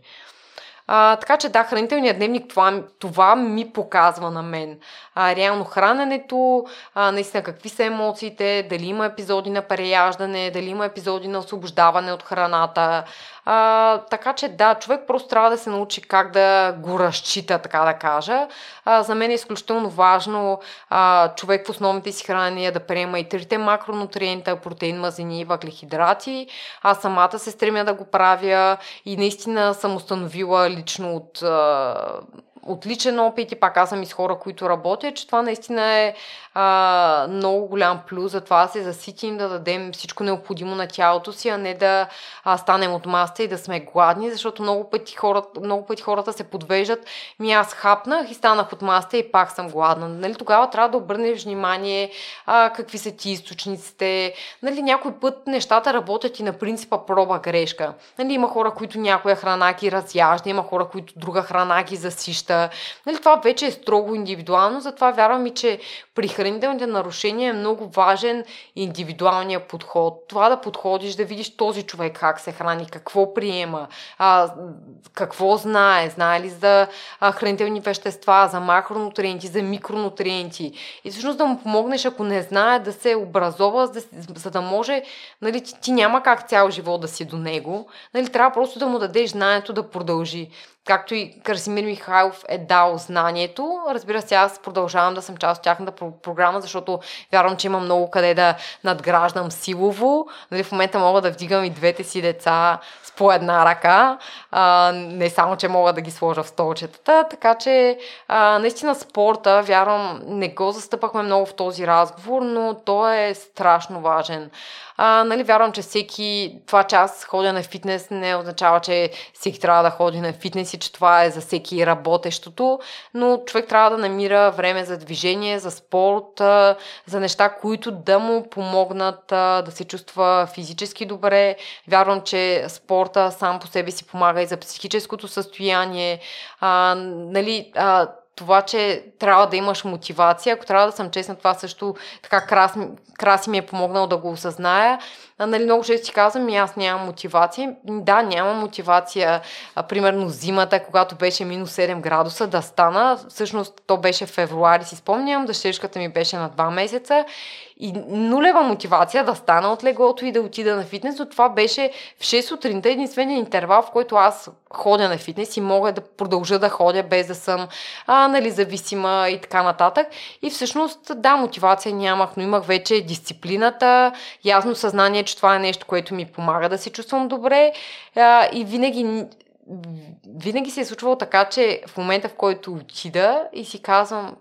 А, така че да, хранителният дневник, това, това ми показва на мен. А, реално храненето, а, наистина какви са емоциите, дали има епизоди на преяждане, дали има епизоди на освобождаване от храната. А, така че да, човек просто трябва да се научи как да го разчита, така да кажа. А, за мен е изключително важно а, човек в основните си хранения да приема и трите макронутриента, протеин, мазнини и въглехидрати. Аз самата се стремя да го правя и наистина съм установила лично от, от личен опит и пак аз съм и с хора, които работя, че това наистина е а, много голям плюс за това да се заситим, да дадем всичко необходимо на тялото си, а не да а, станем от масата и да сме гладни, защото много пъти хората, много пъти хората се подвеждат, ми аз хапнах и станах от масата и пак съм гладна. Нали, тогава трябва да обърнеш внимание а, какви са ти източниците. Нали, някой път нещата работят и на принципа проба-грешка. Нали, има хора, които някоя храна ги разяжда, има хора, които друга храна ги засища. Нали, това вече е строго индивидуално, затова вярвам и, че при хранителните нарушения е много важен индивидуалният подход. Това да подходиш, да видиш този човек как се храни, какво приема, а, какво знае, знае ли за хранителни вещества, за макронутриенти, за микронутриенти. И всъщност да му помогнеш, ако не знае, да се образова, за, за да може, нали, ти, ти няма как цял живот да си до него. Нали, трябва просто да му дадеш знанието да продължи. Както и Красимир Михайлов е дал знанието. Разбира се, аз продължавам да съм част от тяхната програма, защото вярвам, че има много къде да надграждам силово. Нали, в момента мога да вдигам и двете си деца с по една ръка. А, не само, че мога да ги сложа в столчетата. Така че, а, наистина спорта, вярвам, не го застъпахме много в този разговор, но той е страшно важен. А, нали, вярвам, че всеки това, че аз ходя на фитнес, не означава, че всеки трябва да ходи на фитнес и че това е за всеки работещото, но човек трябва да намира време за движение, за спорт, за неща, които да му помогнат да се чувства физически добре. Вярвам, че спорта сам по себе си помага и за психическото състояние. А, нали, а, това, че трябва да имаш мотивация. Ако трябва да съм честна, това също така Краси, краси ми е помогнал да го осъзная. Нали, много често си казвам, и аз нямам мотивация. Да, нямам мотивация. Примерно зимата, когато беше минус седем градуса, да стана. Всъщност то беше в февруари, си спомням. Дъщеричката ми беше на два месеца. И нулева мотивация да стана от леглото и да отида на фитнес. От това беше в шест сутринта единствения интервал, в който аз ходя на фитнес и мога да продължа да ходя без да съм а, нали, зависима и така нататък. И всъщност, да, мотивация нямах, но имах вече дисциплината, ясно съзнание, че това е нещо, което ми помага да се чувствам добре а, и винаги... винаги се е случвало така, че в момента, в който отида и си казвам,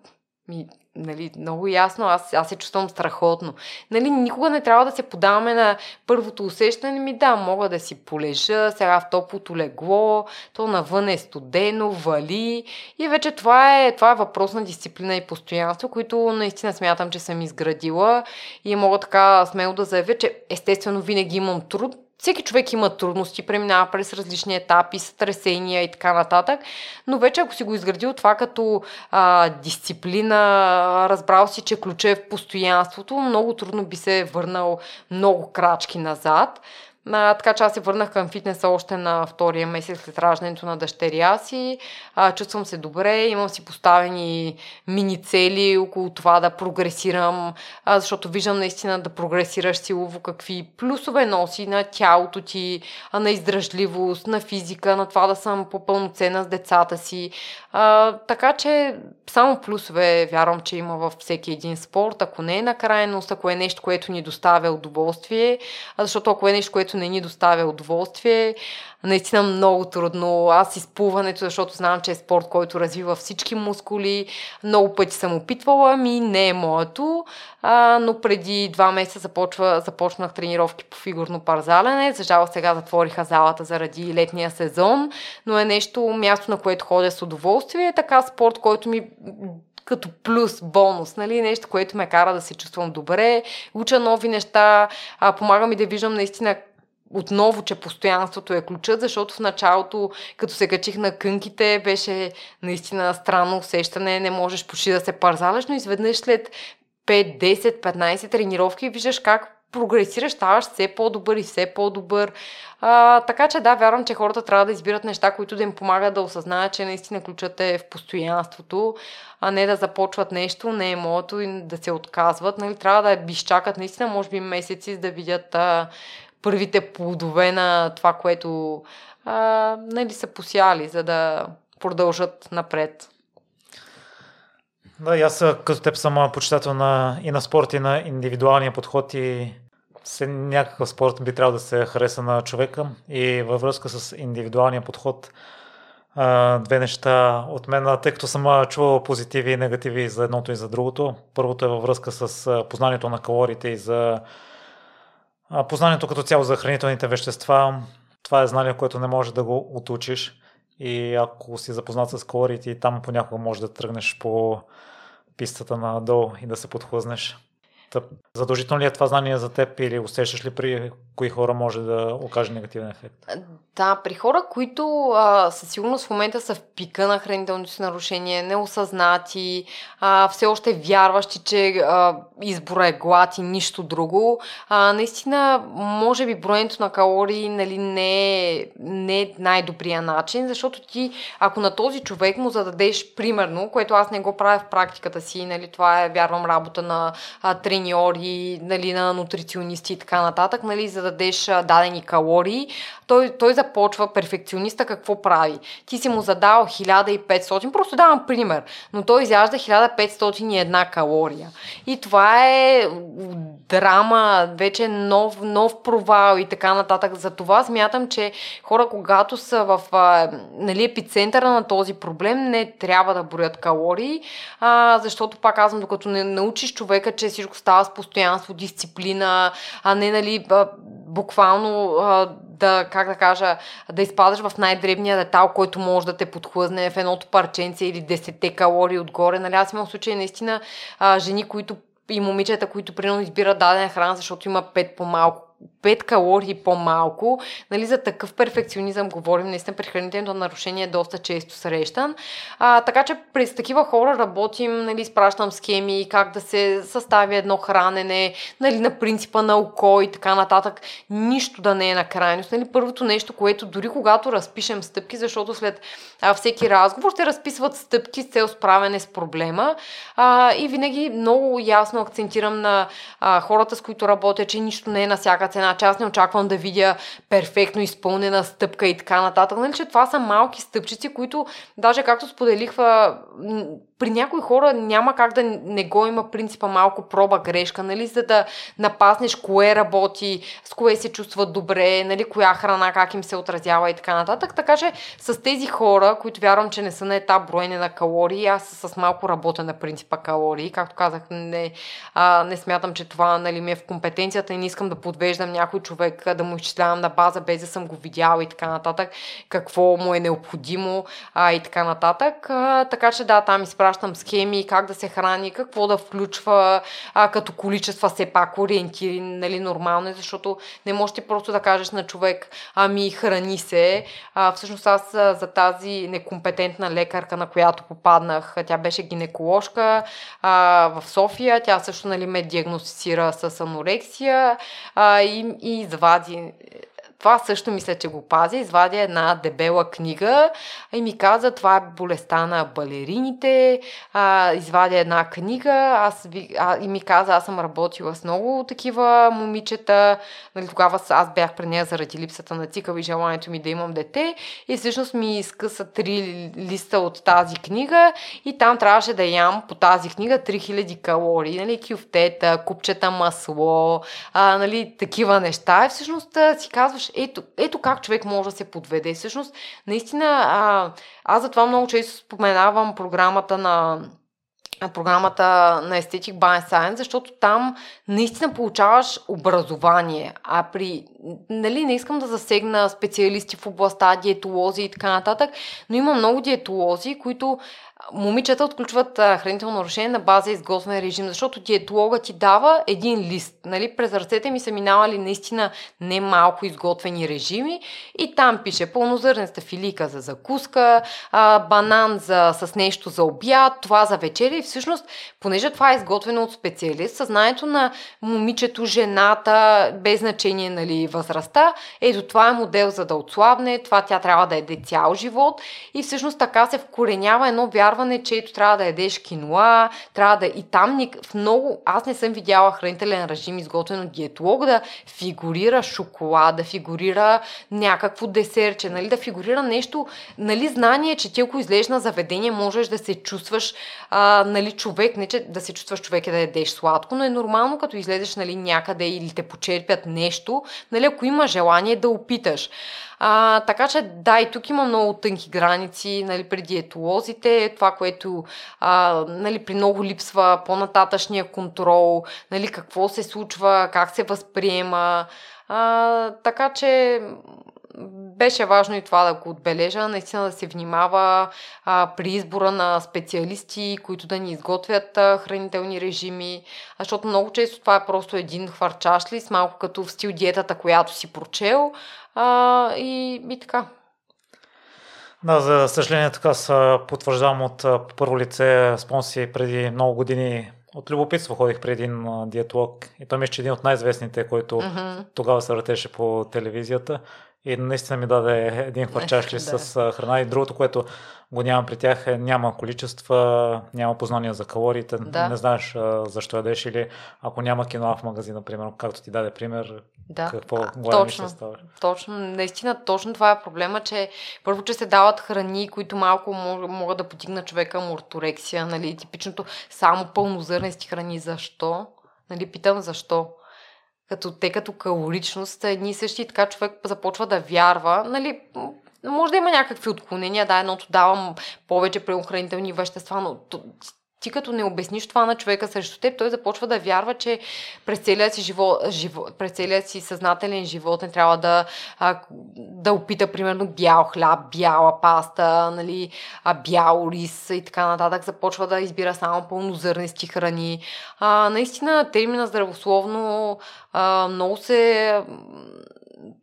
ми, нали, много ясно, аз, аз се чувствам страхотно. Нали, никога не трябва да се подаваме на първото усещане ми, да, мога да си полежа, сега в топлото легло, то навън е студено, вали и вече това е, това е въпрос на дисциплина и постоянство, които наистина смятам, че съм изградила и мога така смело да заявя, че естествено винаги имам труд. Всеки човек има трудности, преминава през различни етапи, сътресения и така нататък, но вече ако си го изградил това като а, дисциплина, разбрал си, че ключът е в постоянството, много трудно би се върнал много крачки назад. А, така че аз се върнах към фитнеса още на втория месец след раждането на дъщеря си. А, чувствам се добре, имам си поставени мини цели около това да прогресирам, а, защото виждам наистина да прогресираш силово какви плюсове носи на тялото ти, а, на издръжливост, на физика, на това да съм по-пълноценна с децата си. А, така че само плюсове вярвам, че има във всеки един спорт, ако не е на крайност, ако е нещо, което ни доставя удоволствие, а, защото ако е нещо, което не ни доставя удоволствие. Наистина много трудно. Аз изплуването, защото знам, че е спорт, който развива всички мускули. Много пъти съм опитвала, ми не е моето. А, но преди два месеца започва, започнах тренировки по фигурно парзалене. За жал сега затвориха залата заради летния сезон, но е нещо, място на което ходя с удоволствие. Така спорт, който ми като плюс, бонус, нали? Нещо, което ме кара да се чувствам добре, уча нови неща, а, помага ми да виждам наистина отново, че постоянството е ключът, защото в началото, като се качих на кънките, беше наистина странно усещане, не можеш почти да се парзаляш, но изведнъж след пет, десет, петнайсет тренировки виждаш как прогресираш, ставаш все по-добър и все по-добър. А, така че да, вярвам, че хората трябва да избират неща, които да им помагат да осъзнаят, че наистина ключът е в постоянството, а не да започват нещо, не е моето и да се отказват. Нали, трябва да изчакат наистина, може би месеци, да видят а, първите плодове на това, което а, нали, са посяли, за да продължат напред. Да, и аз като теб съм почитател на, и на спорт, и на индивидуалния подход и все някакъв спорт би трябвало да се хареса на човека. И във връзка с индивидуалния подход две неща от мен, тъй като съм чувал позитиви и негативи за едното и за другото. Първото е във връзка с познанието на калориите и за познанието като цяло за хранителните вещества. Това е знание, което не можеш да го отучиш. И ако си запознат с калориите, и там понякога можеш да тръгнеш по пистата надолу и да се подхлъзнеш. Тъп. Задължително ли е това знание за теб или усещаш ли при кои хора може да окаже негативен ефект? Да, при хора, които а, със сигурност в момента са в пика на хранителното си нарушение, неосъзнати, а, все още вярващи, че а, избора е глад и нищо друго, а, наистина може би броенето на калории, нали, не е, не е най-добрия начин, защото ти, ако на този човек му зададеш примерно, което аз не го правя в практиката си, нали, това е, вярвам, работа на а, треньори, нали, на нутриционисти и така нататък, нали, зададеш а, дадени калории, той, той започва перфекциониста какво прави. Ти си му задал хиляда и петстотин, просто давам пример, но той изяжда хиляда петстотин и една калория. И това е драма, вече нов, нов провал и така нататък. Затова смятам, че хора, когато са в а, нали, епицентъра на този проблем, не трябва да броят калории, а, защото пак казвам, докато не научиш човека, че всичко става с постоянство, дисциплина, а не нали, а, буквално а, да, как да кажа, да изпадаш в най-дребния детал, който може да те подхлъзне в едното парченце или десетте калории отгоре. Нали, аз имам случай наистина а, жени, които и момичета, които примерно избират дадена храна, защото има пет по-малко, пет калории по-малко. Нали, за такъв перфекционизъм говорим. Наистина при хранителното нарушение е доста често срещан. А, така че през такива хора работим, нали, изпращам схеми, как да се състави едно хранене, нали, на принципа на око и така нататък. Нищо да не е на крайност. Нали, първото нещо, което дори когато разпишем стъпки, защото след а, всеки разговор се разписват стъпки с цел справяне с проблема. А, и винаги много ясно акцентирам на а, хората, с които работя, че нищо не е на всяка всяка цена, че аз не очаквам да видя перфектно изпълнена стъпка и така нататък. Нали, че това са малки стъпчици, които даже както споделих, при някои хора няма как да не го има принципа малко проба грешка, нали, за да напаснеш кое работи, с кое се чувстват добре, нали, коя храна, как им се отразява и така нататък. Така че с тези хора, които вярвам, че не са на етап броене на калории, аз с малко работя на принципа калории. Както казах, не, а, не смятам, че това, нали, ми е в компетенцията и не искам да подвеждам някой човек, да му изчислявам на база, без да съм го видяла и така нататък, какво му е необходимо а, и така нататък. А, така че да, там изпращам схеми, как да се храни, какво да включва а, като количества, все пак ориентири, нали, нормално, защото не можеш ти просто да кажеш на човек, ами храни се. А, всъщност аз а, за тази некомпетентна лекарка, на която попаднах, тя беше гинеколожка а, в София, тя също, нали, ме диагностицира с анорексия а, и, и извади. Това също мисля, че го пази. Извадя една дебела книга и ми каза, това е болестта на балерините. А, извадя една книга аз, а, и ми каза, аз съм работила с много такива момичета. Нали, тогава аз бях при нея заради липсата на цикъл и желанието ми да имам дете. И всъщност ми изкъса три листа от тази книга и там трябваше да ям по тази книга три хиляди калории. Нали, кюфтета, купчета масло, а, нали, такива неща. И всъщност си казваш, Ето, ето как човек може да се подведе. Всъщност, наистина, а, аз затова много често споменавам програмата на програмата на Aesthetic by Science, защото там наистина получаваш образование. А при... Нали, не искам да засегна специалисти в областта, диетолози и така нататък, но има много диетолози, които момичета отключват а, хранително решение на база изготвен режим, защото диетолога ти дава един лист. Нали? През ръцете ми са минавали наистина не малко изготвени режими и там пише пълнозърнеста филийка за закуска, а, банан за, с нещо за обяд, това за вечеря и всъщност, понеже това е изготвено от специалист, съзнанието на момичето, жената, без значение, нали, възрастта, ето това е модел за да отслабне, това тя трябва да еде цял живот и всъщност така се вкоренява едно вярване, че ето трябва да ядеш киноа, трябва да... И там в много... Аз не съм видяла хранителен режим, изготвен от диетолог, да фигурира шоколад, да фигурира някакво десерче, нали, да фигурира нещо, нали, знание, че ти ако излезеш на заведение, можеш да се чувстваш а, нали, човек, не че да се чувстваш човек и да ядеш сладко, но е нормално, като излезеш, нали, някъде или те почерпят нещо, нали, ако има желание да опиташ. А, така че да, и тук има много тънки граници, нали, при диетолозите, това, което а, нали, при много липсва по-нататъчния контрол, нали, какво се случва, как се възприема, а, така че беше важно и това да го отбележа, наистина да се внимава а, при избора на специалисти, които да ни изготвят а, хранителни режими, защото много често това е просто един хвърчаш лист, малко като в стил диетата, която си прочел. А, и, и така. Да, за съжаление така се потвърждавам от първо лице. Спомням си преди много години от любопитство ходих при един диетолог и той ми беше един от най-известните, който mm-hmm. тогава се въртеше по телевизията и наистина ми даде един хвърчаш ли да. С храна и другото, което го нямам при тях, е няма количества, няма познания за калориите, да. Не знаеш защо ядеш или ако няма киноа в магазина, примерно, както ти даде пример, да. Какво големи ще ставаш. Точно, наистина точно това е проблема, че първо, че се дават храни, които малко могат да подигнат човека към орторексия, нали, типичното само пълнозърнести храни, защо? Нали, питам защо? Като те като калоричност, едни и същи, така човек започва да вярва, нали, може да има някакви отклонения, да, едното давам повече прехранителни вещества, но ти като не обясниш това на човека срещу теб, той започва да вярва, че през целия си, живо, живо, през целия си съзнателен живот не трябва да, а, да опита, примерно, бял хляб, бяла паста, нали, а, бял рис и така нататък. Започва да избира само пълнозърнести храни. А, наистина, термина здравословно а, много се...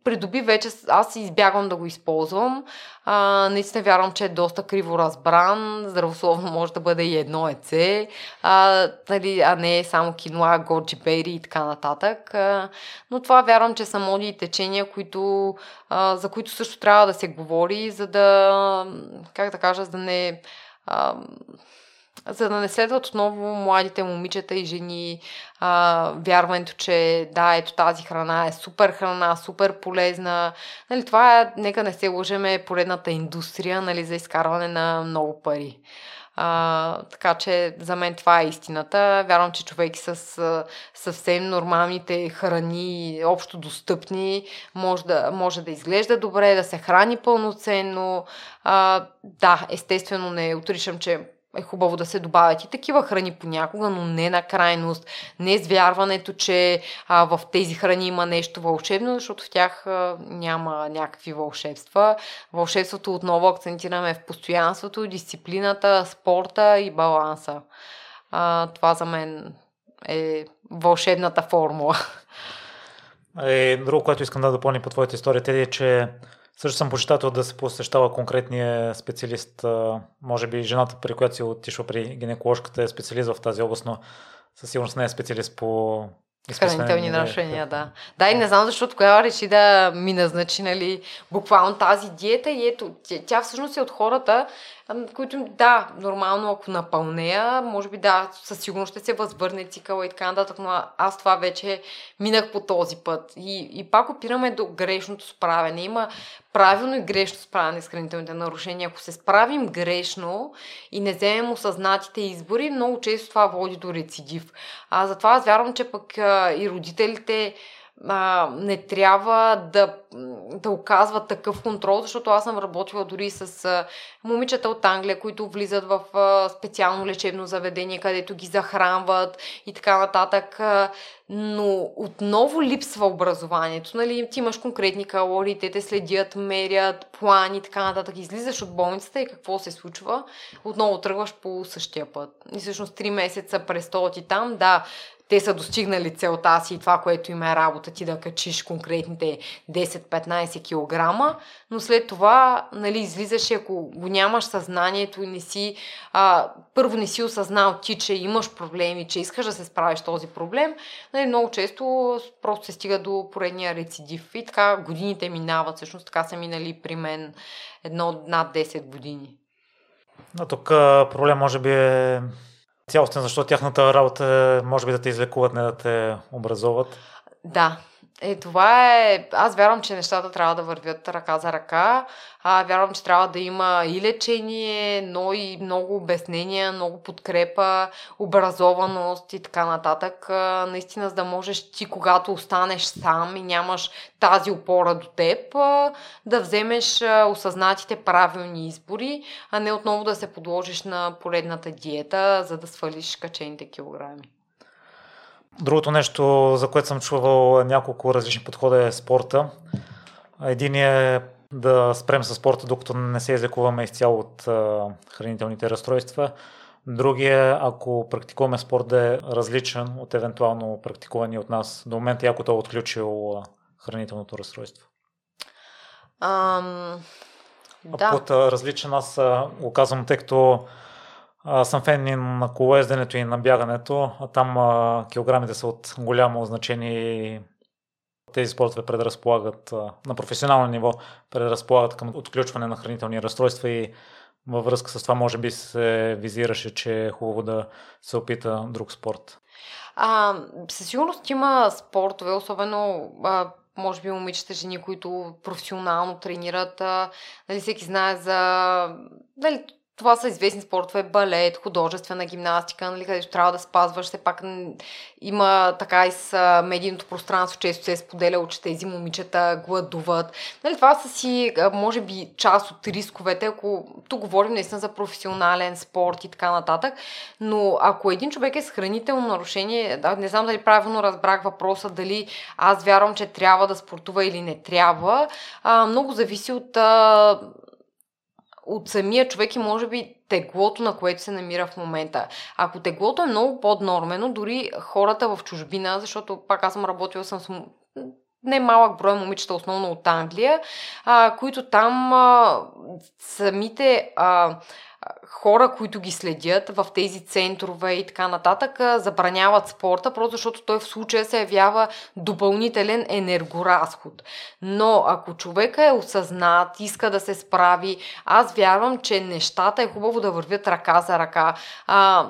придоби вече, аз избягвам да го използвам. А, наистина вярвам, че е доста криво разбран. Здравословно може да бъде и едно яйце, а, нали, а не само киноа, годжи бери и така нататък. А, но това вярвам, че са моди и течения, които, а, за които също трябва да се говори, за да, как да кажа, за да не... А, за да не следват отново младите момичета и жени а, вярването, че да, ето тази храна е супер храна, супер полезна. Нали, това е, нека не се лъжем, е поредната индустрия, нали, за изкарване на много пари. А, така че за мен това е истината. Вярвам, че човеки с а, съвсем нормалните храни, общо достъпни, може да, може да изглежда добре, да се храни пълноценно. А, да, естествено не отричам, че е хубаво да се добавят и такива храни понякога, но не на крайност. Не с вярването, че а, в тези храни има нещо вълшебно, защото в тях а, няма някакви вълшебства. Вълшебството отново акцентираме в постоянството, дисциплината, спорта и баланса. А, това за мен е вълшебната формула. Е, друго, което искам да допълня по твоята история, Теди, е, че също съм почитател да се посещава конкретния специалист. Може би жената, при която си отишла при гинеколожката, е специалист в тази област, но със сигурност не е специалист по хранителни нарушения, да. Да, и не знам защо тогава реши да ми назначи, нали, буквално тази диета, и ето, тя всъщност е от хората, които, да, нормално ако напълнея, може би да, със сигурност ще се възвърне цикъла и така нататък, но аз това вече минах по този път. И, и пак опираме до грешното справяне. Има правилно и грешно справяне с хранителните нарушения. Ако се справим грешно и не вземем осъзнатите избори, много често това води до рецидив. А затова аз вярвам, че пък а, и родителите А, не трябва да, да оказват такъв контрол, защото аз съм работила дори с а, момичета от Англия, които влизат в а, специално лечебно заведение, където ги захранват и така нататък. А, но отново липсва образованието. Нали? Ти имаш конкретни калории, те те следят, мерят, план и така нататък. Излизаш от болницата и какво се случва? Отново тръгваш по същия път. И всъщност три месеца престой ти там, да, те са достигнали целта си и това, което им е работа, ти да качиш конкретните десет-петнайсет килограма, но след това, нали, излизаш, ако го нямаш съзнанието и не си, а, първо не си осъзнал ти, че имаш проблеми, че искаш да се справиш този проблем, нали, много често просто се стига до поредния рецидив и така годините минават, всъщност така са минали при мен едно над десет години. А тук проблем може би е цялостен, защото тяхната работа може би да те извлекуват, не да те образоват. Да, е, това е. Аз вярвам, че нещата трябва да вървят ръка за ръка. А, вярвам, че трябва да има и лечение, но и много обяснения, много подкрепа, образованост и така нататък. А, наистина, за да можеш ти, когато останеш сам и нямаш тази опора до теб, а, да вземеш а, осъзнатите правилни избори, а не отново да се подложиш на поредната диета, за да свалиш качените килограми. Другото нещо, за което съм чувал няколко различни подхода, е спорта. Един е да спрем със спорта, докато не се излекуваме изцяло от хранителните разстройства. Другия, ако практикуваме спорт, да е различен от евентуално практикувани от нас до момента, ако той е отключил хранителното разстройство. Ам, да. Под различен аз го казвам, тъй като Аз съм фен на колоезденето и на бягането, а там а, килограмите са от голямо значение. Тези спортове предразполагат а, на професионално ниво, предразполагат към отключване на хранителни разстройства, и във връзка с това може би се визираше, че е хубаво да се опита друг спорт. А, със сигурност има спортове, особено а... може би момичета, жени, които професионално тренират. А, дали всеки знае за... Дали, това са известни спортове, балет, художествена гимнастика, нали, където трябва да спазваш. Все пак има така и с медийното пространство, често се е споделяло, че тези момичета гладуват. Нали, това са си, може би, част от рисковете, ако тук говорим наистина за професионален спорт и така нататък, но ако един човек е с хранително нарушение, не знам дали правилно разбрах въпроса, дали аз вярвам, че трябва да спортува или не трябва, много зависи от... от самия човек и може би теглото, на което се намира в момента. Ако теглото е много поднормено, дори хората в чужбина, защото пак аз съм работила съм с немалък брой момичета, основно от Англия, а, които там а, самите а, хора, които ги следят в тези центрове и така нататък, а, забраняват спорта, просто защото той в случая се явява допълнителен енергоразход. Но ако човека е осъзнат, иска да се справи, аз вярвам, че нещата е хубаво да вървят ръка за ръка. А,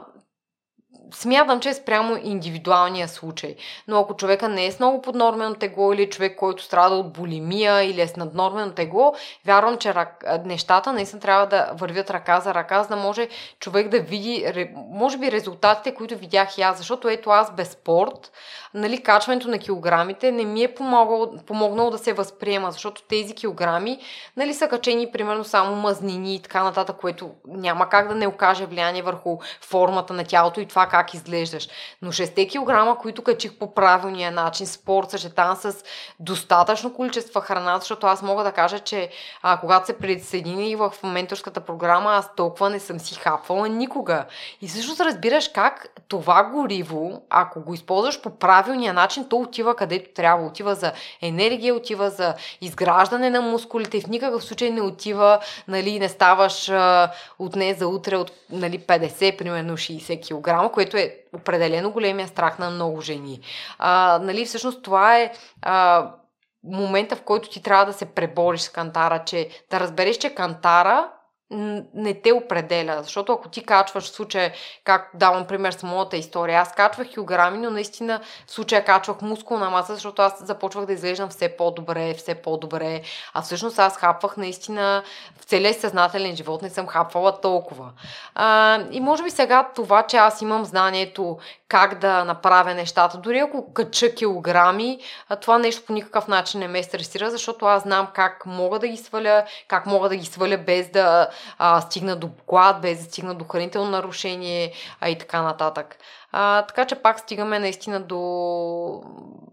Смятам, че е спрямо индивидуалния случай. Но ако човека не е с много поднормено тегло или човек, който страда от булимия или е с наднормено тегло, вярвам, че нещата наистина трябва да вървят ръка за ръка, за да може човек да види, може би, резултатите, които видях и аз. Защото ето аз без спорт, нали, качването на килограмите не ми е помогнало, помогнало да се възприема, защото тези килограми, нали, са качени примерно само мазнини и така нататък, което няма как да не окаже влияние върху формата на тялото и това как изглеждаш. Но шест килограма, които качих по правилния начин, спорт съчетан с достатъчно количество храна, защото аз мога да кажа, че а, когато се присъединих в менторската програма, аз толкова не съм си хапвала никога. И също разбираш как това гориво, ако го използваш по правилния начин, то отива където трябва. Отива за енергия, отива за изграждане на мускулите. В никакъв случай не отива, нали, не ставаш а, от днес за утре от, нали, петдесет, примерно шейсет килограма, което е определено големия страх на много жени. А, нали, всъщност това е а, момента, в който ти трябва да се пребориш с кантара, че да разбереш, че кантара не те определя, защото ако ти качваш, в случая, как давам пример с моята история, аз качвах килограми, но наистина в случая качвах мускулна маса, защото аз започвах да изглеждам все по-добре, все по-добре, а всъщност аз хапвах наистина в целия съзнателен живот, не съм хапвала толкова. А, и може би сега това, че аз имам знанието как да направя нещата, дори ако кача килограми, това нещо по никакъв начин не ме стресира, защото аз знам как мога да ги сваля, как мога да ги сваля без да А, стигна до глад, без да стигна до хранително нарушение а, и така нататък. А, така че пак стигаме наистина до,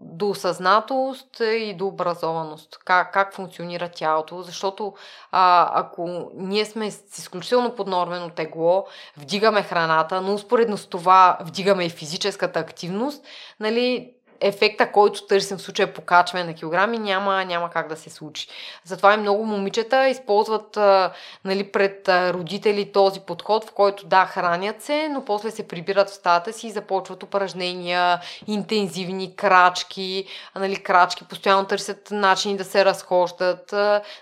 до осъзнатост и до образованост. Как, как функционира тялото, защото а, ако ние сме с изключително поднормено тегло, вдигаме храната, но успоредно с това вдигаме и физическата активност, нали, ефекта, който търсим в случая покачване на килограми, няма, няма как да се случи. Затова и много момичета използват, нали, пред родители този подход, в който да, хранят се, но после се прибират в стаята си и започват упражнения, интензивни крачки, нали, крачки, постоянно търсят начини да се разхождат,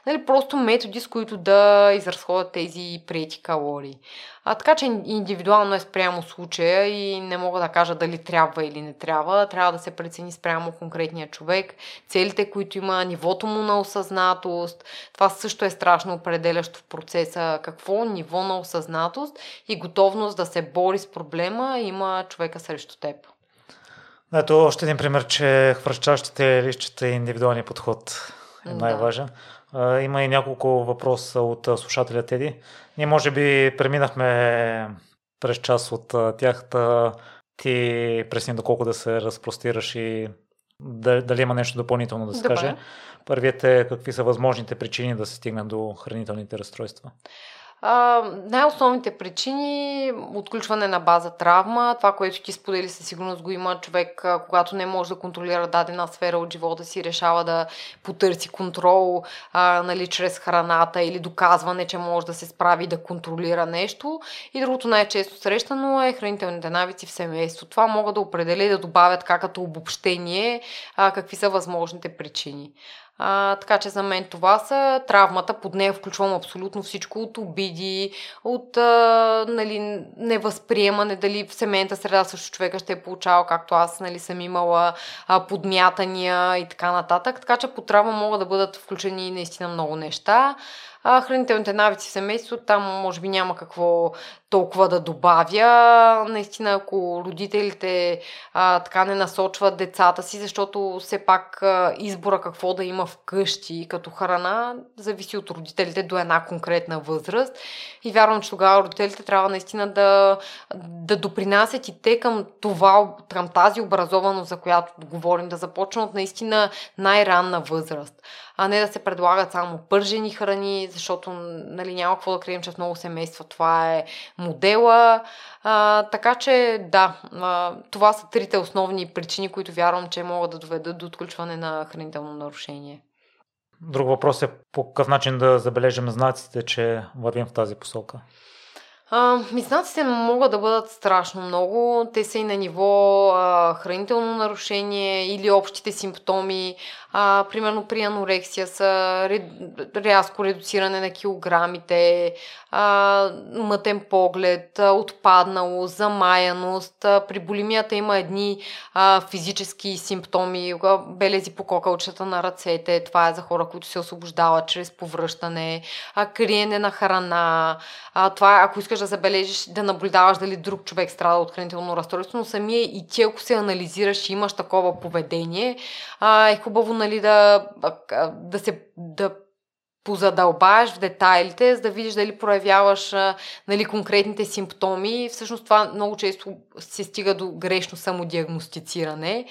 нали, просто методи, с които да изразходят тези приети калории. А, така че индивидуално е спрямо случая и не мога да кажа дали трябва или не трябва. Трябва да се прецени спрямо конкретния човек, целите, които има, нивото му на осъзнатост. Това също е страшно определящо в процеса. Какво ниво на осъзнатост и готовност да се бори с проблема има човека срещу теб. Ето още един пример, че хвърчащите листчета и индивидуалния подход е най-важен. Да. Има и няколко въпроса от слушателя Теди. Ние може би преминахме през част от тях. Ти пресни доколко да се разпростираш и дали има нещо допълнително да се Добре. каже. Първият е какви са възможните причини да се стигне до хранителните разстройства? А, най-основните причини – отключване на база травма, това, което ти сподели, със сигурност го има човек, когато не може да контролира дадена сфера от живота си, решава да потърси контрол, а, нали, чрез храната или доказване, че може да се справи, да контролира нещо. И другото най-често срещано е хранителните навици в семейство. Това могат да определят и да добавят как като обобщение а, какви са възможните причини. А, така че за мен това са травмата, под нея включвам абсолютно всичко от обиди, от а, нали, невъзприемане, дали в семейната среда също човека ще е получавал, както аз, нали, съм имала а, подмятания и така нататък. Така че по травма могат да бъдат включени наистина много неща. А, хранителните навици в семейството, там може би няма какво толкова да добавя. Наистина, ако родителите а, така не насочват децата си, защото все пак а, избора какво да има вкъщи като храна зависи от родителите до една конкретна възраст. И вярвам, че тогава родителите трябва наистина да, да допринасят и те към това, към тази образованост, за която говорим, да започнат наистина най-ранна възраст. а не да се предлагат само пържени храни, защото нали, няма какво да крием, че в много семейства това е модела. А, така че да, а, това са трите основни причини, които вярвам, че могат да доведат до отключване на хранително нарушение. Друг въпрос е по какъв начин да забележим знаците, че вървим в тази посока? Знаците могат да бъдат страшно много. Те са и на ниво а, хранително нарушение или общите симптоми. А, примерно при анорексия са ред, рязко редуциране на килограмите, а, мътен поглед, а, отпаднало, замаяност. А, при булимията има едни а, физически симптоми, а, белези по кокалчета на ръцете. Това е за хора, които се освобождават чрез повръщане, а, криене на храна. А, това е, ако искаш да забележиш, да наблюдаваш дали друг човек страда от хранително разстройство, но самия и ти, ако се анализираш и имаш такова поведение, а, е хубаво нали, да, да се да позадълбаеш в детайлите, за да видиш дали проявяваш нали, конкретните симптоми. Всъщност това много често се стига до грешно самодиагностициране.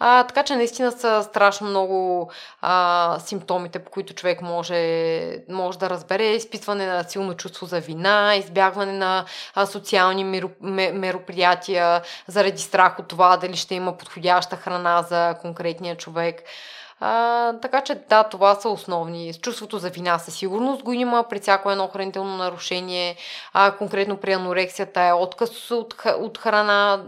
А, така че наистина са страшно много а, симптомите, по които човек може, може да разбере. Изпитване на силно чувство за вина, избягване на а, социални мероприятия заради страх от това дали ще има подходяща храна за конкретния човек. А, така че да, това са основни. Чувството за вина със сигурност го има при всяко едно хранително нарушение, а конкретно при анорексията е отказ от, от храна,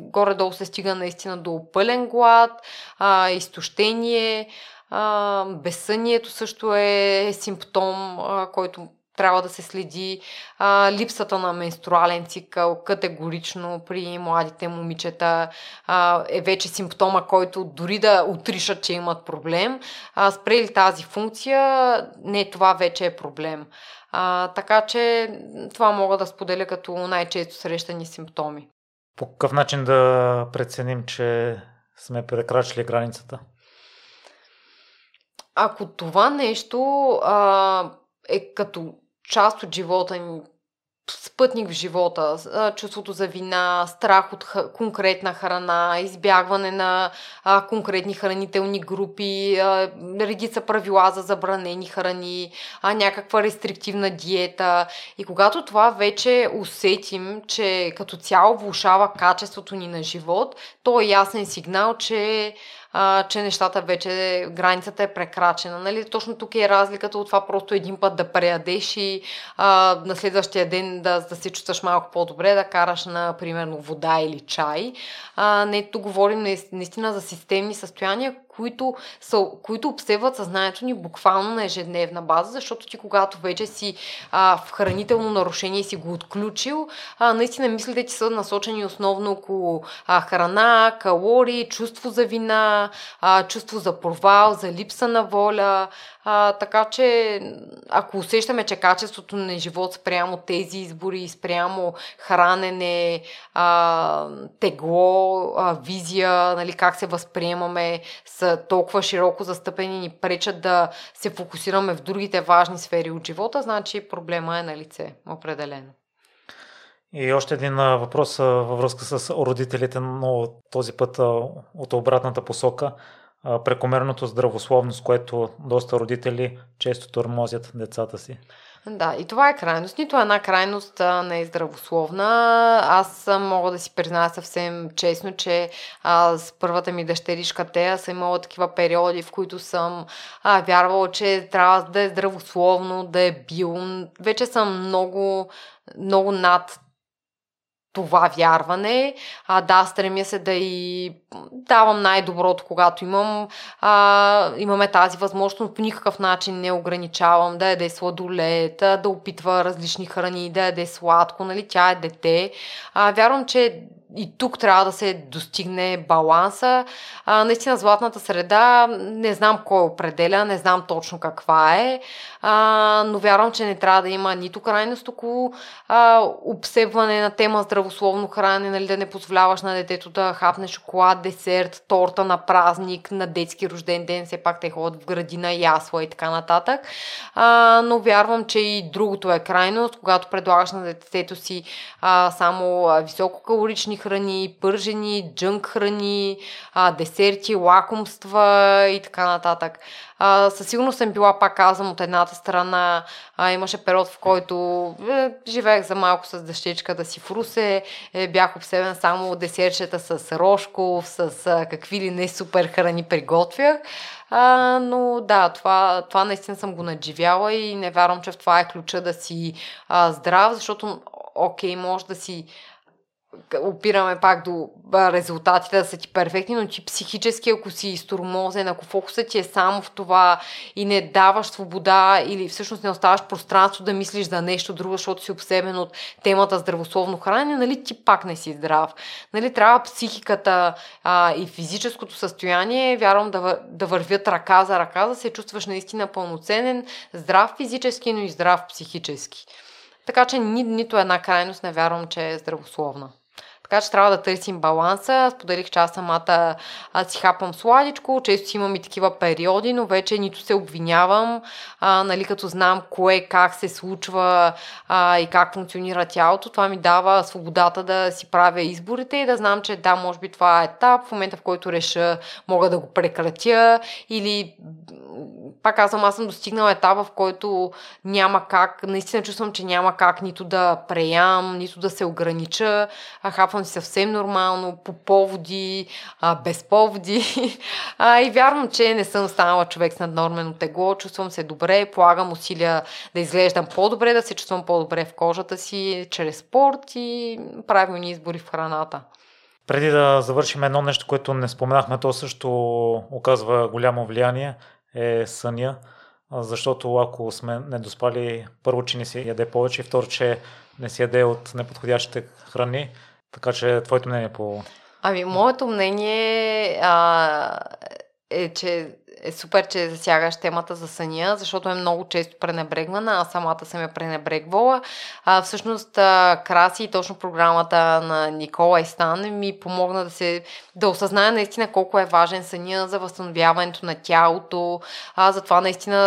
горе-долу се стига наистина до пълен глад, а, изтощение, а, безсънието също е симптом, а, който трябва да се следи, а, липсата на менструален цикъл категорично при младите момичета а, е вече симптома, който дори да отришат, че имат проблем. А, спрели тази функция, не, това вече е проблем. А, така че това мога да споделя като най-често срещани симптоми. По какъв начин да преценим, че сме прекрачили границата? Ако това нещо а, е като част от живота ни, спътник в живота, чувството за вина, страх от х... конкретна храна, избягване на а, конкретни хранителни групи, а, редица правила за забранени храни, а, някаква рестриктивна диета. И когато това вече усетим, че като цяло влошава качеството ни на живот, то е ясен сигнал, че А, че нещата вече, границата е прекрачена. Нали? Точно тук е разликата от това просто един път да преядеш и а, на следващия ден да, да се чувстваш малко по-добре, да караш на, примерно, вода или чай. А, не, тук говорим наистина за системни състояния, които, са, които обсебват съзнанието ни буквално на ежедневна база, защото ти когато вече си а, в хранително нарушение си го отключил, а, наистина мислите ти са насочени основно около а, храна, калории, чувство за вина, а, чувство за провал, за липса на воля. А, така че ако усещаме, че качеството на живот спрямо тези избори, спрямо хранене, а, тегло, а, визия, нали, как се възприемаме, са толкова широко застъпени и ни пречат да се фокусираме в другите важни сфери от живота, значи проблема е на лице, определено. И още един въпрос във връзка с родителите, но този път от обратната посока. Прекомерното здравословно, с което доста родители често тормозят децата си. Да, и това е крайност. Нито една крайност а, не е здравословна. Аз а, мога да си призная съвсем честно, че а, с първата ми дъщеришка Тея съм имала такива периоди, в които съм а, вярвала, че трябва да е здравословно, да е било. Вече съм много, много над това вярване. А, да, стремя се да и давам най-доброто, когато имам. А, имаме тази възможност, по никакъв начин не ограничавам да яде сладолет, да опитва различни храни, да яде сладко, нали, тя е дете. А, вярвам, че и тук трябва да се достигне баланса. А, наистина златната среда, не знам кой определя, не знам точно каква е, а, но вярвам, че не трябва да има нито крайност около а, обсебване на тема здравословно хранене, нали, да не позволяваш на детето да хапне шоколад, десерт, торта на празник, на детски рожден ден, все пак те ходят в градина, ясла и така нататък. А, но вярвам, че и другото е крайност, когато предлагаш на детето си а, само висококалорични храни, пържени, джънк храни, а, десерти, лакомства и така нататък. А, със сигурност съм била, пак казвам, от едната страна. А, имаше период, в който е, живеех за малко с дъщечката си в Русе. Е, бях обсебен само десертчета с Рошков, с а, какви ли не супер храни приготвях. А, но да, това, това наистина съм го надживяла и не вярвам, че в това е ключа да си а, здрав, защото окей, може да си опираме пак до резултатите да са ти перфектни, но ти психически, ако си изтормозен, ако фокусът ти е само в това и не даваш свобода или всъщност не оставаш пространство да мислиш за нещо друго, защото си обсебен от темата здравословно хранене, нали ти пак не си здрав. Нали, трябва психиката а, и физическото състояние, вярвам, да, вър, да вървят ръка за ръка, да се чувстваш наистина пълноценен, здрав физически, но и здрав психически. Така че ни, нито една крайност не вярвам, че е здравословна. Така че трябва да търсим баланса. Споделих, че аз самата аз си хапам сладичко, често си имам и такива периоди, но вече нито се обвинявам, а, нали, като знам кое, как се случва а, и как функционира тялото. Това ми дава свободата да си правя изборите и да знам, че да, може би това е етап, в момента в който реша мога да го прекратя или пак казвам, аз съм достигнала етапа, в който няма как, наистина чувствам, че няма как нито да преям, нито да се огранича, а хапвам съвсем нормално, по поводи, а, без поводи. А, и вярвам, че не съм станала човек с наднормено тегло. Чувствам се добре, полагам усилия да изглеждам по-добре, да се чувствам по-добре в кожата си, чрез спорт и правилни избори в храната. Преди да завършим, едно нещо, което не споменахме, то също оказва голямо влияние, е съня. Защото ако сме недоспали, първо, че не си яде повече, второ, че не си яде от неподходящите храни. Така че твоето мнение е по... Ами, моето мнение а, е, че е супер, че засягаш темата за съня, защото е много често пренебрегвана. Аз самата съм я пренебрегвала. А, всъщност, а, Краси и точно програмата на Никола и Стан ми помогна да се да осъзная наистина колко е важен съня за възстановяването на тялото. А, затова наистина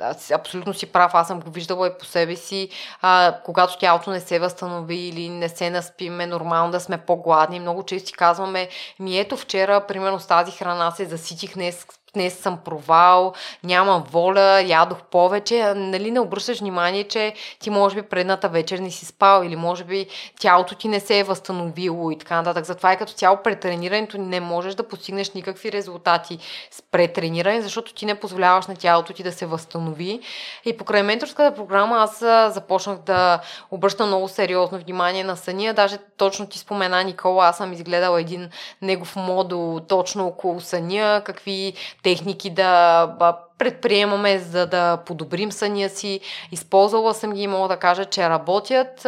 а, абсолютно си прав. Аз съм го виждала и по себе си. А, когато тялото не се възстанови или не се наспиме, нормално да сме по-гладни. Много често си казваме, ми ето вчера, примерно с тази храна се заситих, днес Днес съм провал, нямам воля, ядох повече. Нали не обръщаш внимание, че ти може би предната вечер не си спал или може би тялото ти не се е възстановило и така нататък. Затова и като цяло претренирането не можеш да постигнеш никакви резултати с претрениране, защото ти не позволяваш на тялото ти да се възстанови. И покрай менторската програма аз започнах да обръщам много сериозно внимание на съня. Даже точно ти спомена, Никола, аз съм изгледала един негов модул точно около съня, какви техники да предприемаме, за да подобрим съня си. Използвала съм ги и мога да кажа, че работят.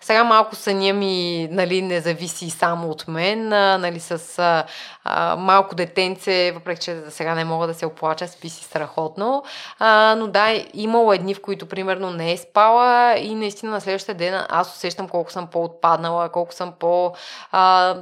Сега малко съня ми, нали, не зависи само от мен. Нали, с а, малко детенце, въпреки че сега не мога да се оплача, спи си страхотно. А, но да, имало едни, в които примерно не е спала и наистина на следващия ден аз усещам колко съм по-отпаднала, колко съм по... А,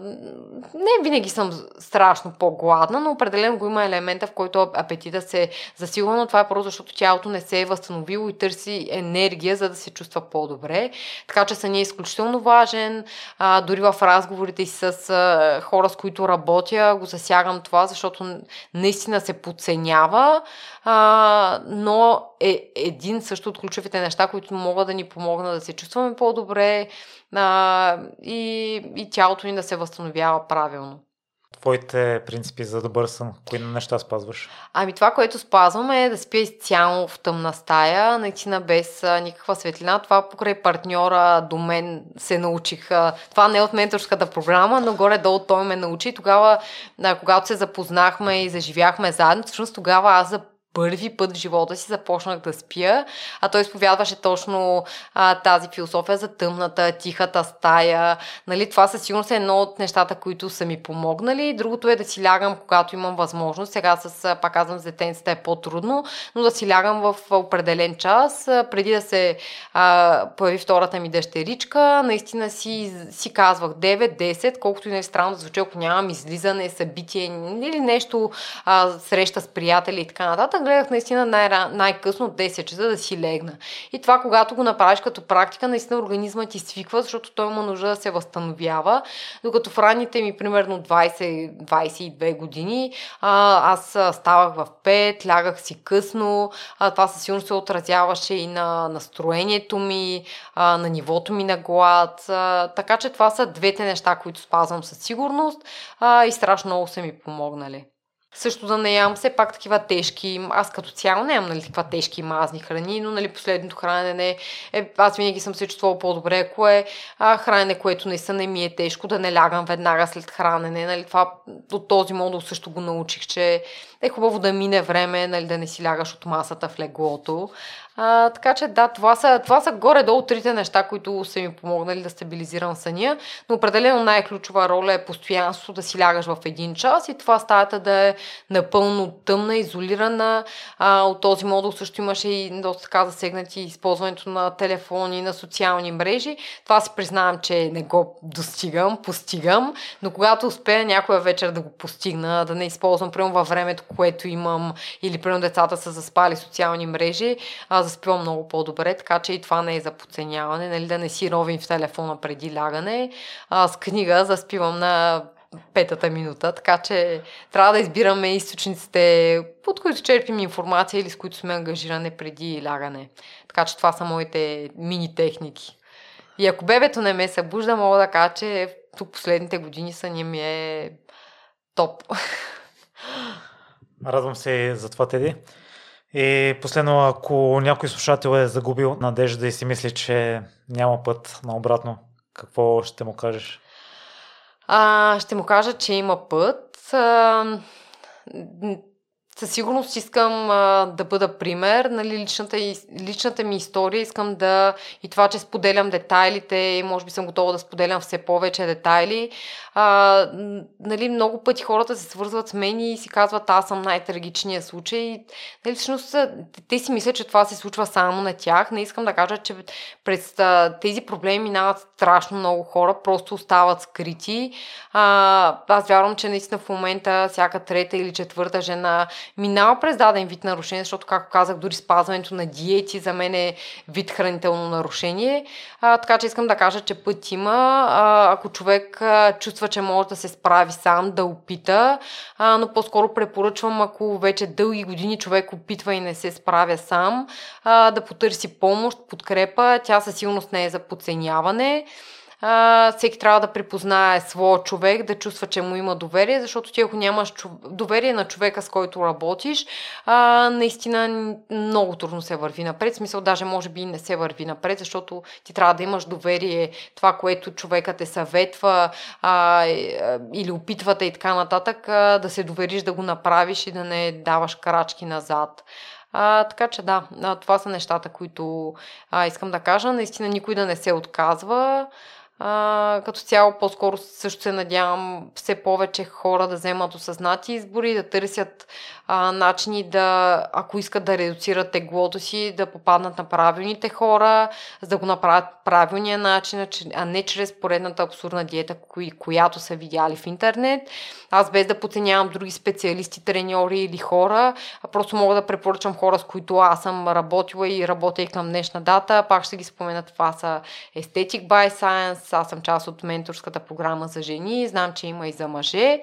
не винаги съм страшно по-гладна, но определено го има елемента, в който апетита се засилва. Сигурно това е просто защото тялото не се е възстановило и търси енергия, за да се чувства по-добре. Така че съня е изключително важен. А, дори в разговорите си с а, хора, с които работя, го засягам това, защото наистина се подценява, а, но е един също от ключовите неща, които могат да ни помогнат да се чувстваме по-добре а, и, и тялото ни да се възстановява правилно. Твоите принципи за добър сън, кои неща спазваш? Ами това, което спазвам е да спя изцяло в тъмна стая, наистина без никаква светлина. Това покрай партньора до мен се научих. Това не е от менторската програма, но горе-долу той ме научи. Тогава, когато се запознахме и заживяхме заедно, всъщност тогава аз за първи път в живота си започнах да спя, а той изповядваше точно а, тази философия за тъмната, тихата стая. Нали, това със сигурност е едно от нещата, които са ми помогнали. Другото е да си лягам, когато имам възможност. Сега, с, пак казвам, с детенцата е по-трудно, но да си лягам в определен час. Преди да се а, появи втората ми дъщеричка, наистина си, си казвах девет-десет, колкото и не е странно да звучи, ако нямам излизане, събитие или нещо, а, среща с приятели и така нататък. гледах наистина най- най-късно от десет часа да си легна. И това, когато го направиш като практика, наистина организма ти свиква, защото той има нужда да се възстановява. Докато в ранните ми, примерно двайсет до двайсет и две години, аз ставах в пет, лягах си късно. Това със сигурно се отразяваше и на настроението ми, на нивото ми на глад. Така че това са двете неща, които спазвам със сигурност и страшно много са ми помогнали. Също да не ям все пак такива тежки, аз като цяло не ям, нали, такива тежки мазни храни, но нали, последното хранене, е, аз винаги съм се чувствала по-добре, ако е а, хранене, което наистина не ми е тежко, да не лягам веднага след хранене, нали, това от този модул също го научих, че е хубаво да мине време, нали, да не си лягаш от масата в леглото. А, така че да, това са, това са горе-долу трите неща, които са ми помогнали да стабилизирам съня, но определено най-ключова роля е постоянството да си лягаш в един час и това стаята да е напълно тъмна, изолирана. А, от този модул също имаше и доста така засегнати използването на телефони, на социални мрежи. Това си признавам, че не го достигам, постигам, но когато успея някоя вечер да го постигна, да не използвам прямо във времето, което имам, или прямо децата са заспали социални мрежи, заспивам много по-добре, така че и това не е за подценяване, нали, да не си ровим в телефона преди лягане. А, с книга заспивам на петата минута, така че трябва да избираме източниците, от които черпим информация или с които сме ангажирани преди лягане. Така че това са моите мини техники. И ако бебето не ме събужда, мога да кажа, че тук последните години съня ми е топ. Радвам се за това, Теди. И последно, ако някой слушател е загубил надежда и си мисли, че няма път наобратно, какво ще му кажеш? А, ще му кажа, че има път. А, със сигурност искам а, да бъда пример. Нали, личната, личната ми история искам да... И това, че споделям детайлите, и може би съм готова да споделям все повече детайли. А, нали, много пъти хората се свързват с мен и си казват, аз съм най-трагичният случай. Нали, всъщност, те си мислят, че това се случва само на тях. Не искам да кажа, че през а, тези проблеми минават страшно много хора, просто остават скрити. А, аз вярвам, че наистина в момента всяка трета или четвърта жена минава през даден вид нарушение, защото, както казах, дори спазването на диети за мен е вид хранително нарушение. А, така че искам да кажа, че път има. А, ако човек а, чувства, че може да се справи сам, да опита, а, но по-скоро препоръчвам, ако вече дълги години човек опитва и не се справя сам, а, да потърси помощ, подкрепа. Тя със сигурност не е за подценяване. Uh, всеки трябва да припознае своя човек, да чувства, че му има доверие, защото ти ако нямаш чов... доверие на човека, с който работиш, uh, наистина много трудно се върви напред. В смисъл, даже може би не се върви напред, защото ти трябва да имаш доверие, това, което човекът те съветва uh, или опитвате и така нататък, uh, да се довериш да го направиш и да не даваш крачки назад. А, така че да, това са нещата, които а, искам да кажа. Наистина никой да не се отказва. А, като цяло по-скоро също се надявам все повече хора да вземат осъзнати избори, да търсят а, начини да, ако искат да редуцират теглото си, да попаднат на правилните хора, за да го направят правилния начин, а не чрез поредната абсурдна диета, която са видяли в интернет. Аз без да подценявам други специалисти, треньори или хора, просто мога да препоръчам хора, с които аз съм работила и работя и към днешна дата. Пак ще ги спомена, това са Aesthetic by Science, аз съм част от менторската програма за жени, знам, че има и за мъже.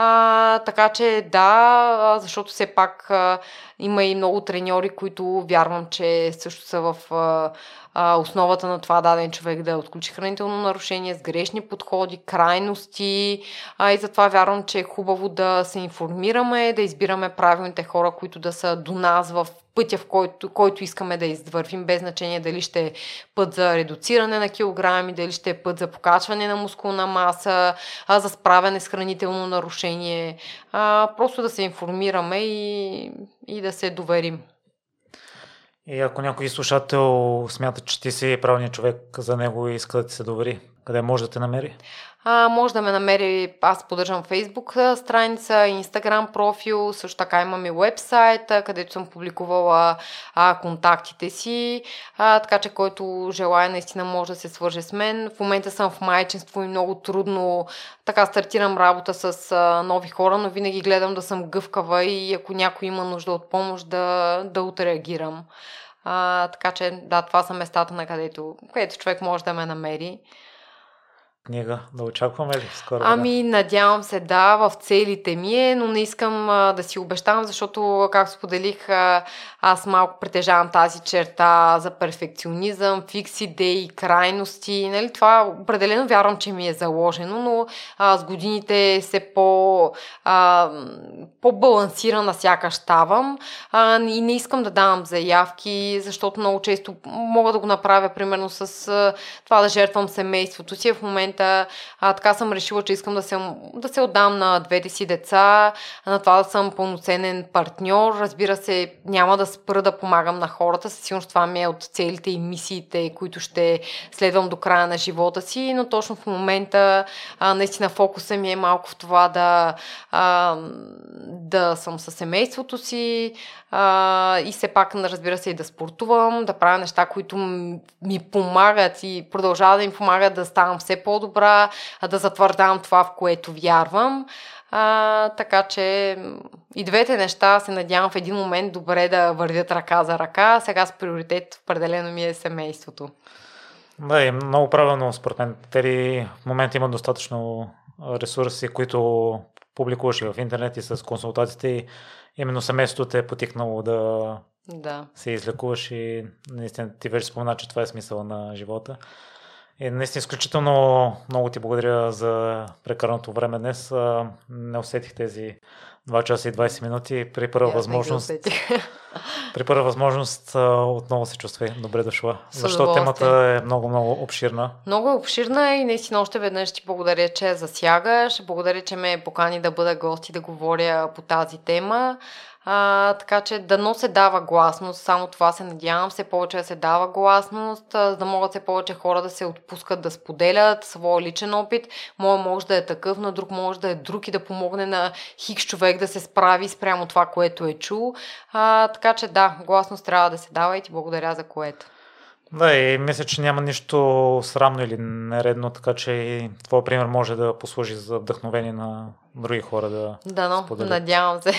А, така че да, защото все пак а, има и много треньори, които вярвам, че също са в а, а, основата на това даден човек да отключи хранително нарушение с грешни подходи, крайности, а, и затова вярвам, че е хубаво да се информираме, да избираме правилните хора, които да са до нас в пътя, в който, който искаме да извървим, без значение дали ще е път за редуциране на килограми, дали ще е път за покачване на мускулна маса, а, за справяне с хранително нарушение. А, просто да се информираме и, и да се доверим. И ако някой слушател смята, че ти си правилният човек за него и иска да ти се довери, Къде може да те намери? А, може да ме намери, аз поддържам Facebook страница, Instagram профил, също така имам и уебсайт, където съм публикувала а, контактите си, а, така че който желая наистина може да се свърже с мен. В момента съм в майчинство и много трудно, така стартирам работа с а, нови хора, но винаги гледам да съм гъвкава и ако някой има нужда от помощ да, да отреагирам. А, така че да, това са местата, на където, където човек може да ме намери. Книга да очакваме ли скоро? Ами, надявам се, да, в целите ми е, но не искам а, да си обещавам, защото, както споделих, а, аз малко притежавам тази черта за перфекционизъм, фикс идеи, крайности. Нали? Това определено вярвам, че ми е заложено, но а, с годините се по, а, по-балансирана сякаш ставам а, и не искам да давам заявки, защото много често мога да го направя, примерно с а, това да жертвам семейството си. В момента А, така съм решила, че искам да се, да се отдам на двете си деца, на това да съм пълноценен партньор. Разбира се, няма да спра да помагам на хората. Със сигурност това ми е от целите и мисиите, които ще следвам до края на живота си, но точно в момента а, наистина фокуса ми е малко в това да, а, да съм със семейството си а, и все пак, разбира се, и да спортувам, да правя неща, които ми помагат и продължават да ми помагат да ставам все по-добра, да затвърдам това, в което вярвам. А, така че и двете неща се надявам в един момент добре да вървят ръка за ръка. Сега с приоритет определено ми е семейството. Да, и много правилно според мен. Теди в момента има достатъчно ресурси, които публикуваш в интернет и с консултациите. Именно семейството те е потикнало да, да се излекуваш и наистина ти вече спомена, че това е смисъл на живота. И наистина изключително много ти благодаря за прекарното време днес. Не усетих тези два часа и двадесет минути. При първа, възможност, при първа възможност отново се чувствай добре дошла. Защото темата е много-много обширна. Много обширна и наистина още веднъж ти благодаря, че засягаш. Благодаря, че ме покани да бъда гост и да говоря по тази тема. А, така че дано се дава гласност, само това се надявам, все повече да се дава гласност, а, да могат все повече хора да се отпускат, да споделят своя личен опит. Моя може да е такъв, на друг може да е друг и да помогне на хикс човек да се справи спрямо това, което е чул. А, така че да, гласност трябва да се дава и ти благодаря за което. Да, и мисля, че няма нищо срамно или нередно, така че и твой пример може да послужи за вдъхновение на други хора да споделят. Да, но надявам се.